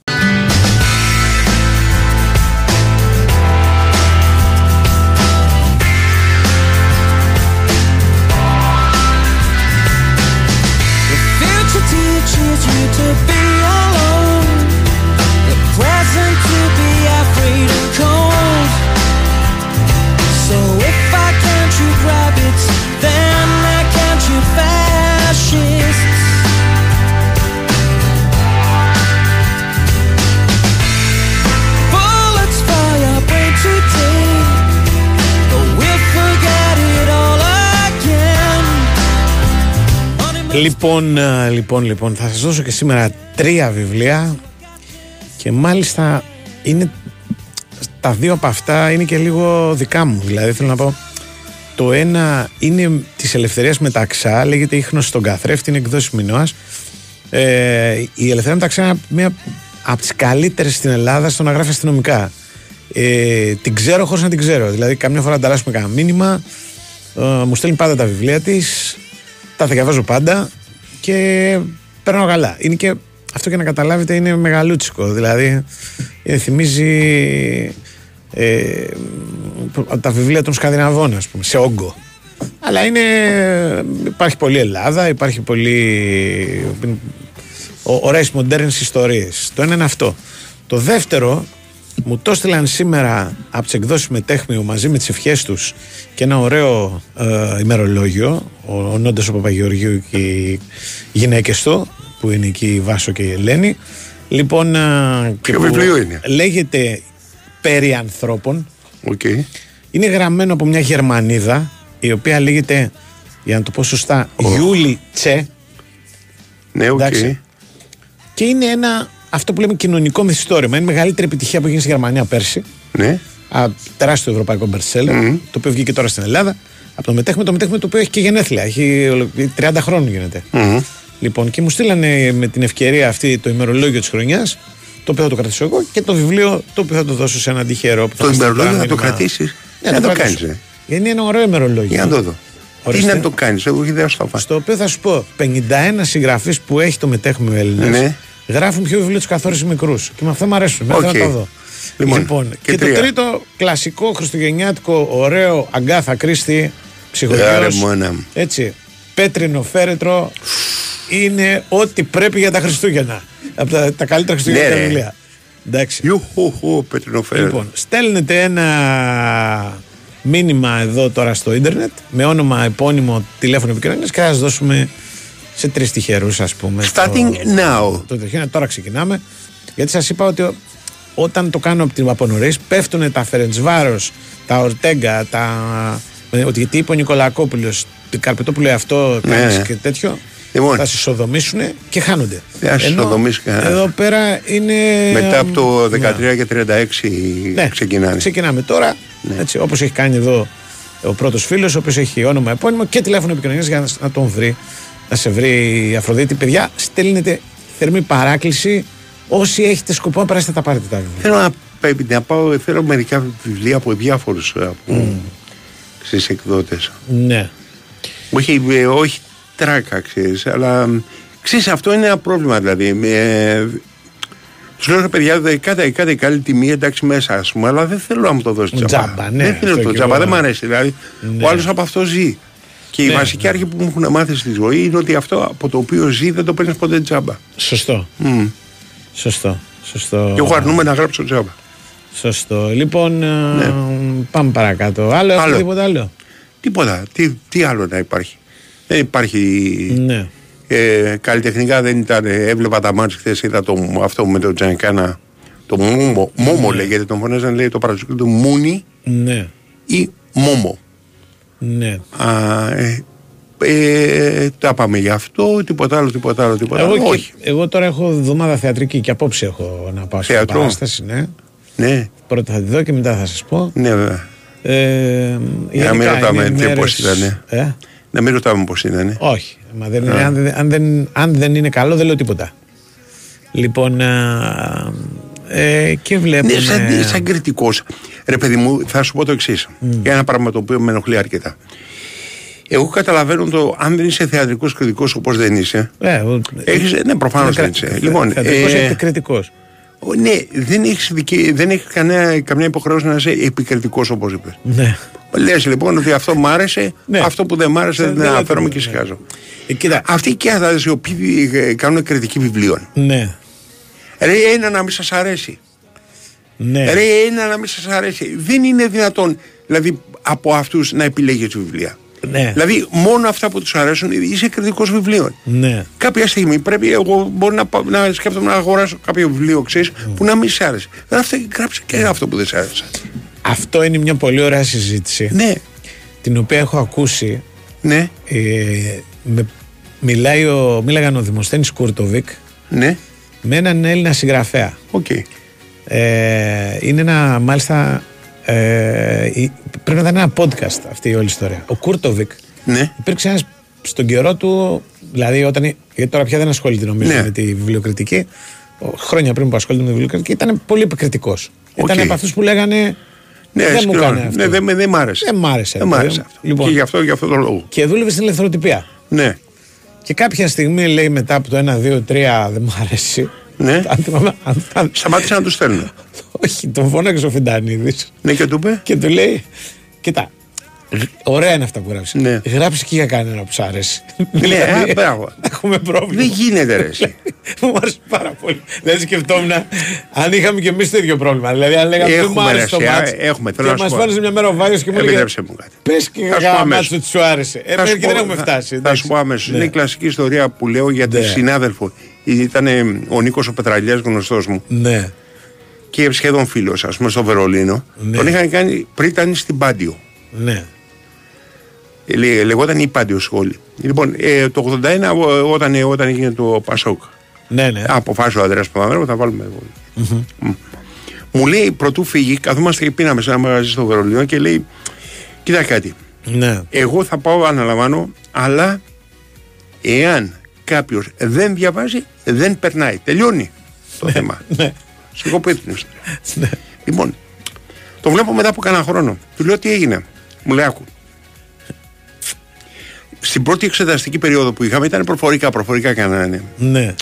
Λοιπόν, θα σας δώσω και σήμερα 3 βιβλία και μάλιστα είναι τα 2 από αυτά είναι και λίγο δικά μου, δηλαδή θέλω να πω το ένα είναι της Ελευθερίας Μεταξά, λέγεται Ίχνος στον καθρέφτη, είναι εκδόσεις Μινώας Η Ελευθερία μεταξύ είναι μία από τις καλύτερες στην Ελλάδα στο να γράφει αστυνομικά. Την ξέρω χωρίς να την ξέρω. Δηλαδή, καμιά φορά ανταλλάσσουμε κανένα μήνυμα. Μου στέλνει πάντα τα βιβλία της. Τα διαβάζω πάντα και παίρνω καλά. Είναι και αυτό, και να καταλάβετε, είναι μεγαλούτσικο. Δηλαδή, θυμίζει τα βιβλία των Σκανδιναβών, ας πούμε, σε όγκο. Αλλά είναι, υπάρχει πολλή Ελλάδα, υπάρχει πολύ ωραίες μοντέρνες ιστορίες. Το ένα είναι αυτό. Το δεύτερο, μου το στείλαν σήμερα από τις εκδόσεις Μετέχμιου μαζί με τις ευχές τους και ένα ωραίο ημερολόγιο, ο Νόντας ο Παπαγεωργίου και οι γυναίκες του, που είναι εκεί η Βάσο και η Ελένη. Λοιπόν, ποιο βιβλίο είναι? Λέγεται «Περί ανθρώπων». Okay. Είναι γραμμένο από μια Γερμανίδα, η οποία λέγεται, για να το πω σωστά, Γιούλι Τσε. Ναι, οκ. Okay. Και είναι ένα, αυτό που λέμε, κοινωνικό μυθιστόρημα. Είναι η μεγαλύτερη επιτυχία που έγινε στη Γερμανία πέρσι. Ναι. Τεράστιο ευρωπαϊκό bestseller, το οποίο βγήκε τώρα στην Ελλάδα. Από το Μετέχμιο, το οποίο έχει και γενέθλια. Έχει 30 χρόνων γίνεται. Λοιπόν, και μου στείλανε με την ευκαιρία αυτή το ημερολόγιο της χρονιάς, το οποίο θα το κρατήσω εγώ, και το βιβλίο, το οποίο θα το δώσω σε έναν τυχερό. Το ημερολόγιο θα το κρατήσεις? Ναι, να το κάνεις. Είναι ένα ωραίο ημερολόγιο. Για να το δω. Τι να το κάνεις, εγώ ιδέα στο φάσμα. Στο οποίο θα σου πω, 51 συγγραφείς που έχει το Μετέχμιο Έλληνας, ναι, γράφουν ποιο βιβλίο τους καθόρισε μικρούς. Και με αυτό μου αρέσουν. Okay. Να το δω. Λοιπόν, και το τρίτο, κλασικό χριστουγεννιάτικο, ωραίο, Αγκάθα Κρίστη, ψυχολογικός. Έτσι. Πέτρινο φέρετρο, είναι ό,τι πρέπει για τα Χριστούγεννα. Από τα καλύτερα χριστουγεννιάτικα βιβλία. Εντάξει. Πέτρινο φέρετρο. Λοιπόν, στέλνετε ένα μήνυμα εδώ τώρα στο ίντερνετ με όνομα, επώνυμο, τηλέφωνο επικοινωνίας και θα σας δώσουμε σε τρεις τυχερούς, ας πούμε. Starting now. Το τυχερό, τώρα ξεκινάμε. Γιατί σας είπα ότι όταν το κάνω από νωρίς πέφτουν τα Φερεντσβάρος, τα Ορτέγκα, τα. Ότι είπε ο Νικολακόπουλος, την Καρπετόπουλο αυτό, κάνεις και τέτοιο. Λοιπόν. Θα συσοδομήσουν και χάνονται. Θα συσοδομήσουν. Εδώ πέρα είναι. Μετά από το 13 και 36 ξεκινάνε. Ξεκινάμε τώρα. Έτσι, όπως έχει κάνει εδώ ο πρώτος φίλος, ο οποίος έχει όνομα, επώνυμο και τηλέφωνο επικοινωνίας για να τον βρει. Να σε βρει η Αφροδίτη. Παιδιά, στέλνετε θερμή παράκληση. Όσοι έχετε σκοπό να περάσετε, τα πάρετε τα βιβλία. Θέλω μερικά βιβλία από διάφορους στις εκδότες. Ναι. Όχι τράκα, ξέρεις, αλλά ξέρεις, αυτό είναι ένα πρόβλημα, δηλαδή. Τους λέω, παιδιά, κάθε καλή τιμή, εντάξει, μέσα, ας πούμε, αλλά δεν θέλω να μου το δώσει τζάμπα. Ναι, δεν θέλω το τζάμπα, δεν μου αρέσει. Δηλαδή, ναι, ο άλλος από αυτό ζει. Και η βασική αρχή που μου έχουν μάθει στη ζωή είναι ότι αυτό από το οποίο ζει δεν το παίρνεις ποτέ τζάμπα. Σωστό. Σωστό. Και εγώ αρνούμαι να γράψω τζάμπα. Σωστό. Λοιπόν, πάμε παρακάτω. Άλλο. Τίποτα άλλο. Τίποτα. Τι άλλο να υπάρχει. Δεν υπάρχει. Ναι. Καλλιτεχνικά δεν ήταν. Έβλεπα τα μάτς χθες. Είδα αυτό με τον Τζανικάνα. Το Μόμο λέγεται. Τον φωνάζαν, λέει, το παρασκευή του Μούνι. Ναι. Ή Μόμο. Ναι. Τα πάμε γι' αυτό. Τίποτα άλλο. Όχι. Εγώ τώρα έχω εβδομάδα θεατρική και απόψε έχω να πάω στην παράσταση. Ναι. Πρώτα θα τη δω και μετά θα σας πω. Ναι, βέβαια. Να μην ρωτάμε πώς ήταν. Να μην ρωτάμε πώς ήταν. Όχι. Μα δεν είναι, αν δεν είναι καλό, δεν λέω τίποτα. Λοιπόν. Και βλέπουμε. Ναι, σαν κριτικός. Ρε παιδί μου, θα σου πω το εξής. Για ένα πράγμα το οποίο με ενοχλεί αρκετά. Εγώ καταλαβαίνω το, αν δεν είσαι θεατρικός κριτικός, όπως δεν είσαι. Ναι, προφανώς δεν είσαι. Λοιπόν, θεατρικός ή κριτικός. Ναι, δεν έχει καμιά υποχρέωση να είσαι επικριτικός, όπως είπες. Ναι. Λες λοιπόν ότι αυτό μ' άρεσε, αυτό που δεν μ' άρεσε δεν αναφέρομαι και συγχάζω. Κοίτα. Αυτοί και οι οποίοι κάνουν κριτική βιβλίων. Ναι. Ρε ένα να μην σας αρέσει. Ναι. Ρε ένα να μην σας αρέσει. Δεν είναι δυνατόν, δηλαδή, από αυτούς να επιλέγεις βιβλία. Ναι. Δηλαδή, μόνο αυτά που τους αρέσουν, είσαι κριτικός βιβλίων. Ναι. Κάποια στιγμή πρέπει, εγώ μπορεί να σκέφτομαι να αγοράσω κάποιο βιβλίο, ξέρεις, που να μην σ' άρεσε. Γράψτε και αυτό που δεν σ' άρεσε. Αυτό είναι μια πολύ ωραία συζήτηση. Ναι. Την οποία έχω ακούσει. Ναι. Μίλαγαν ο Δημοσθένης Κούρτοβικ. Ναι. Με έναν Έλληνα συγγραφέα. Okay. Είναι ένα, μάλιστα. Πρέπει να ήταν ένα podcast αυτή η όλη ιστορία. Ο Κούρτοβικ, ναι, υπήρξε ένας στον καιρό του Δηλαδή, όταν, γιατί τώρα πια δεν ασχολείται νομίζω με τη βιβλιοκριτική. Χρόνια πριν που ασχολείται με τη βιβλιοκριτική, ήταν πολύ επικριτικός. Ήταν από αυτούς που λέγανε. Ναι, δεν μου κάνει αυτό. Ναι, δεν μ' άρεσε. Δεν μ' άρεσε αυτό. Λοιπόν, και γι' αυτό τον λόγο. Και δούλευε στην ελευθεροτυπία. Ναι. Και κάποια στιγμή λέει μετά από το 1, 2, 3, δεν μ' άρεσε. Ναι. Σταμάτησε να του στέλνουν. Όχι, τον φώναξε ο Φιντανίδης. Ναι, και του είπε. Και του λέει, κοιτά. Ωραία είναι αυτά που γράψει. Ναι. Γράψει και για κανένα που σ' αρέσει. Ναι, μπράβο. Έχουμε πρόβλημα. Δεν γίνεται, ρε. Μου άρεσε πάρα πολύ. Δεν σκεφτόμουν αν είχαμε και εμείς το ίδιο πρόβλημα. Δηλαδή, αν λέγαμε δεν μου άρεσε το μάτσο. Και μας φάνησε μια μέρα ο Βάγιος και μου έλεγε. Πες και για μάτσο ότι σου άρεσε. Εμείς και δεν έχουμε φτάσει. Θα σου πω αμέσως. Είναι η κλασική ιστορία που λέω για τη συνάδελφο. Ήταν ο Νίκος ο Πετραλιάς, γνωστός μου. Και σχεδόν φίλος, α πούμε, στο Βερολίνο. Τον είχαν κάνει πριν ήταν στην Πάντιο. Ναι. Λεγόταν η Πάντιο σχόλη. Λοιπόν, το 81 όταν έγινε το Πασόκ. Ναι, ναι. Αποφάσισε ο Αντρέας Παπανδρέου, θα βάλουμε εγώ. Mm-hmm. Μου λέει πρωτού φύγει, καθόμαστε και πίναμε σε ένα μαγαζί στο Βερολίνο και λέει: κοίτα κάτι. Ναι. Εγώ θα πάω, αναλαμβάνω, αλλά εάν κάποιος δεν διαβάζει, δεν περνάει. Τελειώνει το θέμα. Ναι. Συγχωρείτε. Ναι. Λοιπόν. Το βλέπω μετά από κανένα χρόνο. Του λέω τι έγινε. Μου λέει άκου. Στην πρώτη εξεταστική περίοδο που είχαμε ήταν προφορικά κανέναν. Ναι.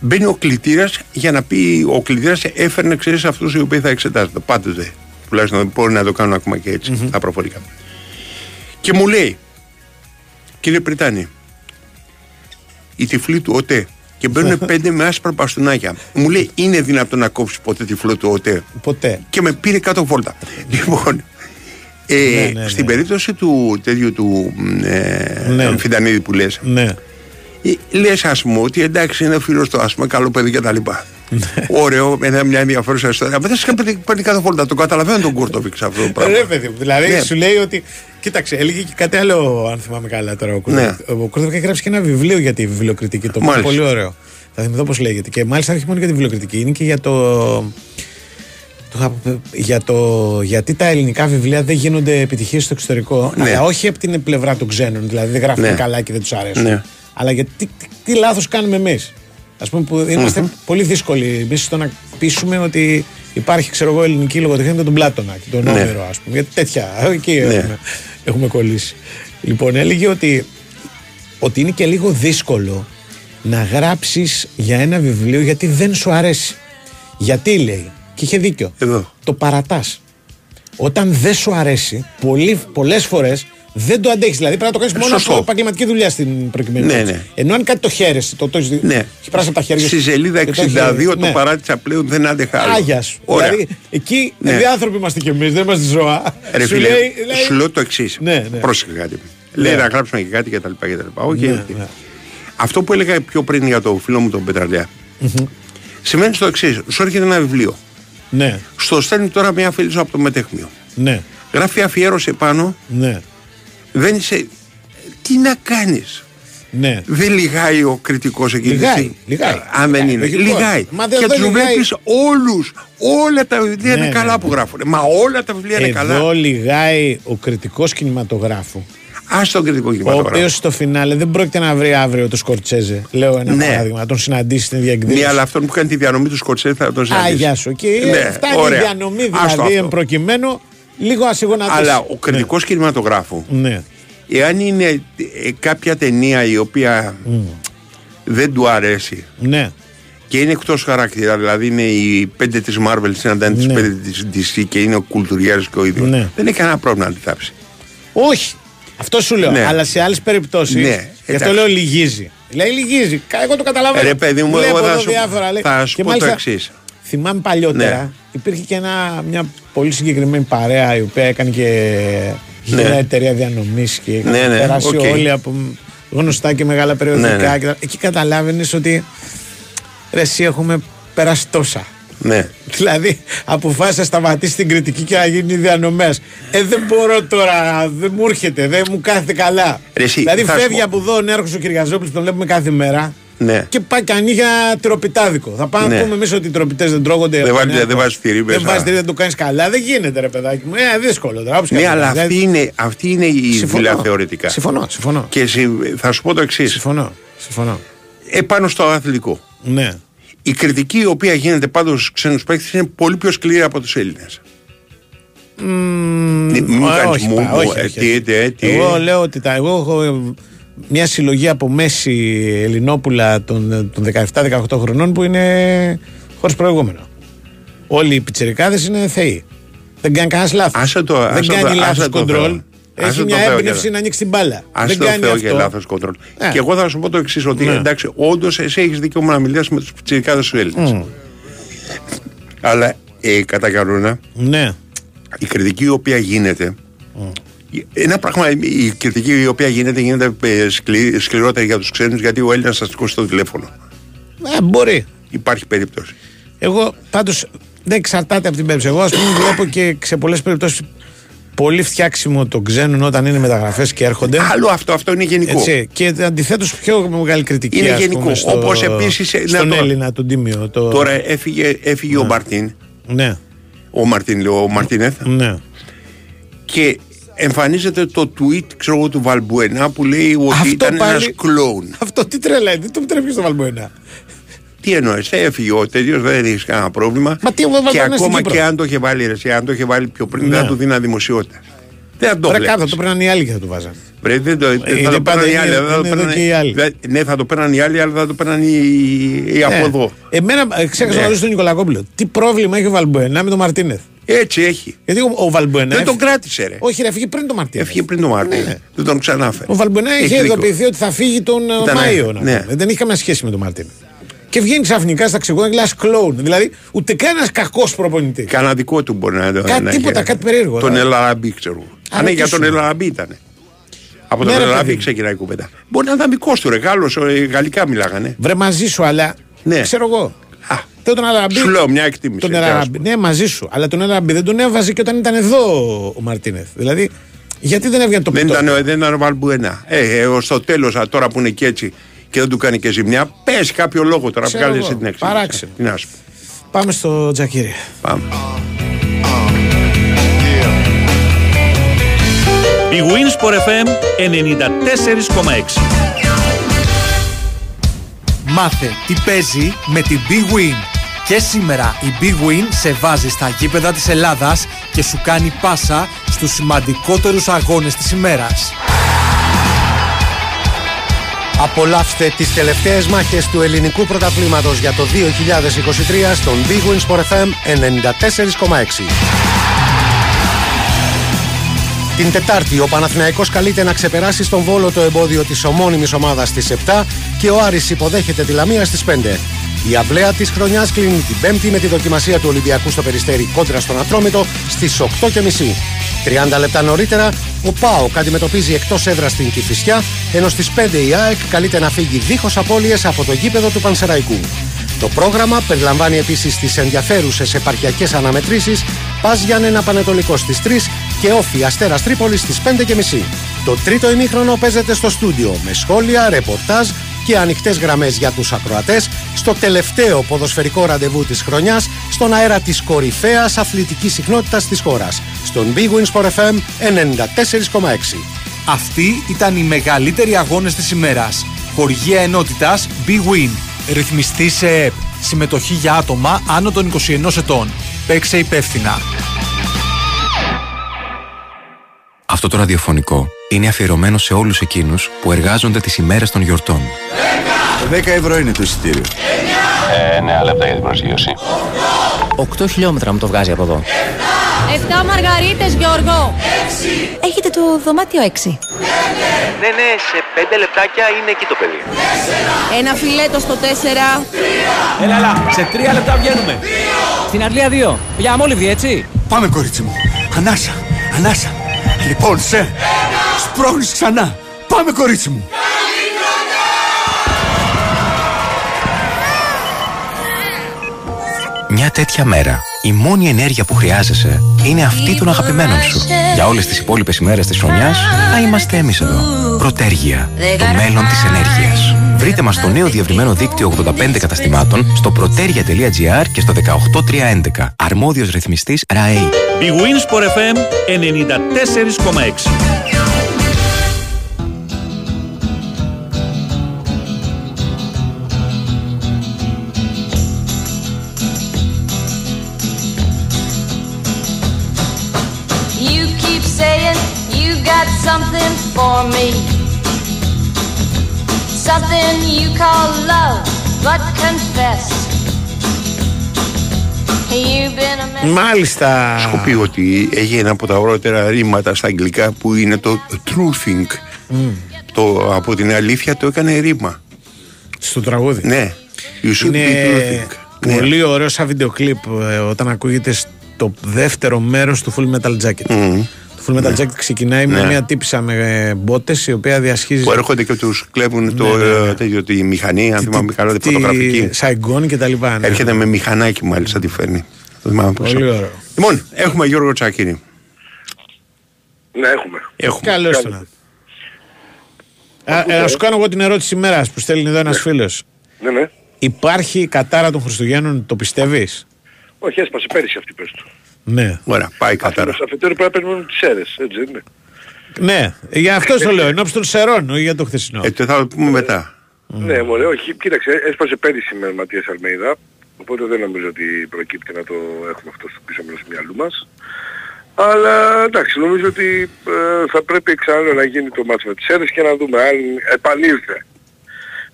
Μπαίνει ο κλητήρας για να πει, ο κλητήρας έφερνε ξέρεις αυτούς οι οποίοι θα εξετάζονται. Πάντοτε. Τουλάχιστον μπορεί να το κάνουν ακόμα και έτσι. Mm-hmm. Τα προφορικά. Και μου λέει, κύριε Πριτάνη, η τυφλή του ΟΤΕ. Και μπαίνουν 5 με άσπρα μπαστούνάκια. Μου λέει είναι δυνατόν να κόψει ποτέ τυφλό του ΟΤΕ. Ποτέ. Και με πήρε κάτω βόλτα. Λοιπόν, ναι. Στην περίπτωση του τέτοιου του Φιντανίδη που λες, ναι. Λες ας πούμε ότι εντάξει είναι φίλος του, ας πούμε καλό παιδί και τα λοιπά. Ωραίο, μια ενδιαφέρουσα ιστορία. Μετά σου παίρνει κάτω βόλτα. Το καταλαβαίνω τον Κούρτοβιτς αυτό το πράγμα. Ρε παιδί, δηλαδή σου λέει ότι. Κοίταξε, έλεγε και κάτι άλλο, αν θυμάμαι καλά τώρα. Ο Κούρτοβιτς έχει γράψει και ένα βιβλίο για τη βιβλιοκριτική. Το οποίο πολύ ωραίο. Θα θυμηθώ πώς λέγεται. Και μάλιστα όχι μόνο για τη βιβλιοκριτική, είναι και για το γιατί τα ελληνικά βιβλία δεν γίνονται επιτυχίες στο εξωτερικό. Αλλά όχι από την πλευρά των ξένων. Δηλαδή δεν γράφουν καλά και δεν τους αρέσουν. Αλλά γιατί τι λάθος κάνουμε εμείς. Ας πούμε που είμαστε πολύ δύσκολοι εμείς στο να πείσουμε ότι υπάρχει ξέρω εγώ ελληνική λογοτεχνία με τον Πλάτωνα και τον Όμηρο, ας πούμε. Γιατί τέτοια εκεί έχουμε κολλήσει. Λοιπόν, έλεγε ότι είναι και λίγο δύσκολο να γράψεις για ένα βιβλίο γιατί δεν σου αρέσει. Γιατί λέει, και είχε δίκιο, το παρατάς. Όταν δεν σου αρέσει, πολλές φορές δεν το αντέχεις. Δηλαδή πρέπει να το κάνεις μόνο από επαγγελματική δουλειά στην προκειμένη. Ναι, ναι. Ενώ αν κάτι το χαίρεσαι, το έχεις πράσει από τα χέρια σου. Στη σελίδα 62 το παράτησα πλέον, δεν άντεχα άλλο. Άγια σου. Δηλαδή εκεί διάθρωποι είμαστε κι εμείς, δεν είμαστε ζώα. Ρε φίλε, σου λέω το εξής. Ναι, ναι. Πρόσεχε κάτι. Λέει να γράψουμε και κάτι κτλ. Αυτό που έλεγα πιο πριν για το φίλο μου τον Πετραλιά σημαίνει το εξής. Σου έρχεται ένα βιβλίο. Στο στέλνει τώρα μια φίλη σου από το Μετέχμιο. Γράφει αφιέρωση πάνω. Δεν είσαι. Τι να κάνεις. Ναι. Δεν λιγάει ο κριτικός εκεί. Λιγάει. Αν δεν είναι. Λιγάει. Και τους βλέπεις όλους. Όλα τα βιβλία είναι καλά που γράφουν. Μα όλα τα βιβλία είναι καλά. Εδώ λιγάει ο κριτικός κινηματογράφου. Ας τον κριτικό κινηματογράφο. Ο οποίος στο φινάλε δεν πρόκειται να βρει αύριο το Σκορτσέζε. Λέω ένα παράδειγμα. Να τον συναντήσει στην ίδια εκδήλωση. Ναι, αλλά αυτόν που κάνει τη διανομή του Σκορτσέζε θα τον συναντήσει. Αγιά σου. Και φτάνει η διανομή δηλαδή εμπροκειμένου. Λίγο ασυγωνατής. Αλλά ο κριτικός κινηματογράφου, εάν είναι κάποια ταινία η οποία δεν του αρέσει και είναι εκτός χαρακτήρα, δηλαδή είναι οι 5 της Marvel συναντάνε τις 5 της DC και είναι ο κουλτουριάρης και ο ίδιος, δεν έχει κανένα πρόβλημα να τη θάψει. Όχι. Αυτό σου λέω. Αλλά σε άλλες περιπτώσεις, γι' αυτό λέω λυγίζει. Λέει λυγίζει. Εγώ το καταλαβαίνω. Ρε παιδί μου, εγώ θα σου πω το εξής. Θυμάμαι παλιότερα υπήρχε και μια πολύ συγκεκριμένη παρέα η οποία έκανε και μια εταιρεία διανομής και περάσει όλοι από γνωστά και μεγάλα περιοδικά. Και εκεί καταλάβαινες ότι ρε, εσύ έχουμε περάσει τόσα. Ναι. Δηλαδή, αποφάσισα να σταματήσει την κριτική και να γίνει διανομέας. Δεν μπορώ τώρα, δεν μου έρχεται, δεν μου κάθεται καλά. Ρε, εσύ, δηλαδή, φεύγει από εδώ ο Νέαρχος ο Κυριαζόπουλος που τον βλέπουμε κάθε μέρα. Ναι. Και πάει και ανοίγει ένα τυροπιτάδικο. Θα πάμε να πούμε εμείς ότι οι τυροπιτές δεν τρώγονται. Δεν βάζεις τυρί μέσα. Δεν βάζεις τυρί, δεν το κάνεις καλά. Δεν γίνεται ρε παιδάκι μου. Δύσκολο. Ναι, αλλά αυτή είναι η δουλειά θεωρητικά. Συμφωνώ. Και θα σου πω το εξής. Συμφωνώ. Συμφωνώ. Επάνω στο αθλητικό. Ναι. Η κριτική η οποία γίνεται πάντως στους ξένους παίκτες είναι πολύ πιο σκληρή από τους Έλληνες. Εγώ λέω ότι εγώ έχω μια συλλογή από Μέση, Ελληνόπουλα των 17-18 χρονών που είναι χωρίς προηγούμενο. Όλοι οι πιτσιρικάδες είναι θεοί. Δεν κάνει κανένα λάθος. Δεν κάνει λάθος κοντρόλ. Έχει μια έμπνευση να ανοίξει την μπάλα. Δεν κάνει λάθος κοντρόλ. Και εγώ θα σου πω το εξής: ότι εντάξει, όντως εσύ έχεις δικαίωμα να μιλάς με τους πιτσιρικάδες τους Έλληνες. Αλλά κατά κανόνα. Ναι. Η κριτική η οποία γίνεται ένα πράγμα, η κριτική η οποία γίνεται σκληρότερη για τους ξένους, γιατί ο Έλληνας θα σηκώσει το τηλέφωνο. Μπορεί. Υπάρχει περίπτωση. Εγώ πάντως δεν εξαρτάται από την περίπτωση. Εγώ ας πούμε βλέπω και σε πολλές περιπτώσεις πολύ φτιάξιμο των ξένων όταν είναι μεταγραφές και έρχονται. Άλλο αυτό είναι γενικό. Έτσι, και αντιθέτως πιο μεγάλη κριτική είναι γενικό. Πούμε, όπως επίσης στον Έλληνα τον Τίμιο. Τώρα έφυγε ο Μαρτίν. Ναι. Ο Μαρτίνεθ. Ναι. Και εμφανίζεται το tweet, ξέρω, του Βαλμπουενά που λέει ότι αυτό ήταν πάλι ένας κλόουν. Αυτό τι τρελαίνει, δεν το επιτρέπει στο Βαλμπουενά. Τι εννοείς, έφυγε ο τέτοιος, δεν έχεις κανένα πρόβλημα. Μα τι, και ακόμα και αν το είχε βάλει πιο πριν, ναι, δεν του δίνα δημοσιότητα. Δεν θα το βρει. Κάτω, το παίρναν οι άλλοι και θα το βάζανε. Θα το παίρναν οι άλλοι. Ναι, θα το παίρναν οι άλλοι, αλλά θα το παίρναν οι από εδώ. Εμένα, ξέχασα να ρωτήσω τον Νικολακόπουλο. Τι πρόβλημα έχει ο Βαλμπουενά με τον Μαρτίνεθ. Έτσι έχει. Γιατί ο Βαλμπουενά. Δεν τον κράτησε, ρε. Όχι, ρε, φύγει πριν τον Μαρτίνεθ. Έφυγε πριν τον Μαρτίνεθ. Δεν τον ξανάφερε. Ο Βαλμπουενά είχε ειδοποιηθεί ότι θα φύγει τον Μάιο. Δεν είχε καμία σχέση με τον Μαρτίνεθ. Και βγαίνει ξαφνικά στα ξεγόνα και λέει κλόουν. Δηλαδή ούτε κανένα κακό προπονητή. Κανένα δικό του μπορεί να ήταν. Κάτι τίποτα, κάτι περίεργο. Τον Ελαραμπή, ξέρω. Αν για τον Ελαραμπή ήταν. Από τον Ελαραμπή ξεκινάει η κουβέντα. Μπορεί να ήταν δικό του, ρε. Γάλλος, γαλλικά μιλάγανε. Βρε μαζί σου, αλλά. Ναι. Ξέρω εγώ. Σου λέω μια εκτίμηση. Ναι, μαζί σου. Αλλά τον Ελαραμπή δεν τον έβαζε και όταν ήταν εδώ ο Μαρτίνεθ. Δηλαδή γιατί δεν έβγαινε το πιτό. Δεν ήταν ο Βαλμπουενά. Στο τέλος τώρα που είναι και έτσι. Και δεν του κάνει και ζημιά. Πες κάποιο λόγο τώρα. Βγάλε εσύ την εξήγηση. Παράξενο. Πάμε στο Τζακίρι. Πάμε. Big Win Sport FM 94,6. Μάθε τι παίζει με την Big Win. Και σήμερα η Big Win σε βάζει στα γήπεδα της Ελλάδας και σου κάνει πάσα στους σημαντικότερους αγώνες της ημέρας. Απολαύστε τις τελευταίες μάχες του ελληνικού πρωταθλήματος για το 2023 στον Big Win Sport FM 94,6. Την Τετάρτη ο Παναθηναϊκός καλείται να ξεπεράσει στον Βόλο το εμπόδιο της ομώνυμης ομάδας στις 7 και ο Άρης υποδέχεται τη Λαμία στις 5. Η αυλαία της χρονιάς κλείνει την Πέμπτη με τη δοκιμασία του Ολυμπιακού στο Περιστέρι κόντρα στον Ατρόμητο στις 8.30. 30 λεπτά νωρίτερα ο ΠΑΟΚ αντιμετωπίζει εκτός έδρας την Κηφισιά, ενώ στις 5 η ΑΕΚ καλείται να φύγει δίχως απώλειες από το γήπεδο του Πανσεραϊκού. Το πρόγραμμα περιλαμβάνει επίσης τις ενδιαφέρουσες επαρχιακές αναμετρήσεις Πας Γιάννενα Πανετολικός στις 3 και Όφη Αστέρας Τρίπολης στις 5.30. Το τρίτο ημίχρονο παίζεται στο στούντιο με σχόλια, ρεπορτάζ και ανοιχτές γραμμές για τους ακροατές στο τελευταίο ποδοσφαιρικό ραντεβού της χρονιάς στον αέρα της κορυφαίας αθλητικής συχνότητας της χώρας, στον Big Win Sport FM 94,6. Αυτοί ήταν οι μεγαλύτεροι αγώνες της ημέρας. Χορηγία ενότητας Big Win. Ρυθμιστή σε ΕΕΠ. Συμμετοχή για άτομα άνω των 21 ετών. Παίξε υπεύθυνα. Αυτό το ραδιοφωνικό είναι αφιερωμένο σε όλους εκείνους που εργάζονται τις ημέρες των γιορτών. 10 ευρώ είναι το εισιτήριο. 9 λεπτά για την προσγείωση. 8 χιλιόμετρα μου το βγάζει από εδώ. 7 μαργαρίτες, Γιώργο. 6. Έχετε το δωμάτιο 6. 5. Ναι, σε 5 λεπτάκια είναι εκεί το παιδί. 4. Ένα φιλέτο στο 4. 3. Έλα, σε 3 λεπτά βγαίνουμε. 2. Στην Αρλία 2. Για αμόλυβδη, έτσι. Πάμε, κορίτσι μου. Ανάσα, ανάσα. Λοιπόν, σε σπρώχνεις ξανά. Πάμε, κορίτσι μου. Μια τέτοια μέρα, η μόνη ενέργεια που χρειάζεσαι είναι αυτή των αγαπημένων σου. Για όλες τις υπόλοιπες ημέρες της χρονιάς θα είμαστε εμείς εδώ. Πρωτέργεια. Το μέλλον της ενέργειας. Βρείτε μας στο νέο διευρυμένο δίκτυο 85 καταστημάτων στο protergia.gr και στο 18311. Αρμόδιος ρυθμιστής ΡΑΕΗ. Big Win Sport FM 94,6. got something for me, something you call love, but confess. Μάλιστα. Σου πει ότι έγινε ένα από τα ωραιότερα ρήματα στα αγγλικά που είναι το truthing. Το από την αλήθεια το έκανε ρήμα. Στο τραγούδι. Ναι. Είναι πολύ ωραίο σαν βιντεοκλίπ όταν ακούγεται στο δεύτερο μέρος του Full Metal Jacket. Το Full Metal Jacket ξεκινάει με μια τύπισσα με μπότες η οποία διασχίζει. Που έρχονται και τους κλέβουν τη μηχανή, αν θυμάμαι καλά, τη φωτογραφική. Σαϊγκόν και τα λοιπά. Έρχεται με μηχανάκι μάλιστα τη φέρνει. Πολύ ωραίο. Λοιπόν, έχουμε Γιώργο Τσακίνη. Ναι, έχουμε. Καλώς τον. Να σου κάνω εγώ την ερώτηση ημέρας που στέλνει εδώ ένας φίλος. Ναι. Υπάρχει η κατάρα των Χριστουγέννων, το πιστεύεις? Όχι, έσπασε πέρυσι αυτή, πες του. Ναι. Ωραία, πάει η κατάρα. Αφετέρου πρέπει να περιμένουν τις αίρες, έτσι δεν είναι? Ναι, για αυτό το λέω, ενώπιση των σερών, όχι για το χθεσινό. Θα το πούμε μετά. Ναι, μωρέ, όχι, κοίταξε, έσπασε πέρυσι με Ματίας Αλμέιδα, οπότε δεν νομίζω ότι προκύπτει να το έχουμε αυτό στο πίσω μέρος του μυαλού μας. Αλλά εντάξει, νομίζω ότι θα πρέπει εξάλλου να γίνει το μάτς με τις αίρες και να δούμε αν επανήλθε.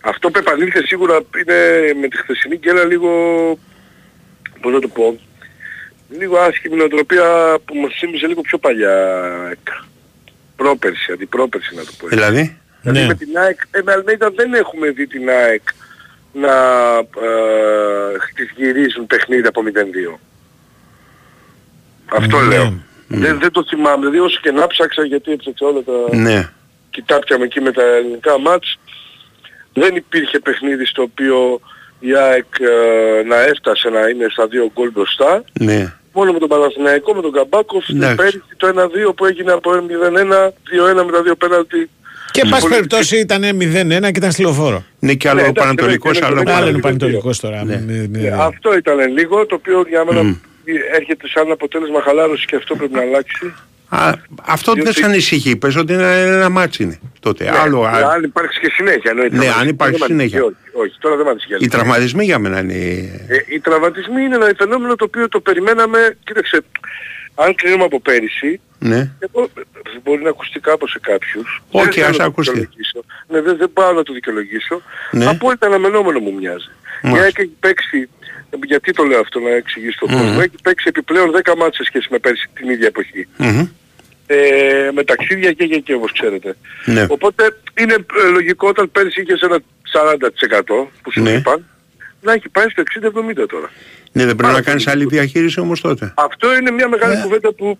Αυτό που επανήλθε σίγουρα είναι με τη χθεσινή γκέλα λίγο, πώς να το πω, λίγο άσχημη νοοτροπία που μας θύμιζε λίγο πιο παλιά, πρόπερση, αντιπρόπερση να το πω. Δηλαδή, ναι. Με την ΑΕΚ, με Αλμέιδα δεν έχουμε δει την ΑΕΚ να γυρίζουν παιχνίδια από 0-2. Αυτό λέω. Δεν το θυμάμαι, δηλαδή όσο και να ψάξα, γιατί έψαξα όλα τα κοιτάπια με εκεί με τα ελληνικά μάτς, δεν υπήρχε παιχνίδι στο οποίο η ΑΕΚ να έφτασε να είναι στα δύο γκολ μπροστά. Ναι. Μόνο με τον Παναθηναϊκό, με τον Καμπάκοφ, πέρυσι το 1-2 που έγινε από 0-1, 2-1 με τα δύο πέναλτι. Και πάση περιπτώσει ήταν 0-1 και ήταν στυλοφόρο. Ναι, και άλλο Πανετολικός, άλλο Πανετολικός τώρα. Αυτό ήταν λίγο, το οποίο για μένα έρχεται σαν αποτέλεσμα χαλάρωση και αυτό πρέπει να αλλάξει. Αυτό δεν σε ανησυχεί, πες ότι ένα μάτσι είναι τότε. Ναι, άλλο, αν υπάρξει και συνέχεια. Ναι, αν υπάρχει συνέχεια. Όχι, τώρα δεν μάθεις για λίγο. Οι τραυματισμοί για μένα είναι... Οι τραυματισμοί είναι ένα φαινόμενο το οποίο το περιμέναμε, κοίταξε, αν κρίνουμε από πέρυσι, εγώ, μπορεί να ακουστεί κάπως σε κάποιους. Όχι, ας ακουστεί. Ναι, δεν πάω να το δικαιολογήσω. Απόλυτα αναμενόμενο μου μοιάζει. Έχει παίξει, γιατί το λέω αυτό να εξηγήσω στον κόσμο, έχει παίξει επιπλέον 10 μάτς σε σχέση με πέρυσι την ίδια εποχή. Με ταξίδια και όπως ξέρετε. Ναι. Οπότε είναι λογικό όταν πέρυσι είχες ένα 40% που σου είπαν να έχει πάει στο 60-70 τώρα. Ναι, δεν πρέπει να κάνεις άλλη διαχείριση όμως τότε. Αυτό είναι μια μεγάλη κουβέντα που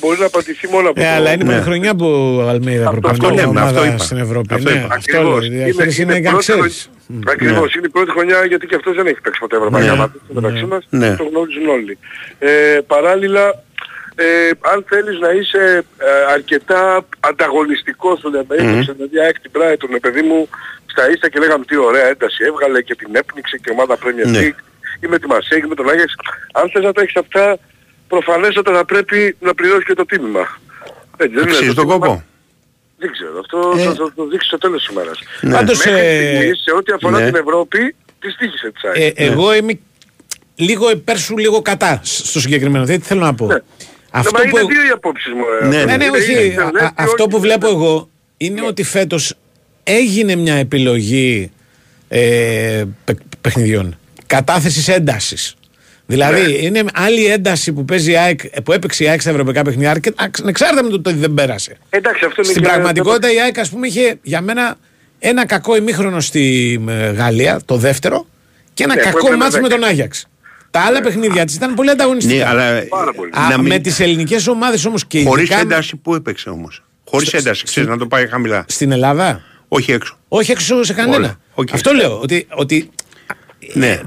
μπορεί να πατηθεί μόνο από αλλά είναι μια χρονιά που ο Αλμέιδα προπονεί ομάδα στην Ευρώπη. Ακριβώς. Είναι η πρώτη χρονιά γιατί και αυτός δεν έχει παίξει ποτέ ευρωπαϊκά μάτια μεταξύ μας. Το γνωρίζουν όλοι. Παράλληλα, αν θέλεις να είσαι αρκετά ανταγωνιστικός στον Εμπαίδευσε, δηλαδή Άκτη Μπράιτον, παιδί μου, στα ίστα και λέγαμε τι ωραία ένταση έβγαλε και την έπνιξε και ομάδα Premier League ή με τη Μασέγγι, με τον Άγιαξ. Αν θες να τα έχεις αυτά, προφανέστατα θα πρέπει να πληρώσεις και το τίμημα. Αξίζει τον κόπο. Δεν ξέρω, αυτό θα το δείξει στο τέλος της ημέρας. Πάντως, σε ό,τι αφορά την Ευρώπη, της τύχησε της ΑΕΚ. Εγώ είμαι λίγο υπέρ σου, λίγο κατά στο συγκεκριμένο. Τι θέλω να πω. Αυτό που... είναι δύο οι απόψεις μου. Αυτό που βλέπω εγώ είναι ότι φέτος έγινε μια επιλογή παιχνιδιών. Κατάθεσης έντασης. Δηλαδή είναι άλλη ένταση που παίζει η ΑΕΚ, που έπαιξε η ΑΕΚ στα ευρωπαϊκά παιχνίδια. Ανεξάρτητα με το ότι δεν πέρασε. Εντάξει, αυτό είναι. Στην πραγματικότητα η ΑΕΚ, ας πούμε, είχε για μένα ένα κακό ημίχρονο στη Γαλλία, το δεύτερο, και ένα κακό μάτσο με τον Άγιαξ. Τα άλλα παιχνίδια της ήταν πολύ ανταγωνιστικά. Με τις ελληνικές ομάδες όμως και χωρίς ένταση που έπαιξε όμως. Χωρίς ένταση, ξέρεις να το πάει χαμηλά. Στην Ελλάδα. Όχι έξω. Όχι έξω σε κανένα. Αυτό λέω. Ότι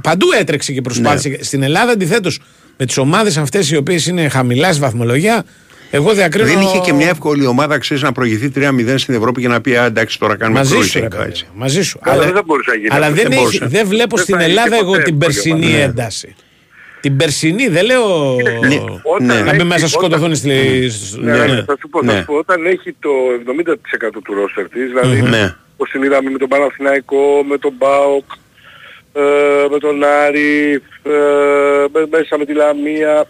παντού έτρεξε και προσπάθησε. Στην Ελλάδα αντιθέτως με τις ομάδες αυτές οι οποίες είναι χαμηλά στη βαθμολογία. Εγώ διακρίνω... Δεν είχε και μια εύκολη ομάδα, ξέρεις, να προηγηθεί 3-0 στην Ευρώπη και να πει εντάξει τώρα κάνουμε κρούσινγκ. Μαζί σου. Αλλά δεν βλέπω στην Ελλάδα εγώ την περσινή ένταση. Την περσινή, δεν λέω να μπει μέσα σκοτωθούν στη... Θα σου πω, όταν έχει το 70% του ρόστερ της, δηλαδή όπως την είδαμε με τον Παναθηναϊκό, με τον ΠΑΟΚ, με τον Άρη, μέσα με τη Λαμία.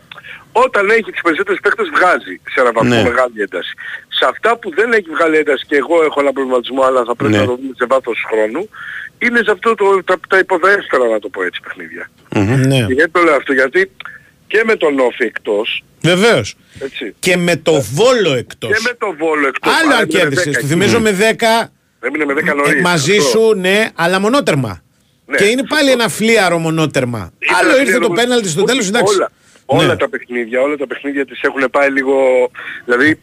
Όταν έχει τις περισσότερες παίκτες βγάζει σε ένα βαθμό μεγάλη ένταση. Σε αυτά που δεν έχει βγάλει ένταση, και εγώ έχω ένα προβληματισμό, αλλά θα πρέπει να το δούμε σε βάθος χρόνου, είναι σε αυτό τα υποδέστερα, να το πω έτσι, παιχνίδια. Ναι. Γιατί το λέω αυτό, γιατί και με τον Όφη εκτός. Βεβαίως. Έτσι. Και με το Βόλο εκτός. Και με το Βόλο εκτός. Άλλο αν κέρδισες. Θυμίζω με 10. Έμεινε με 10 νωρίς. Μαζί σου, ναι, αλλά μονότερμα. Ναι, και είναι πάλι ένα φλίαρο μονότερμα. Άλλο ήρθε το πέναλτι στο τέλος, εντάξει. Όλα τα παιχνίδια τις έχουν πάει λίγο. Δηλαδή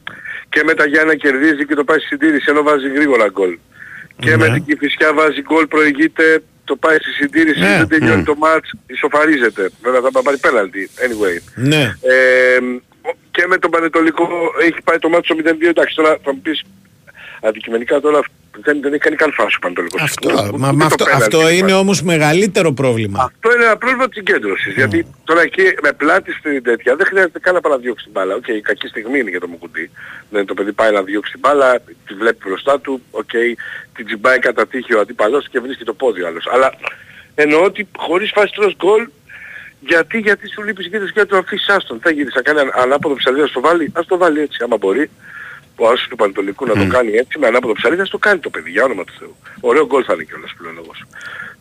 και με τα Γιάννα κερδίζει και το πάει στη συντήρηση, ενώ βάζει γρήγορα γκολ. Και με την Κηφισιά βάζει γκολ, προηγείται, το πάει στη συντήρηση, δεν τελειώνει το μάτς, ισοφαρίζεται. Βέβαια θα πάρει πέναλτι, anyway. Ναι. Και με τον Πανετολικό έχει πάει το μάτς στο 0-2, εντάξει, τώρα θα μου πεις αντικειμενικά τώρα δεν έχει κάνει καν φάση ο Πανετολικός. Αυτό είναι όμως μεγαλύτερο πρόβλημα. Αυτό είναι ένα πρόβλημα της συγκέντρωσης. Γιατί τώρα εκεί με πλάτη στην τέτοια δεν χρειάζεται καν να παραδιώξει την μπάλα. Οκ, η κακή στιγμή είναι για το Μουκουτί. Δεν το παιδί πάει να διώξει την μπάλα, τη βλέπει μπροστά του, οκ, την τσιμπάει κατά τύχη ο αντίπαλός και βρίσκει το πόδι ο άλλος. Αλλά εννοώ ότι χωρίς φάση τρως γκολ, γιατί σου λείπει η συγκέντρωση και να το αφήσεις άστον. Θα γυρίσει να κάνει ανάποδο ψαλίδι, να στο βάλει, ας το βάλει έτσι άμα μπορεί. Ο άσος του Πανετολικού να το κάνει έτσι με ανάποδο ψαλίδι, θα το κάνει το παιδί, για όνομα του Θεού. Ωραίο γκολ θα είναι κιόλας πλέον όμως.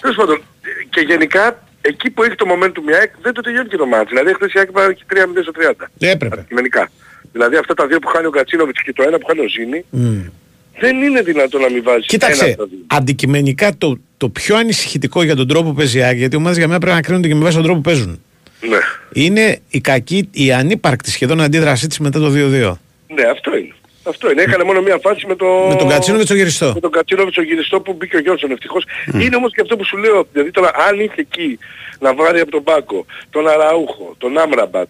Τέλος πάντων, και γενικά εκεί που έχει το momentum η ΑΕΚ δεν το τελειώνει και το μάτς. Δηλαδή χθες η ΑΕΚ πάει 3-0 στο 30. Έπρεπε. Αντικειμενικά. Δηλαδή αυτά τα δύο που χάνει ο Κατσίνοβιτς και το ένα που χάνει ο Ζήνη, δεν είναι δυνατόν να μην βάζει. Κοίταξε, ένα αντικειμενικά το πιο ανησυχητικό για τον τρόπο που παίζει η ΑΕΚ, γιατί οι ομάδες για μένα πρέπει να κρίνονται και με βάση τον τρόπο που παίζουν. Ναι. Είναι η ανύπαρκτη σχεδόν αντίδρασή της μετά το 2-2. Ναι, αυτό είναι. Αυτό είναι. Έκανε μόνο μία φάση με τον Κατσίνοβιτς γυριστό. Με τον Κατσίνοβιτς γυριστό που μπήκε ο Γιώργος ευτυχώς. Είναι όμως και αυτό που σου λέω. Δηλαδή τώρα αν είχε εκεί να βγάλει από τον πάγκο τον Αραούχο, τον Άμραμπατ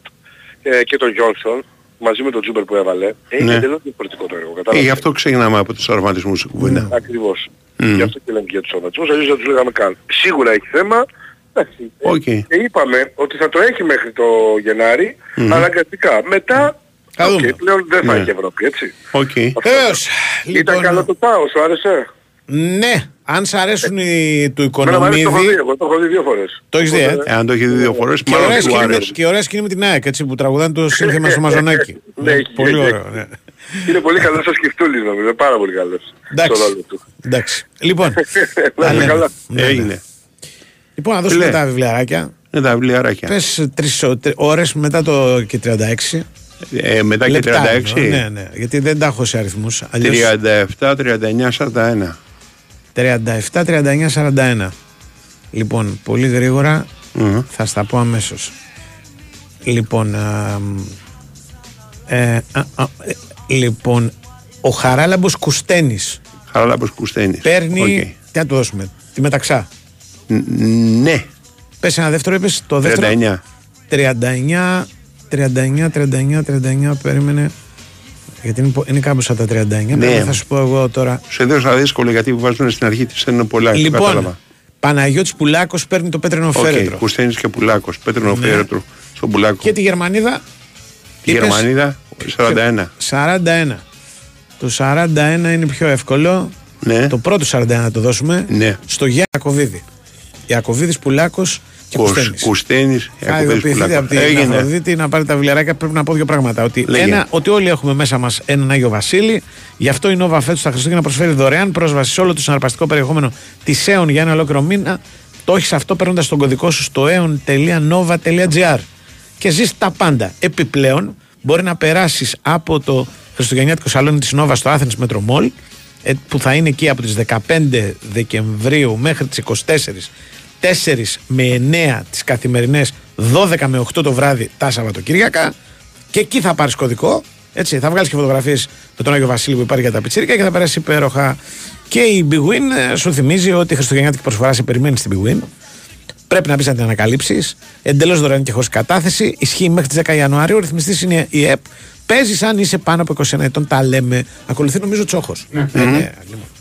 και τον Γιώργο μαζί με τον Τζούμπερ που έβαλε, είναι εντελώς διαφορετικό το έργο. Γι' αυτό ξεκινάμε από τους αρματισμούς. Ακριβώς. Γι' αυτό και λέμε και για τους αρματισμούς. Αλλιώς δεν τους λέγαμε καν. Σίγουρα έχει θέμα. Και είπαμε ότι θα το έχει μέχρι το Γενάρη αναγκαστικά. Μετά. Πλέον δεν θα έχει Ευρώπη, έτσι. Βεβαίως. Ήταν καλό το ΠΑΟ, σου άρεσε? Ναι, αν σ' αρέσουν του Οικονομίδη. Το έχω δει δύο φορές. Το έχεις δει, αν το έχει δει δύο φορές, μάλλον σου άρεσε. Και ωραία σκηνή με την ΑΕΚ, έτσι, που τραγουδάνε το σύνθεμα στο Μαζονάκι. Πολύ ωραίο. Είναι πολύ καλός ο Σκυφτούλης, νομίζω, πάρα πολύ καλός. Εντάξει. Λοιπόν, να δώσουμε τα βιβλιαράκια. Πες 3 ώρες μετά το 36. Μετά και 36. Ναι, γιατί δεν τα έχω σε αριθμούς. 37-39-41. 37-39-41. Λοιπόν, πολύ γρήγορα θα στα πω αμέσως. Λοιπόν, λοιπόν, ο Χαράλαμπος Κουστένης. Παίρνει, τι να του δώσουμε, τη μεταξά. Ναι. Πες ένα δεύτερο, είπες το δεύτερο. 39, περίμενε. Γιατί είναι κάπως από τα 39. Ναι. Θα σου πω εγώ τώρα. Σε δέωσα δύσκολο γιατί βάζουν στην αρχή τη είναι πολλά. Λοιπόν, Παναγιώτης Πουλάκος παίρνει το πέτρινο φέρετρο. Κουστένης και Πουλάκος. Πέτρινο φέρετρο στον Πουλάκο. Και τη Γερμανίδα. Τη Γερμανίδα 41. 41. Το 41 είναι πιο εύκολο. Ναι. Το πρώτο 41 να το δώσουμε. Ναι. Στο Γιακοβίδη. Γιακοβίδης Πουλάκος. Κουστένης, έγινε. Αφροδίτη, να πάρει τα βιβλιαράκια. Πρέπει να πω δύο πράγματα. Ότι όλοι έχουμε μέσα μας έναν Άγιο Βασίλη. Γι' αυτό η Νόβα φέτος στα Χριστούγεννα προσφέρει δωρεάν πρόσβαση σε όλο το συναρπαστικό περιεχόμενο της ΕΟΝ για ένα ολόκληρο μήνα. Το έχεις αυτό παίρνοντας τον κωδικό σου στο aeon.nova.gr και ζεις τα πάντα. Επιπλέον, μπορεί να περάσεις από το χριστουγεννιάτικο σαλόνι της Νόβα στο Athens Metro Mall, που θα είναι εκεί από τις 15 Δεκεμβρίου μέχρι τις 24. 4 με 9 τις καθημερινές, 12 με 8 το βράδυ τα Σαββατοκύριακα, και εκεί θα πάρεις κωδικό, έτσι, θα βγάλεις και φωτογραφίες με τον Άγιο Βασίλη που υπάρχει για τα πιτσίρικα και θα περάσεις υπέροχα. Και η Big Win σου θυμίζει ότι η χριστουγεννιάτικη προσφορά σε περιμένει στην Big Win. Πρέπει να πεις να την ανακαλύψεις, εντελώς δωρεάν και χωρίς κατάθεση, ισχύει μέχρι τις 10 Ιανουαρίου, ο ρυθμιστής είναι η ΕΠ, παίζεις αν είσαι πάνω από 21 ετών, τα λέμε. Ακολουθεί νομίζω Τσόχος. Ναι.